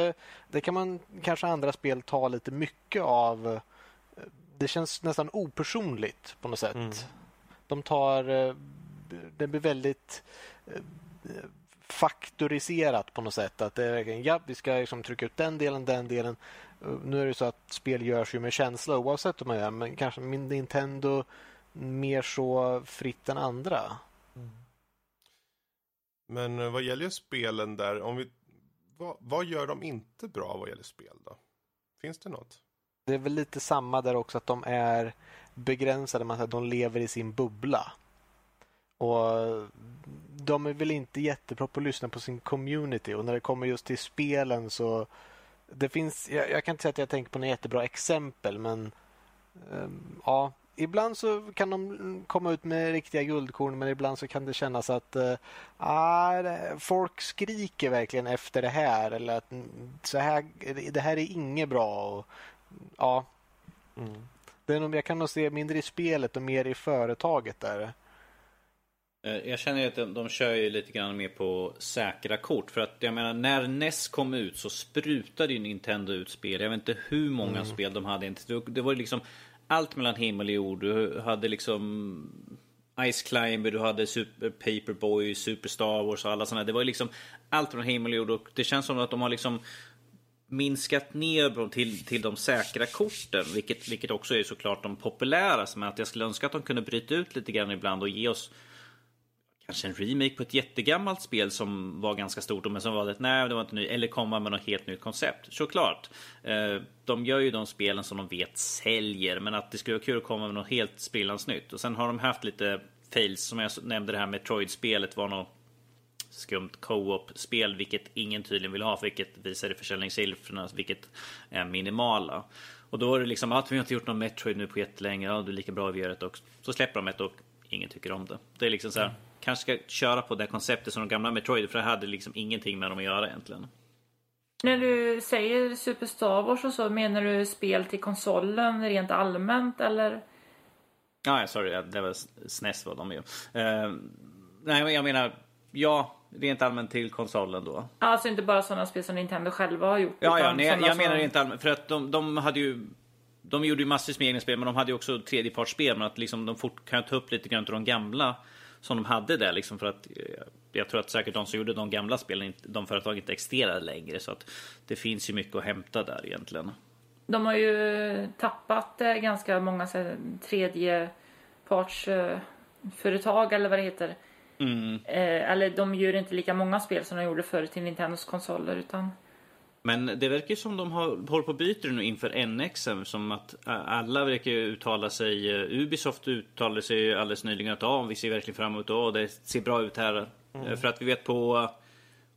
det kan man kanske andra spel ta lite mycket av. Det känns nästan opersonligt på något sätt. De tar... Det blir väldigt faktoriserat på något sätt. Att det är verkligen, ja, vi ska liksom trycka ut den delen. Nu är det så att spel görs ju med känsla oavsett om man gör. Men kanske Nintendo mer så fritt än andra. Men vad gäller spelen där? Vad gör de inte bra vad gäller spel då? Finns det något? Det är väl lite samma där också att de är begränsade. Man säger att de lever i sin bubbla. Och de är väl inte jättebra på att lyssna på sin community. Och när det kommer just till spelen så... Det finns, jag kan inte säga att jag tänker på några jättebra exempel. Men ja, ibland så kan de komma ut med riktiga guldkorn. Men ibland så kan det kännas att folk skriker verkligen efter det här. Eller att det här är inget bra. Och, ja. Det är nog, jag kan nog se mindre i spelet och mer i företaget där. Jag känner att de kör ju lite grann mer på säkra kort. För att jag menar, när NES kom ut så sprutade ju Nintendo ut spel. Jag vet inte hur många spel de hade. Det var liksom allt mellan himmel och jord. Du hade liksom Ice Climber, du hade Super Paperboy, Super Star Wars och alla sådana. Det var liksom allt mellan himmel och jord. Och det känns som att de har liksom minskat ner till de säkra korten, vilket också är såklart de populära, men att jag skulle önska att de kunde bryta ut lite grann ibland och ge oss kanske en remake på ett jättegammalt spel som var ganska stort men som var det var inte ny, eller komma med något helt nytt koncept. Såklart, de gör ju de spelen som de vet säljer, men att det skulle vara kul att komma med något helt sprillans nytt. Och sen har de haft lite fails, som jag nämnde det här med Metroid-spelet var något skumt co-op-spel, vilket ingen tydligen vill ha, vilket visade försäljningssiffrorna, vilket är minimala. Och då är det liksom att vi har inte gjort någon Metroid nu på jättelänge, ja, det är lika bra vi gör det också. Så släpper de ett och ingen tycker om det. Det är liksom så här, kanske ska köra på det här konceptet som de gamla Metroid, för det hade liksom ingenting med dem att göra egentligen. När du säger Super Star Wars och så, menar du spel till konsolen rent allmänt, eller? Nej, sorry, det var SNES vad de gör. Nej, jag menar, ja, rent allmänt till konsolen då. Alltså inte bara sådana spel som Nintendo själva har gjort. Ja, nej, jag menar inte allmänt. För att de hade ju... De gjorde ju massvis med egna spel, men de hade ju också tredjepartsspel. Men att liksom de kan ta upp lite grann till de gamla som de hade där. Liksom, för att jag tror att säkert de som gjorde de gamla spelen, de företag inte existerade längre. Så att det finns ju mycket att hämta där egentligen. De har ju tappat ganska många tredjepartsföretag eller vad det heter. Eller de gör inte lika många spel som de gjorde förr till Nintendos konsoler utan... Men det verkar ju som de håller på och byter nu inför NX, som att alla verkar uttala sig. Ubisoft uttalade sig alldeles nyligen att vi ser verkligen fram emot och det ser bra ut här. För att vi vet på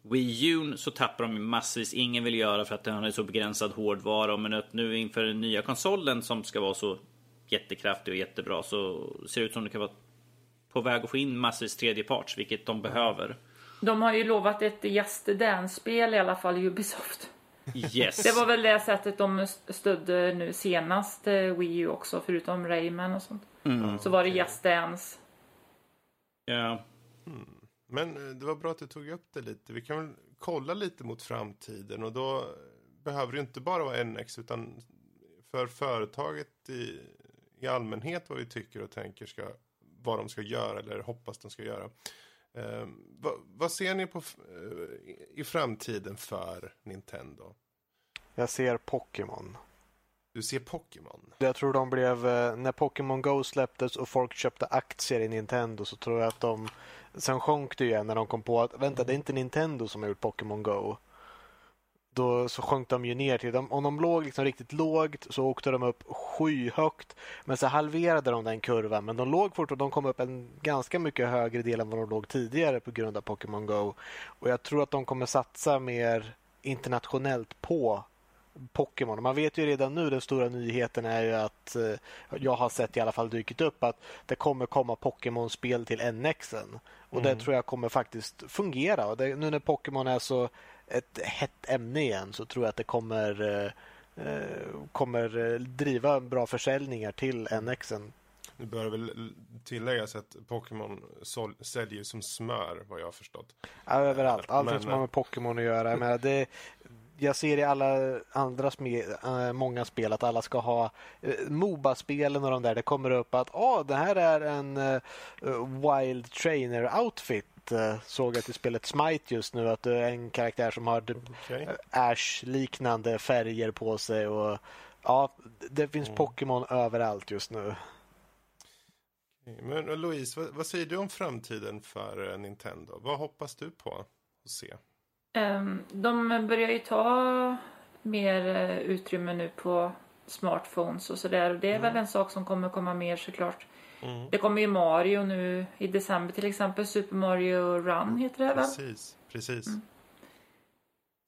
Wii U så tappar de massvis, ingen vill göra för att den har så begränsad hårdvara, men att nu inför den nya konsolen som ska vara så jättekraftig och jättebra så ser det ut som det kan vara på väg att få in massvis tredjeparts, vilket de behöver. De har ju lovat ett Just Dance-spel i alla fall, Ubisoft. Yes. Det var väl det sättet de stödde nu senast Wii U också, förutom Rayman och sånt. Mm. Så var det Just Dance. Ja. Mm. Men det var bra att du tog upp det lite. Vi kan väl kolla lite mot framtiden, och då behöver det inte bara vara NX utan för företaget i allmänhet, vad vi tycker och tänker ska, vad de ska göra eller hoppas de ska göra. Vad ser ni på i framtiden för Nintendo? Jag ser Pokémon. Du ser Pokémon? Jag tror de blev, när Pokémon Go släpptes och folk köpte aktier i Nintendo, så tror jag att de, sen sjönk det igen när de kom på att vänta, det är inte Nintendo som har gjort Pokémon Go. Då så sjönk de ju ner till dem. Om de låg liksom riktigt lågt så åkte de upp skyhögt. Men så halverade de den kurvan. Men de låg fort och de kom upp en ganska mycket högre del än vad de låg tidigare på grund av Pokémon Go. Och jag tror att de kommer satsa mer internationellt på Pokémon. Man vet ju redan nu, den stora nyheten är ju att jag har sett i alla fall dykt upp att det kommer komma Pokémon-spel till NXen. Och det tror jag kommer faktiskt fungera. Och det, nu när Pokémon är så ett hett ämne igen, så tror jag att det kommer driva bra försäljningar till NXen. Det bör väl tilläggas att Pokémon säljer som smör, vad jag har förstått. Ja, överallt. Allt som har med Pokémon att göra. Men det, jag ser i alla andra många spel att alla ska ha MOBA-spelen och de där. Det kommer upp att det här är en Wild Trainer-outfit. Såg att i spelet Smite just nu att det är en karaktär som har Ash-liknande färger på sig, och ja, det finns Pokémon överallt just nu. Men Louise, vad säger du om framtiden för Nintendo? Vad hoppas du på att se? De börjar ju ta mer utrymme nu på smartphones och sådär, och det är väl en sak som kommer komma mer såklart. Det kommer ju Mario nu i december till exempel, Super Mario Run heter det, precis, väl? Precis.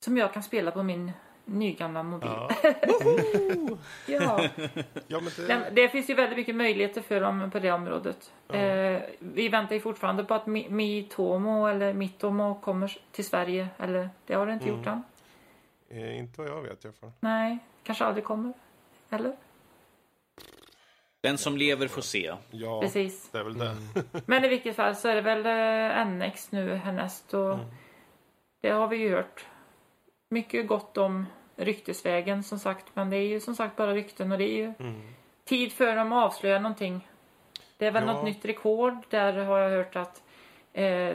Som jag kan spela på min nygamla mobil. Ja, men det finns ju väldigt mycket möjligheter för dem på det området. Vi väntar ju fortfarande på att Mitomo kommer till Sverige, eller det har det inte gjort än. Inte vad jag vet i alla fall. Nej, kanske aldrig kommer, eller? Den som lever får se. Ja, precis. Det är väl det. Men i vilket fall så är det väl NX nu härnäst. Och det har vi ju hört mycket gott om ryktesvägen, som sagt. Men det är ju som sagt bara rykten, och det är ju tid för dem att avslöja någonting. Det är väl något nytt rekord. Där har jag hört att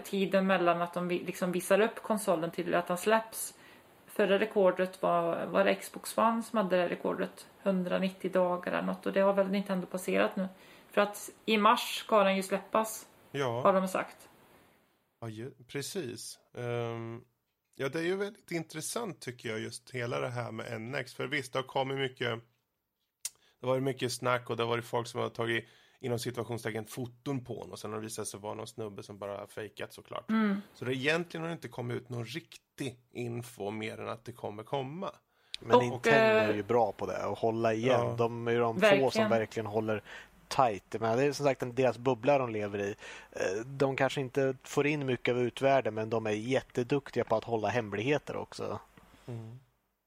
tiden mellan att de liksom visar upp konsolen till att den släpps. Förra rekordet var det Xbox One som hade det rekordet, 190 dagar eller något, och det har väl Nintendo passerat nu. För att i mars ska den ju släppas, har de sagt. Ja, precis. Ja, det är ju väldigt intressant tycker jag, just hela det här med NX. För visst, det har kommit mycket, det har varit mycket snack, och det har varit folk som har tagit inom situationstecken foton på honom, och sen har det visat sig vara någon snubbe som bara har fejkat såklart. Så det egentligen har det inte kommit ut någon riktig info mer än att det kommer komma. Men Nintendo är ju bra på det, och hålla igen. De är ju de få som verkligen håller tight. Men det är som sagt deras bubbla de lever i. De kanske inte får in mycket av utvärlden, men de är jätteduktiga på att hålla hemligheter också.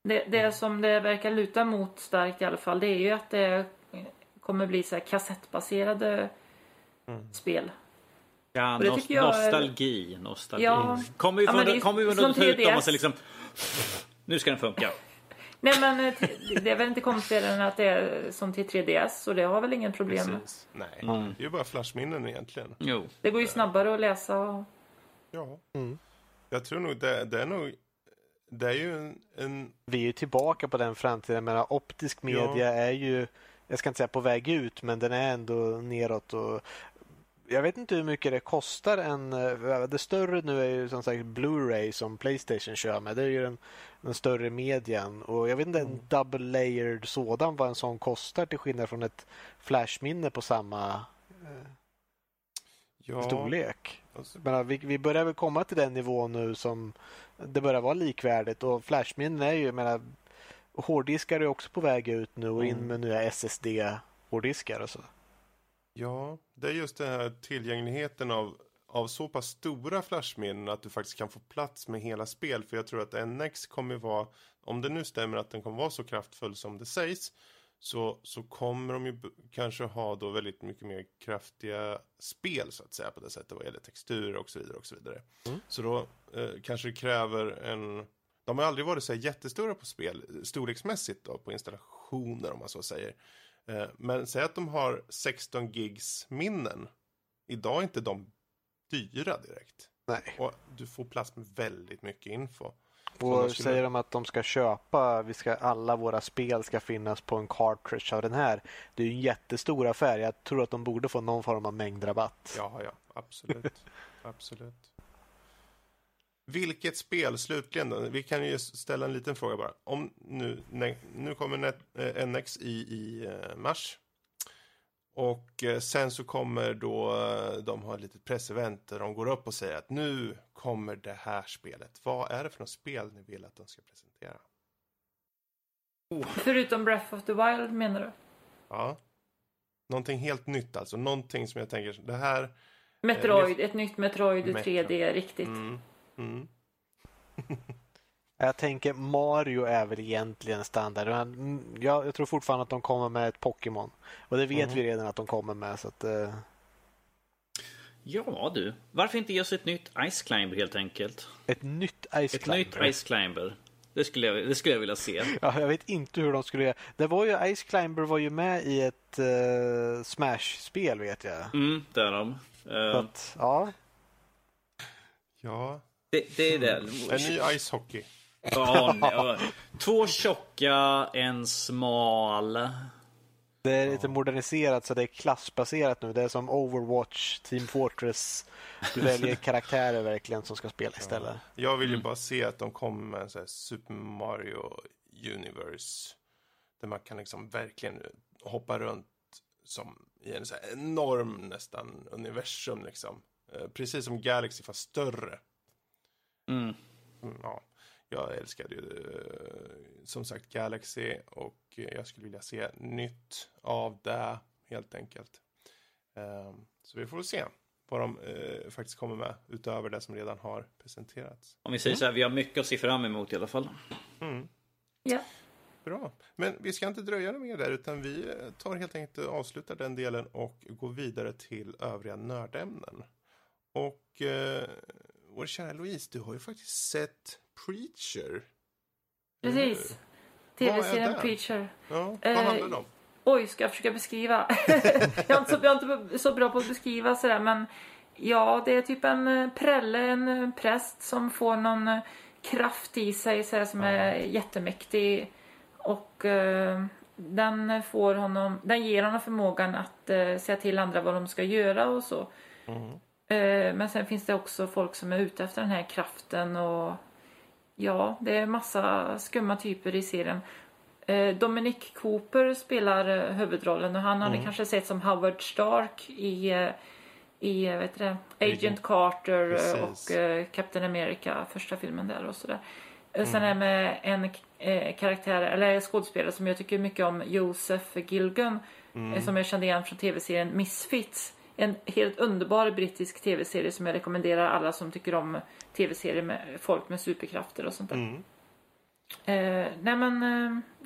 Det som det verkar luta mot starkt i alla fall, det är ju att det kommer bli så här kassettbaserade spel. Ja, nostalgi. Ja. Kommer vi från något ut om oss liksom, nu ska den funka. Nej, men det är väl inte konstigt än att det är som till 3DS, och det har väl ingen problem med. Nej, det är ju bara flashminnen egentligen. Jo. Det går ju snabbare att läsa. Och... Ja. Jag tror nog det är nog... Det är ju en... Vi är ju tillbaka på den framtiden. Men optisk media är ju... Jag ska inte säga på väg ut, men den är ändå neråt, och jag vet inte hur mycket det kostar. Det större nu är ju som sagt Blu-ray som PlayStation kör med. Det är ju den större median, och jag vet inte en double-layered sådan, vad en sån kostar till skillnad från ett flashminne på samma storlek. Men vi börjar väl komma till den nivån nu som det börjar vara likvärdigt, och flashminnen är ju, jag menar, hårddiskar är också på väg ut nu, och in med nya SSD-hårddiskar och så. Ja, det är just den här tillgängligheten av så pass stora flashminnen att du faktiskt kan få plats med hela spel. För jag tror att NX kommer vara, om det nu stämmer att den kommer vara så kraftfull som det sägs, så kommer de ju kanske ha då väldigt mycket mer kraftiga spel så att säga på det sättet vad gäller texturer och så vidare och så vidare. Mm. Så då kanske det kräver en... De har aldrig varit så jättestora på spel, storleksmässigt då, på installationer om man så säger. Men säg att de har 16 gigs minnen. Idag är inte de dyra direkt. Nej. Och du får plats med väldigt mycket info. Och de säger de att de ska köpa, alla våra spel ska finnas på en cartridge av den här. Det är ju en jättestor affär. Jag tror att de borde få någon form av mängdrabatt. Ja, absolut. Absolut. Vilket spel slutligen då? Vi kan ju ställa en liten fråga bara. Om nu kommer NX i mars. Och sen så kommer då de ha ett litet pressevent där de går upp och säger att nu kommer det här spelet. Vad är det för något spel ni vill att de ska presentera? Förutom Breath of the Wild menar du? Ja. Någonting helt nytt alltså. Någonting som jag tänker det här... Metroid. Ett nytt Metroid i 3D. Riktigt. Mm. Jag tänker Mario är väl egentligen standard. Jag tror fortfarande att de kommer med ett Pokémon. Och det vet vi redan att de kommer med. Så att, Ja du, varför inte ge oss ett nytt Ice Climber helt enkelt? Ett nytt Ice Climber? Ett nytt Ice Climber. Det skulle jag vilja se. Ja, jag vet inte hur de skulle göra. Det var ju, Ice Climber var ju med i ett Smash-spel vet jag. Mm, det är de. Att, ja. Ja. Det är det. En ny icehockey. Ja, 2 tjocka, 1 smal. Det är lite moderniserat så det är klassbaserat nu. Det är som Overwatch, Team Fortress. Du väljer karaktärer verkligen som ska spela istället. Ja. Jag vill ju bara se att de kommer med en sån här Super Mario Universe. Där man kan liksom verkligen hoppa runt som i en så här enorm nästan universum liksom. Precis som Galaxy fast större. Ja, jag älskade ju som sagt Galaxy och jag skulle vilja se nytt av det helt enkelt. Så vi får se vad de faktiskt kommer med utöver det som redan har presenterats. Om vi säger så här, vi har mycket att se fram emot i alla fall. Ja. Bra, men vi ska inte dröja mer där utan vi tar helt enkelt och avslutar den delen och går vidare till övriga nördämnen. Och... vår kära Louise, du har ju faktiskt sett Preacher. Precis. TV-serien Preacher. Ja, vad handlar det om? Oj, ska jag försöka beskriva? jag är inte så bra på att beskriva sådär, men ja, det är typ en prälle, en präst som får någon kraft i sig sådär, som är jättemäktig och den ger honom förmågan att säga till andra vad de ska göra och så. Mm. Men sen finns det också folk som är ute efter den här kraften och ja, det är massa skumma typer i serien. Dominic Cooper spelar huvudrollen och han hade kanske sett som Howard Stark i vet du, Agent Carter. Precis. Och Captain America, första filmen där och sådär. Sen är med en karaktär eller skådespelare som jag tycker mycket om, Joseph Gilgun, som jag kände igen från tv-serien Misfits. En helt underbar brittisk tv-serie som jag rekommenderar alla som tycker om tv-serier med folk med superkrafter och sånt där.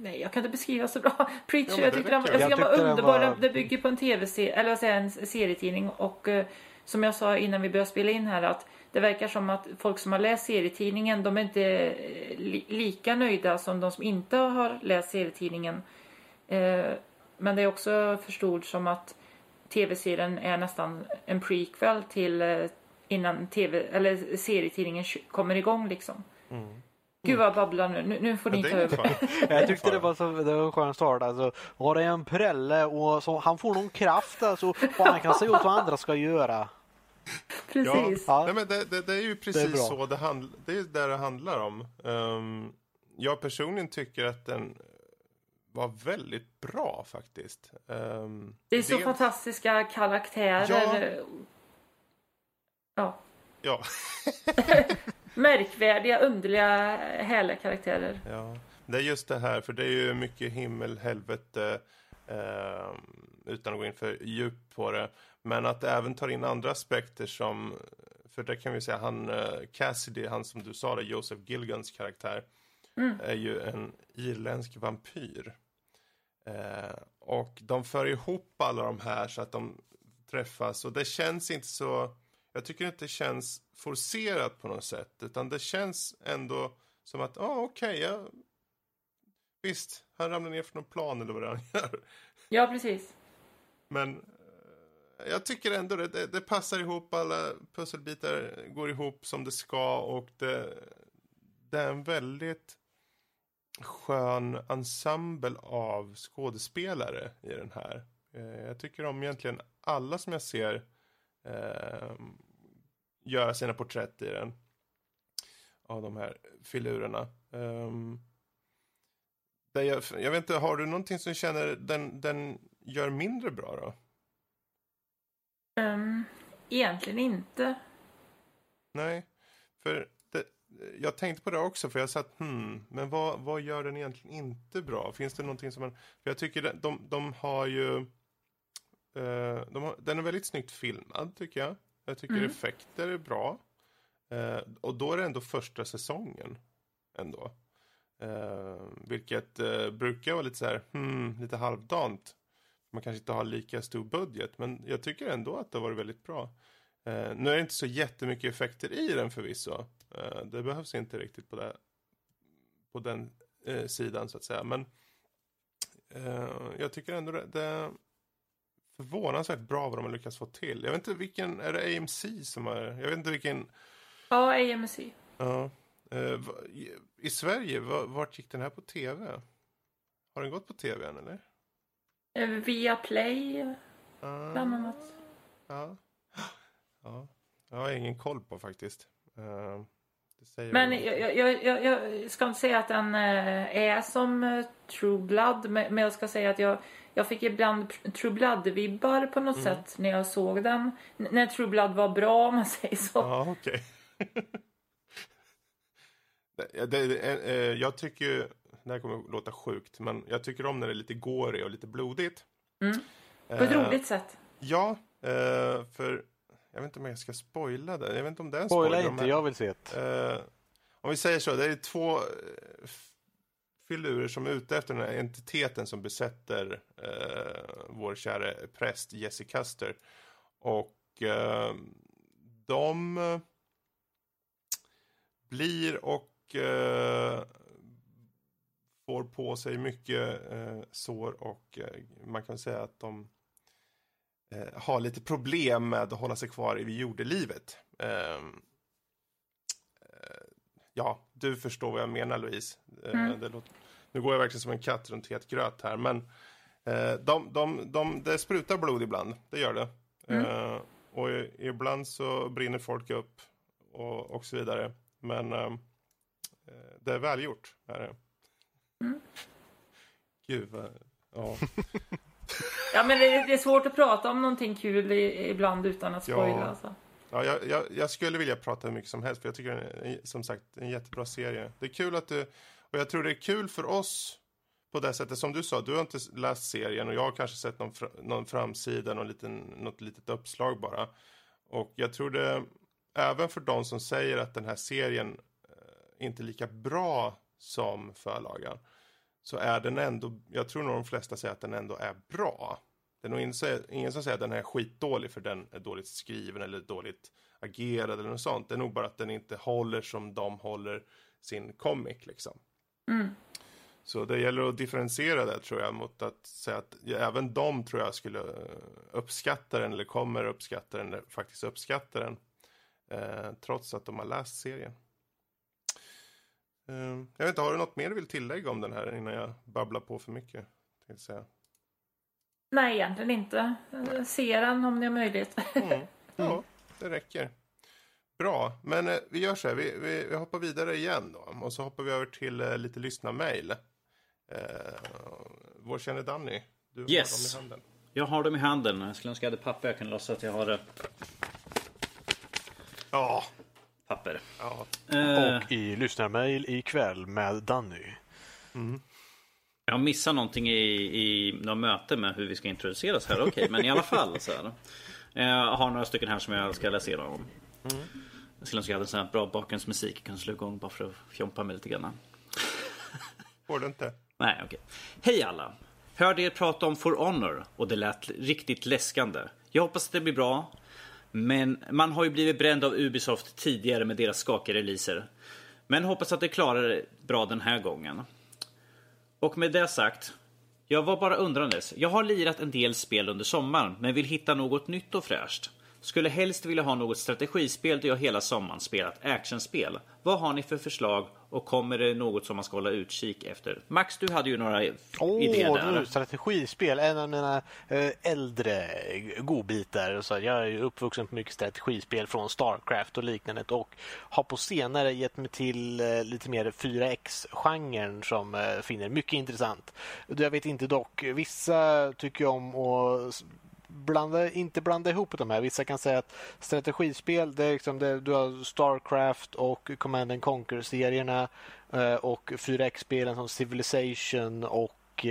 Nej, jag kan inte beskriva så bra. Preacher, jag tyckte den var underbar. Det bygger på en tv-serie, eller alltså en serietidning. Och som jag sa innan vi började spela in här, att det verkar som att folk som har läst serietidningen, de är inte lika nöjda som de som inte har läst serietidningen. Men det är också förstått som att tv-serien är nästan en prequel till innan eller serietidningen kommer igång liksom. Gud vad babblar nu får ni ta över. Jag tyckte det var en skön start alltså. Var det en prälle och så, han får någon kraft alltså, och han kan se ut vad andra ska göra. Precis. Ja. Nej, men det är ju precis det är så det är där det handlar om. Jag personligen tycker att den var väldigt bra faktiskt. Det är så fantastiska karaktärer. Ja. Märkvärdiga, underliga, härliga karaktärer. Ja, det är just det här. För det är ju mycket himmel, helvete, utan att gå in för djup på det. Men att det även tar in andra aspekter som, för det kan vi säga, han Cassidy, han som du sa det, Joseph Gilgans karaktär, är ju en irländsk vampyr. Och de för ihop alla de här så att de träffas, och det känns inte så, jag tycker inte det känns forcerat på något sätt, utan det känns ändå som att okej, visst, han ramlar ner från en plan eller vad han gör. Ja, precis. Men jag tycker ändå det passar ihop, alla pusselbitar går ihop som det ska, och det är en väldigt skön ensemble av skådespelare i den här. Jag tycker om egentligen alla som jag ser göra sina porträtt i den, av de här filurerna. Jag vet inte, har du någonting som känner den gör mindre bra då? Egentligen inte. Nej, för jag tänkte på det också, för jag satt, men vad gör den egentligen inte bra? Finns det någonting som man, för jag tycker de har ju den är väldigt snyggt filmad, tycker jag. Jag tycker effekter är bra. Och då är det ändå första säsongen ändå. Vilket brukar vara lite så här, lite halvdant. Man kanske inte har lika stor budget, men jag tycker ändå att det var väldigt bra. Nu är det inte så jättemycket effekter i den förvisso. Det behövs inte riktigt på den sidan så att säga. Men jag tycker ändå det är förvånansvärt bra vad de har lyckats få till. Jag vet inte vilken, är det AMC som är, jag vet inte vilken. Ja, AMC. Ja. I Sverige, vart gick den här på tv? Har den gått på tv än eller? Via Play bland annat. Ja. Jag har ingen koll på faktiskt. Men jag ska inte säga att den är som True Blood, men jag ska säga att jag fick ibland True Blood-vibbar på något sätt när jag såg den. När True Blood var bra, om man säger så. Ja, okej. Jag tycker, det här kommer att låta sjukt, men jag tycker om när det är lite gory och lite blodigt. På ett roligt sätt. Ja, för jag vet inte om jag ska spoila det. Jag vet inte om det är en spoiler. Spoila inte, jag vill se det. Om vi säger så, det är två filurer som är ute efter den här entiteten som besätter vår kära präst Jesse Custer. Och de blir och får på sig mycket sår, och man kan säga att de har lite problem med att hålla sig kvar i jordelivet. Ja, du förstår vad jag menar, Louise. Nu går jag verkligen som en katt runt het gröt här, men det sprutar blod ibland, det gör det. Och ibland så brinner folk upp och så vidare. Men det är välgjort. Är det. Gud, ja. Ja, men det är svårt att prata om någonting kul ibland utan att spoila. Ja, alltså. Ja, jag skulle vilja prata hur mycket som helst, för jag tycker det är, som sagt, en jättebra serie. Det är kul att du, och jag tror det är kul för oss på det sättet som du sa. Du har inte läst serien, och jag har kanske sett någon framsida, något litet uppslag bara. Och jag tror det, även för de som säger att den här serien inte är lika bra som förlagen, så är den ändå, jag tror nog de flesta säger att den ändå är bra. Det är nog ingen som säger att den här är skitdålig för den är dåligt skriven eller dåligt agerad eller något sånt. Det är nog bara att den inte håller som de håller sin comic liksom. Så det gäller att differentiera det, tror jag, mot att säga att även de, tror jag, skulle uppskatta den, eller kommer uppskatta den, eller faktiskt uppskatta den, trots att de har läst serien. Jag vet inte, har du något mer du vill tillägga om den här innan jag babblar på för mycket? Nej, egentligen inte. Se den om det är möjligt. Ja, det räcker. Bra, men vi gör så här. Vi hoppar vidare igen då. Och så hoppar vi över till lite lyssnarmail. Vår känner Danny. Du har dem i handen. Jag har dem i handen. Jag skulle önska att jag hade papper. Jag kan låtsas att jag har det. Ja. Papper. Ja. Och i lyssnarmail ikväll med Danny. Jag missar någonting i några möte med hur vi ska introduceras här. Okej, men i alla fall så här. Jag har några stycken här som jag ska läsa om. Jag skulle önska att jag hade sån här bra bakgrundsmusik. Jag kan slå igång bara för att fjompa mig lite grann. Går det inte? Nej, okej. Hej alla! Hörde er prata om For Honor och det lät riktigt läskande. Jag hoppas att det blir bra. Men man har ju blivit bränd av Ubisoft tidigare med deras skakiga releaser. Men hoppas att det klarar bra den här gången. Och med det sagt, jag var bara undrandes. Jag har lirat en del spel under sommaren, men vill hitta något nytt och fräscht. Skulle helst vilja ha något strategispel då jag hela sommaren spelat actionspel. Vad har ni för förslag och kommer det något som man ska hålla utkik efter? Max, du hade ju några idéer där. Strategispel, en av mina äldre godbitar. Så jag är uppvuxen på mycket strategispel från Starcraft och liknande och har på senare gett mig till lite mer 4X-genren som finner mycket intressant. Jag vet inte dock, vissa tycker jag om att... Inte blanda ihop de här. Vissa kan säga att strategispel, det är liksom det, du har Starcraft och Command & Conquer-serierna och 4X-spelen som Civilization och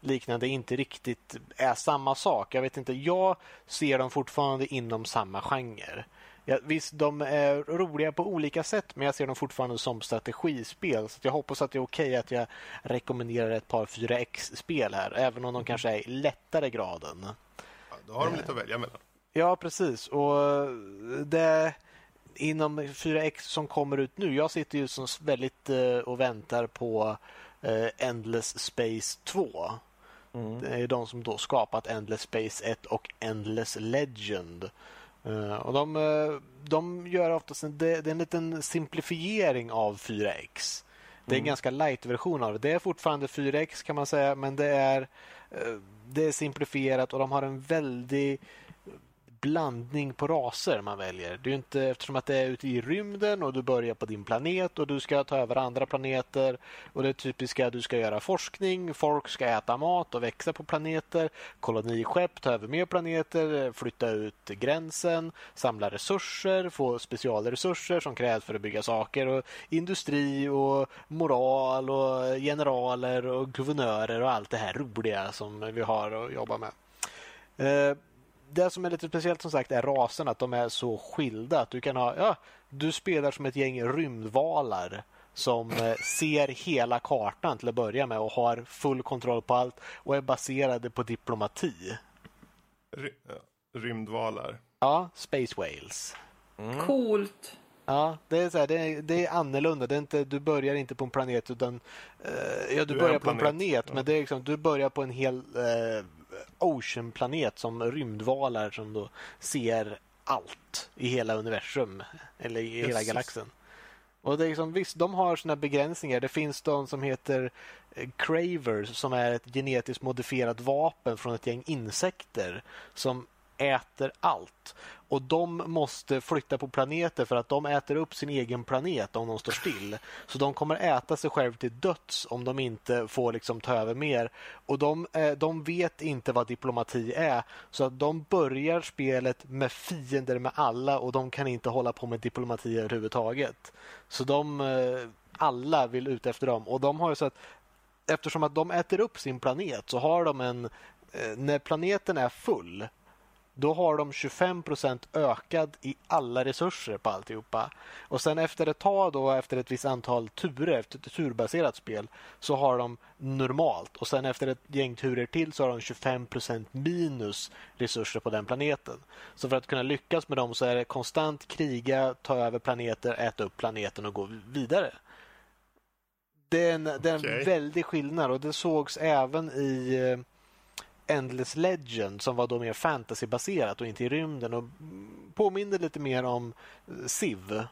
liknande inte riktigt är samma sak. Jag vet inte, jag ser dem fortfarande inom samma genre. Ja, visst, de är roliga på olika sätt, men jag ser dem fortfarande som strategispel. Så jag hoppas att det är okej att jag rekommenderar ett par 4X-spel här, även om de kanske är i lättare graden. Då har de lite att välja mellan. Ja, precis. Och det inom 4X som kommer ut nu. Jag sitter ju som väldigt och väntar på Endless Space 2. Mm. Det är de som då skapat Endless Space 1 och Endless Legend. Och de gör oftast det är en liten simplifiering av 4X. Det är en ganska light version av det. Det är fortfarande 4X kan man säga, men det är simplifierat och de har en väldig blandning på raser man väljer. Det är ju inte, eftersom att det är ute i rymden och du börjar på din planet och du ska ta över andra planeter och det typiska, du ska göra forskning, folk ska äta mat och växa på planeter, koloniskepp, ta över mer planeter, flytta ut gränsen, samla resurser, få specialresurser som krävs för att bygga saker och industri och moral och generaler och guvernörer och allt det här roliga som vi har att jobba med. Det som är lite speciellt som sagt är rasen, att de är så skilda att du kan ha, ja, du spelar som ett gäng rymdvalar som ser hela kartan till att börja med och har full kontroll på allt och är baserade på diplomati. Rymdvalar. Ja, Space Whales. Mm. Coolt. Ja, det är så här, det är annorlunda. Det är inte, du börjar inte på en planet utan du börjar på en planet men det är liksom, du börjar på en hel oceanplanet som rymdvalar som då ser allt i hela universum eller i hela galaxen. Och det är liksom, visst, de har sina begränsningar. Det finns de som heter Cravers som är ett genetiskt modifierat vapen från ett gäng insekter som äter allt. Och de måste flytta på planeter för att de äter upp sin egen planet om de står still. Så de kommer äta sig själv till döds om de inte får liksom ta över mer. Och de vet inte vad diplomati är. Så att de börjar spelet med fiender med alla och de kan inte hålla på med diplomati överhuvudtaget. Så alla vill ut efter dem. Och de har ju så att eftersom att de äter upp sin planet så har de när planeten är full, då har de 25% ökad i alla resurser på alltihopa. Och sen efter ett tag då, efter ett visst antal turer, efter ett turbaserat spel, så har de normalt. Och sen efter ett gäng turer till så har de 25% minus resurser på den planeten. Så för att kunna lyckas med dem så är det konstant kriga, ta över planeter, äta upp planeten och gå vidare. Det är en väldig skillnad och det sågs även i Endless Legend som var då mer fantasybaserat och inte i rymden och påminner lite mer om Civ.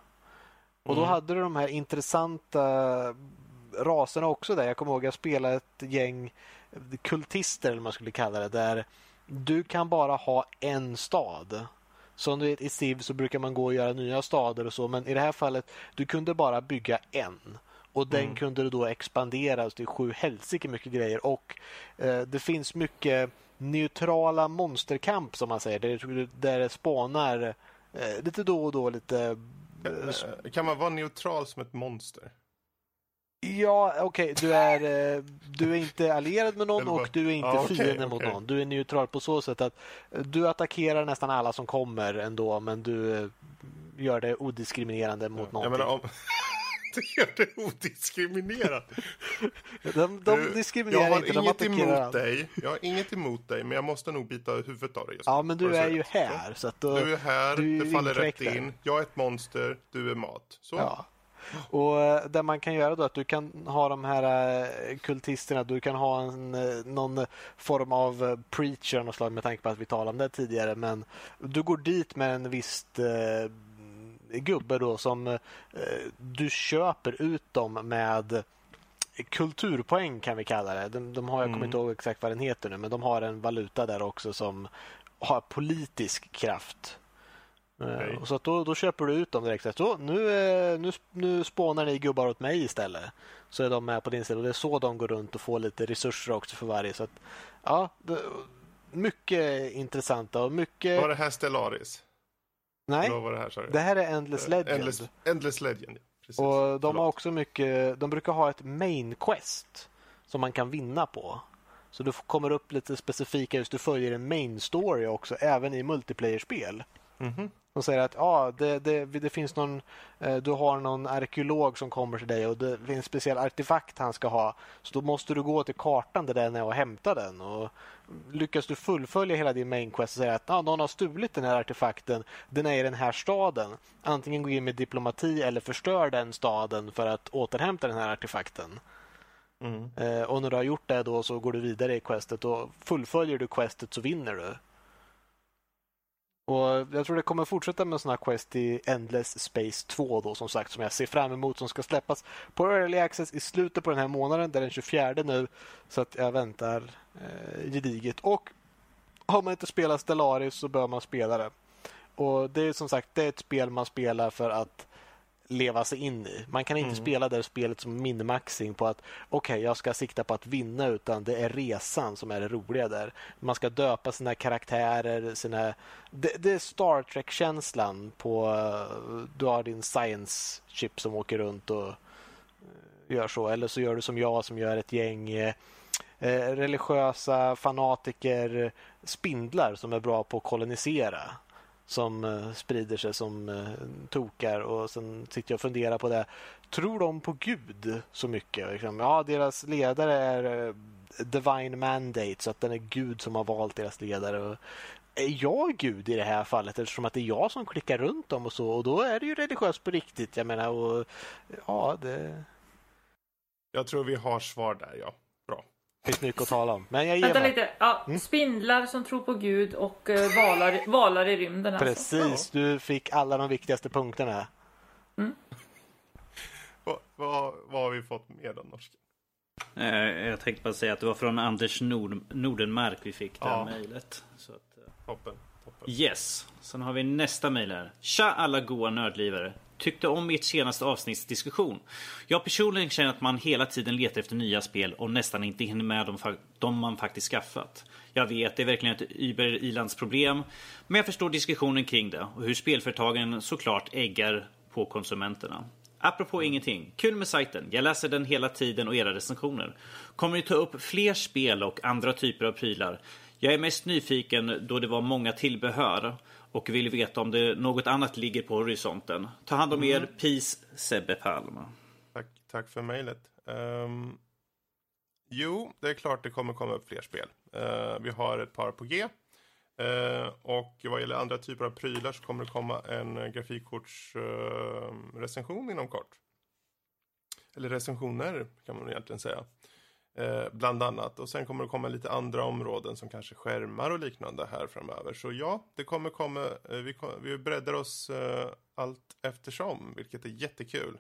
Och då hade du de här intressanta raserna också där. Jag kommer ihåg att jag spelade ett gäng kultister eller man skulle kalla det, där du kan bara ha en stad. Som du vet i Civ så brukar man gå och göra nya stader och så, men i det här fallet du kunde bara bygga en. Och den kunde du då expandera till 7 helsike mycket grejer. Och det finns mycket neutrala monsterkamp som man säger. Där det spånar lite då och då lite... Kan man vara neutral som ett monster? Ja, okej. Okay. Du är inte allierad med någon och du är inte fienden mot någon. Du är neutral på så sätt att du attackerar nästan alla som kommer ändå, men du gör det odiskriminerande mot någonting. Jag menar, du gör det odiskriminerat. De diskriminerar inte. Jag har inte, inget emot dig. Jag har inget emot dig, men jag måste nog bita huvudet av dig. Ja, men du är ju här. Så att du är här, du faller rätt in. Jag är ett monster, du är mat. Så. Ja. Och där man kan göra då att du kan ha de här kultisterna, du kan ha någon form av preacher och slag, med tanke på att vi talade om det tidigare, men du går dit med en viss gubbe då som du köper ut dem med kulturpoäng, kan vi kalla det. De har, jag kommer inte ihåg exakt vad den heter nu, men de har en valuta där också som har politisk kraft. Okay. Och så att då köper du ut dem direkt. Så nu spånar ni gubbar åt mig istället. Så är de med på din sida. Och det är så de går runt och får lite resurser också för varje. Så att, ja, mycket intressanta och mycket... Var det här Stellaris? Nej, var det här, sorry. Det här är Endless Legend. Endless Legend, precis. Och de har också mycket... De brukar ha ett main quest som man kan vinna på. Så du kommer upp lite specifika, just du följer en main story också, även i multiplayer-spel. Mm-hmm. De säger att det finns någon, du har någon arkeolog som kommer till dig och det finns en speciell artefakt han ska ha, så då måste du gå till kartan där den är och hämta den, och lyckas du fullfölja hela din main quest och säga att någon har stulit den här artefakten, den är i den här staden, antingen gå in med diplomati eller förstör den staden för att återhämta den här artefakten. Och när du har gjort det då så går du vidare i questet, och fullföljer du questet så vinner du. Och jag tror det kommer fortsätta med såna här quest i Endless Space 2 då, som sagt, som jag ser fram emot, som ska släppas på Early Access i slutet på den här månaden. Det är den 24 nu, så att jag väntar gediget. Och har man inte spelat Stellaris så bör man spela det. Och det är som sagt, det är ett spel man spelar för att leva sig in i. Man kan inte spela det spelet som minimaxing på att okej, jag ska sikta på att vinna, utan det är resan som är det roliga där. Man ska döpa sina karaktärer, det är Star Trek-känslan på, du har din science chip som åker runt och gör så, eller så gör du som jag som gör ett gäng religiösa fanatiker spindlar som är bra på att kolonisera, som sprider sig som tokar, och sen sitter jag och funderar på det. Tror de på Gud så mycket? Ja, deras ledare är divine mandate, så att den är Gud som har valt deras ledare. Är jag Gud i det här fallet, eftersom att det är jag som klickar runt dem och så, och då är det ju religiöst på riktigt, jag menar, och ja, det... Jag tror vi har svar där, ja. Bra. Finns mycket att tala om. Men jag ger lite. Ja, spindlar som tror på Gud och valar i rymden. Alltså. Precis, du fick alla de viktigaste punkterna. Vad har vi fått med den norsken? Jag tänkte bara säga att det var från Anders Nordenmark vi fick det här mejlet. Toppen. Yes, sen har vi nästa mejl här. Tja alla goa nördlivare. Tyckte om ert senaste avsnittsdiskussion. Jag personligen känner att man hela tiden letar efter nya spel och nästan inte hinner med de man faktiskt skaffat. Jag vet, det är verkligen ett Uber-ilands problem, men jag förstår diskussionen kring det och hur spelföretagen såklart äggar på konsumenterna. Apropå ingenting, kul med sajten. Jag läser den hela tiden och era recensioner. Kommer ni ta upp fler spel och andra typer av prylar? Jag är mest nyfiken då det var många tillbehör och vill veta om det något annat ligger på horisonten. Ta hand om er. Peace, Sebbe Palma. Tack för mejlet. Jo, det är klart det kommer komma upp fler spel. Vi har ett par på G. Och vad gäller andra typer av prylar så kommer det komma en grafikkortsrecension inom kort. Eller recensioner kan man egentligen säga. Bland annat. Och sen kommer det komma lite andra områden som kanske skärmar och liknande här framöver. Så ja, det kommer komma. Vi breddar oss allt eftersom, vilket är jättekul.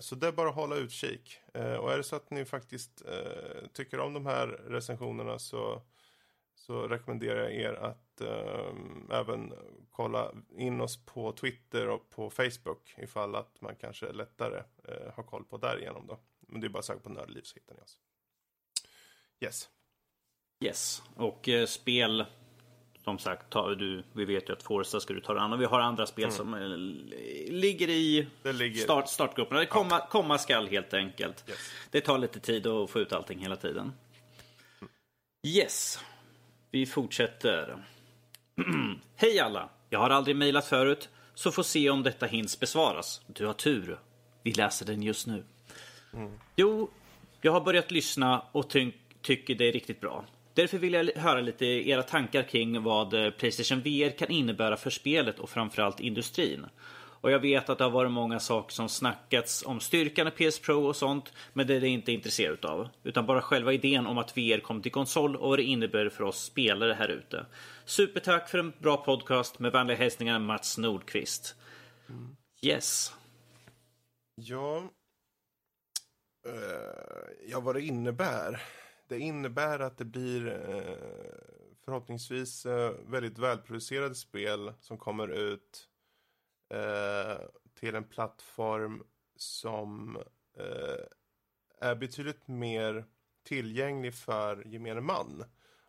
Så det är bara att hålla utkik. Och är det så att ni faktiskt tycker om de här recensionerna så rekommenderar jag er att även kolla in oss på Twitter och på Facebook, ifall att man kanske lättare har koll på där igenom då. Men det är bara sagt på Nördliv så hittar ni oss. Yes. Och spel som sagt, vi vet ju att Forza ska du ta det an. Och vi har andra spel som ligger i startgrupperna. Det komma skall helt enkelt. Yes. Det tar lite tid att få ut allting hela tiden. Yes. Vi fortsätter. Hej alla. Jag har aldrig mejlat förut, så får se om detta hinns besvaras. Du har tur. Vi läser den just nu. Jo, jag har börjat lyssna och tycker det är riktigt bra. Därför vill jag höra lite era tankar kring vad PlayStation VR kan innebära för spelet och framförallt industrin. Och jag vet att det har varit många saker som snackats om styrkan av PS Pro och sånt, men det är jag inte intresserad av. Utan bara själva idén om att VR kom till konsol och vad det innebär för oss spelare här ute. Supertack för en bra podcast, med vänliga hälsningar Mats Nordqvist. Yes. Ja, vad det innebär. Det innebär att det blir förhoppningsvis väldigt välproducerade spel som kommer ut till en plattform som är betydligt mer tillgänglig för gemene man.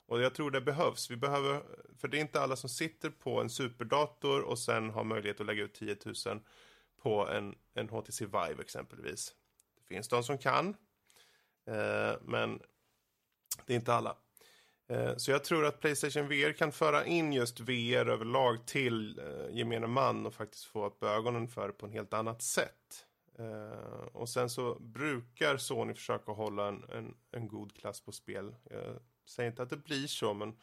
Och jag tror det behövs. För det är inte alla som sitter på en superdator och sen har möjlighet att lägga ut 10 000 på en HTC Vive exempelvis. Det finns de som kan, men det är inte alla. Så jag tror att PlayStation VR kan föra in just VR överlag till gemene man och faktiskt få upp ögonen för på en helt annat sätt. Och sen så brukar Sony försöka hålla en god klass på spel. Jag säger inte att det blir så, men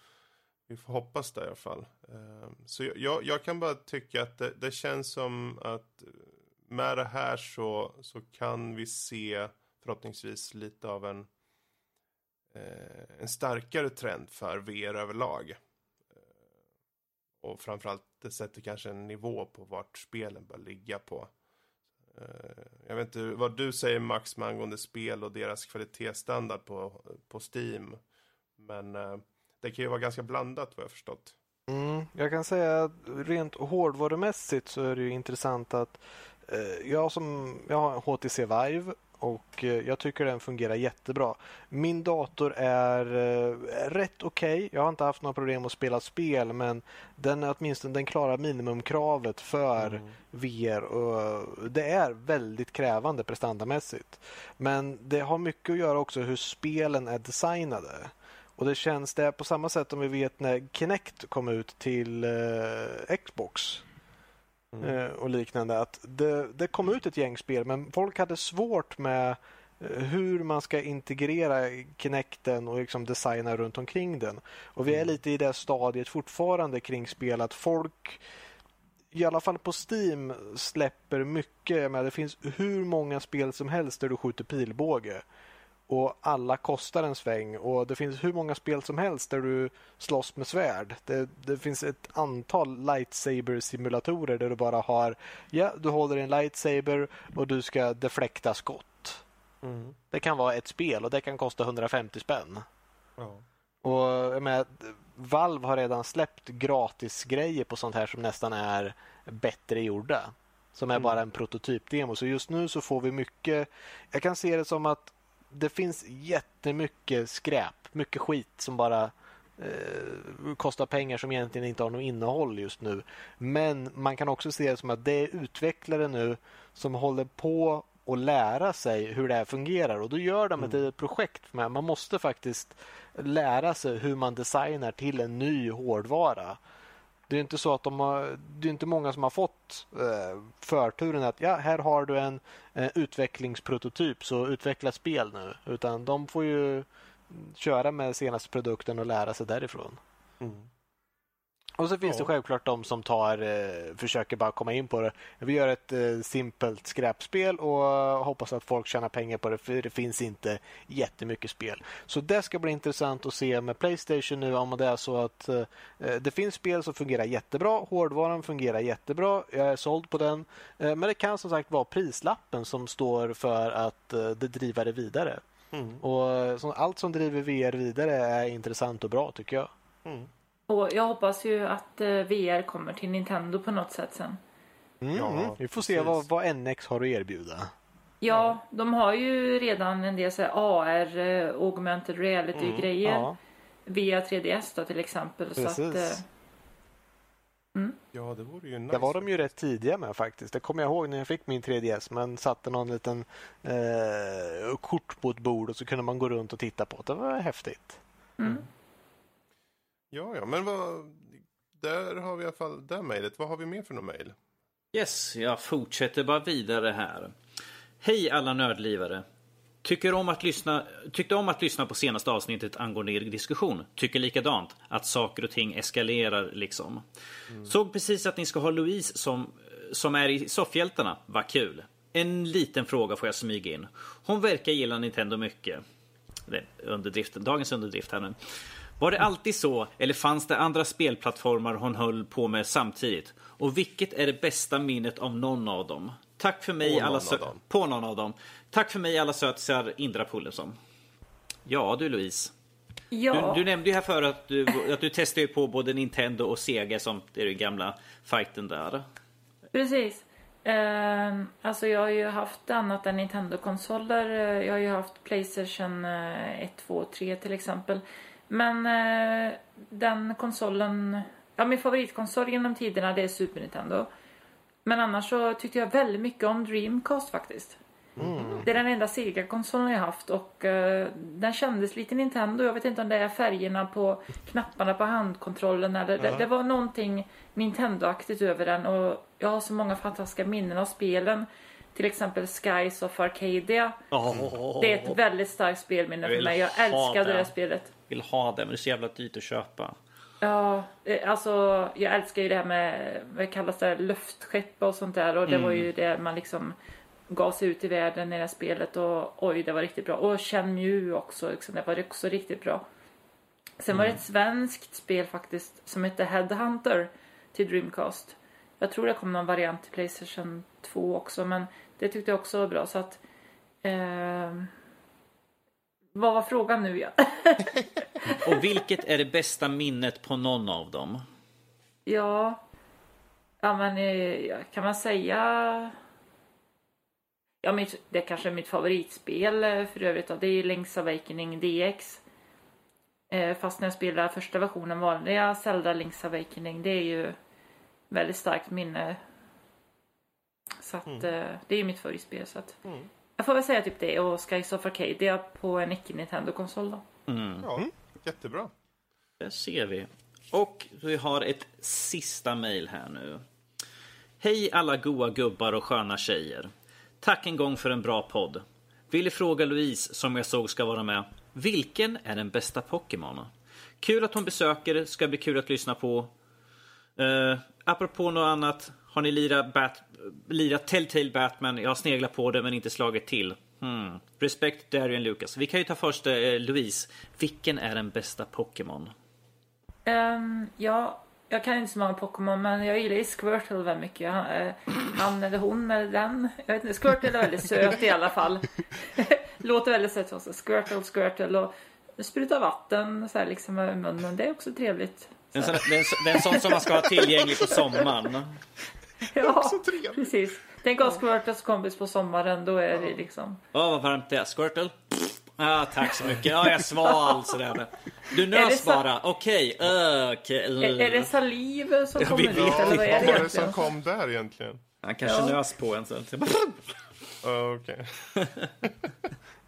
vi får hoppas det i alla fall. Så jag kan bara tycka att det känns som att med det här så kan vi se förhoppningsvis lite av en starkare trend för VR överlag. Och framförallt det sätter kanske en nivå på vart spelen bör ligga på. Jag vet inte vad du säger Max med angående spel och deras kvalitetsstandard på Steam. Men det kan ju vara ganska blandat vad jag förstått. Jag kan säga att rent hårdvarumässigt så är det ju intressant att jag har HTC Vive. Och jag tycker den fungerar jättebra. Min dator är rätt okej. Jag har inte haft några problem att spela spel, men den klarar minimumkravet för VR. Och det är väldigt krävande prestandamässigt. Men det har mycket att göra också hur spelen är designade. Och det känns det på samma sätt om vi vet när Kinect kom ut till Xbox. Och liknande, att det kom ut ett gäng spel, men folk hade svårt med hur man ska integrera Kinecten och liksom designa runt omkring den. Och vi är lite i det stadiet fortfarande kring spel att folk, i alla fall på Steam, släpper mycket. Men det finns hur många spel som helst där du skjuter pilbåge och alla kostar en sväng, och det finns hur många spel som helst där du slåss med svärd. Det finns ett antal lightsaber-simulatorer där du bara har du håller en lightsaber och du ska deflekta skott. Det kan vara ett spel och det kan kosta 150 spänn. Och Valve har redan släppt gratis grejer på sånt här som nästan är bättre gjorda, som är bara en prototypdemo. Så just nu så får vi mycket, jag kan se det som att det finns jättemycket skräp, mycket skit som bara kostar pengar, som egentligen inte har något innehåll just nu. Men man kan också se det som att det är utvecklare nu som håller på att lära sig hur det här fungerar. Och då gör de ett projekt med. Man måste faktiskt lära sig hur man designar till en ny hårdvara. Det är inte så att det är inte många som har fått förturen att här har du en utvecklingsprototyp, så utveckla spel nu. Utan de får ju köra med senaste produkten och lära sig därifrån. Och så finns det självklart de som försöker bara komma in på det. Vi gör ett simpelt skräpspel och hoppas att folk tjänar pengar på det, för det finns inte jättemycket spel. Så det ska bli intressant att se med PlayStation nu, om det är så att det finns spel som fungerar jättebra, hårdvaran fungerar jättebra, jag är såld på den. Men det kan som sagt vara prislappen som står för att det driver det vidare. Och allt som driver VR vidare är intressant och bra, tycker jag. Och jag hoppas ju att VR kommer till Nintendo på något sätt sen. Vi får se vad NX har att erbjuda. Ja, de har ju redan en del AR, augmented reality-grejer. Via 3DS då till exempel. Precis. Så att Ja, det vore ju nice. Det var de ju rätt tidiga med faktiskt. Det kommer jag ihåg när jag fick min 3DS. Man satte någon liten kort på ett bord och så kunde man gå runt och titta på det. Det var häftigt. Mm. Ja, men vad... Där har vi i alla fall det mejlet. Vad har vi mer för något mejl? Yes, jag fortsätter bara vidare här. Hej alla nördlivare. Tyckte om att lyssna på senaste avsnittet angående er diskussion. Tycker likadant att saker och ting eskalerar liksom. Mm. Såg precis att ni ska ha Louise som är i soffhjältarna. Vad kul. En liten fråga får jag smyga in. Hon verkar gilla Nintendo mycket. Dagens underdrift här nu. Var det alltid så, eller fanns det andra spelplattformar hon höll på med samtidigt? Och vilket är det bästa minnet av någon av dem? Tack för mig Tack för mig alla sötsar, Indra Pullensson. Ja, du Louise. Ja. Du nämnde ju här för att du testade på både Nintendo och Sega som är den gamla fighten där. Precis. Alltså jag har ju haft annat än Nintendo-konsoler. Jag har ju haft PlayStation 1, 2 och 3 till exempel. Men den konsolen... Ja, min favoritkonsol genom tiderna, det är Super Nintendo. Men annars så tyckte jag väldigt mycket om Dreamcast faktiskt. Mm. Det är den enda Sega-konsolen jag haft. Och den kändes lite Nintendo. Jag vet inte om det är färgerna på knapparna på handkontrollen. Eller, det var någonting Nintendo-aktigt över den. Och jag har så många fantastiska minnen av spelen. Till exempel Skies of Arcadia. Oh. Det är ett väldigt starkt spelminne för mig. Jag älskade det spelet. Vill ha det, men det är så jävla dyrt att köpa. Ja, alltså jag älskar ju det här med, vad kallas det, luftskepp och sånt där. Och det var ju det man liksom gav sig ut i världen i det här spelet. Och oj, det var riktigt bra. Och Shenmue också, liksom, det var också riktigt bra. Sen var det ett svenskt spel faktiskt som hette Headhunter till Dreamcast. Jag tror det kom någon variant till PlayStation 2 också, men det tyckte jag också var bra. Så att... Vad var frågan nu? Ja. Och vilket är det bästa minnet på någon av dem? Ja men kan man säga... Ja, det är kanske mitt favoritspel för övrigt. Det är Link's Awakening DX. Fast när jag spelade första versionen vanliga Zelda Link's Awakening. Det är ju väldigt starkt minne. Så att, det är mitt favoritspel. Så att... Jag får väl säga typ det och Skies of Arcadia på en icke-Nintendo-konsol då. Mm. Ja, jättebra. Det ser vi. Och vi har ett sista mejl här nu. Hej alla goa gubbar och sköna tjejer. Tack en gång för en bra podd. Vill fråga Louise som jag såg ska vara med. Vilken är den bästa Pokémon? Kul att hon besöker. Ska bli kul att lyssna på. Apropå något annat. Har ni lirat Telltale Batman? Jag sneglar på det men inte slagit till. Respekt Darian Lucas. Vi kan ju ta först Louise. Vilken är den bästa Pokémon? Ja, jag kan inte så många Pokémon, men jag gillar ju Squirtle väldigt mycket. Han eller hon eller den. Jag vet inte, Squirtle är väldigt söt i alla fall. Låter väldigt söt också. Squirtle och spruta vatten så här liksom över munnen. Det är också trevligt. Den sån som man ska ha tillgänglig på sommaren. Ja, precis. Tänk av Squirtles kompis på sommaren, då är det liksom... Ja, vad varmt det är. Squirtle? Tack så mycket. Ja, jag sval sådär. Du nös bara. Okej. Är det saliv som kommer dit? Eller vad är det som kom där egentligen? Han kanske nös på en sån. Okej.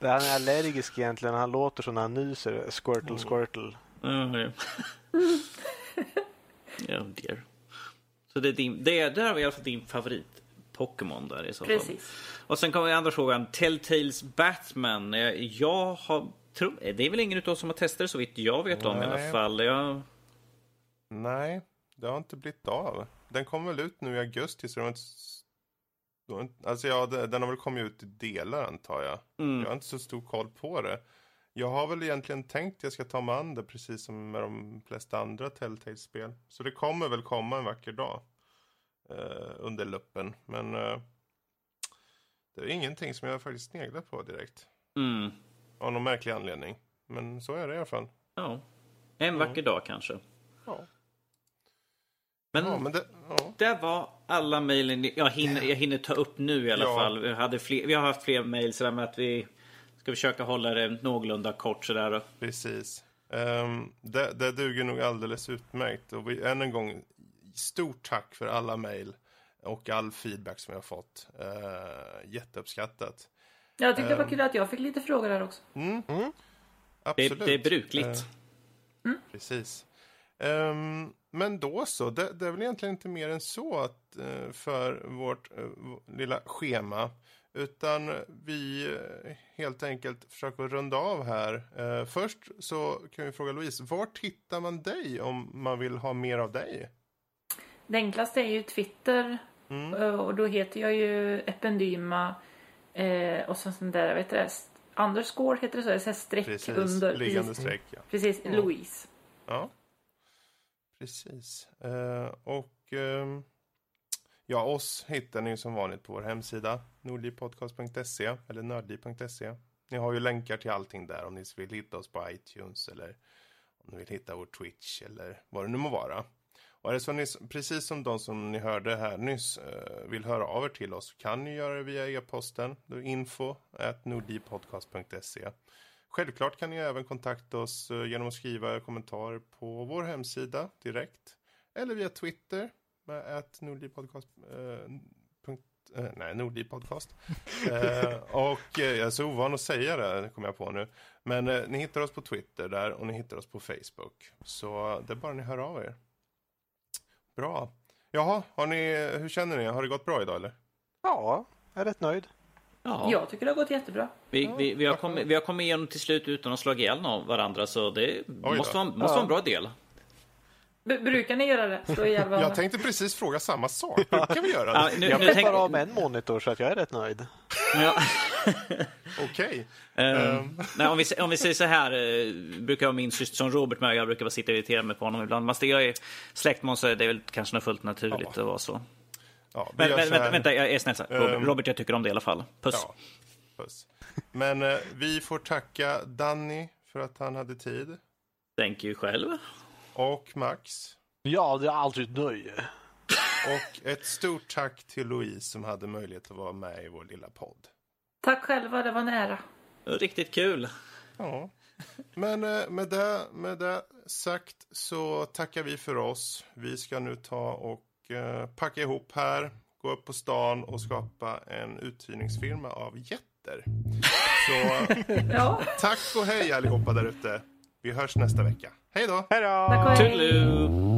Han är allergisk egentligen. Han låter som när han nyser. Squirtle. Ja, dear. Så det är där var i alla fall din favorit Pokémon där i så fall. Och sen kommer den andra frågan, Telltales Batman. Det är väl ingen utav oss som har testat så vitt jag vet om i alla fall. Nej, det har inte blivit av. Den kom väl ut nu i augusti så den har väl kommit ut i delar antar jag. Jag har inte så stor koll på det. Jag har väl egentligen tänkt att jag ska ta mig an det precis som med de flesta andra Telltale-spel. Så det kommer väl komma en vacker dag under luppen. Men det är ingenting som jag faktiskt sneglat på direkt. Av någon märklig anledning. Men så är det i alla fall. Ja, en vacker dag kanske. Ja. Det var alla mejlen jag hinner ta upp nu i alla fall. Vi har haft fler mejl sådär med att vi... Ska försöka hålla det någorlunda kort sådär. Precis. Det duger nog alldeles utmärkt. Och vi än en gång stort tack för alla mejl och all feedback som jag har fått. Jätteuppskattat. Jag tyckte det var kul att jag fick lite frågor där också. Mm. Mm. Absolut. Det är brukligt. Precis. Men då så, det är väl egentligen inte mer än så att, för vårt lilla schema, utan vi helt enkelt försöker runda av här. Först så kan vi fråga Louise, vart hittar man dig om man vill ha mer av dig? Det enklaste är ju Twitter, och då heter jag ju Ependyma, och sånt där, vet du, underscore heter det, så det är streck. Precis, under. Liggande streck, ja. Precis, Louise. Ja. Precis. Ja, oss hittar ni som vanligt på vår hemsida nordlivpodcast.se eller nördliv.se. Ni har ju länkar till allting där om ni vill hitta oss på iTunes eller om ni vill hitta vår Twitch eller vad det nu må vara. Och är det så ni, precis som de som ni hörde här nyss, vill höra av er till oss, kan ni göra det via e-posten info@nordlivpodcast.se. Självklart kan ni även kontakta oss genom att skriva kommentarer på vår hemsida direkt. Eller via Twitter med @nordlivpodcast. Nordlivpodcast. Och jag är så ovan att säga det, kommer jag på nu. Men ni hittar oss på Twitter där och ni hittar oss på Facebook. Så det är bara ni hör av er. Bra. Jaha, hur känner ni? Har det gått bra idag eller? Ja, jag är rätt nöjd. Ja. Jag tycker det har gått jättebra. Vi har kommit igenom till slut utan att slå ihjäl varandra, så det måste vara en bra del. Brukar ni göra det? Jag tänkte precis fråga samma sak. Brukar vi göra det? Ja, jag peppar av med en monitor så att jag är rätt nöjd. Ja. Okej. Okay. Om vi säger så här, brukar jag och min syster som Robert med, jag brukar bara sitta och irritera mig på honom ibland. Men jag är släktmån, så är det väl kanske något fullt naturligt att vara så. Ja, vänta, jag är snäll så här. Robert, jag tycker om det i alla fall. Puss. Ja, puss. Men vi får tacka Danny för att han hade tid. Thank you själv. Och Max. Ja, det är alltid ett nöje. Och ett stort tack till Louise som hade möjlighet att vara med i vår lilla podd. Tack själva, det var nära. Riktigt kul. Ja. Men med det sagt så tackar vi för oss. Vi ska nu ta och packa ihop här, gå upp på stan och skapa en uthyrningsfirma av jätter. Så tack och hej allihopa där ute. Vi hörs nästa vecka. Hej då! Hej då!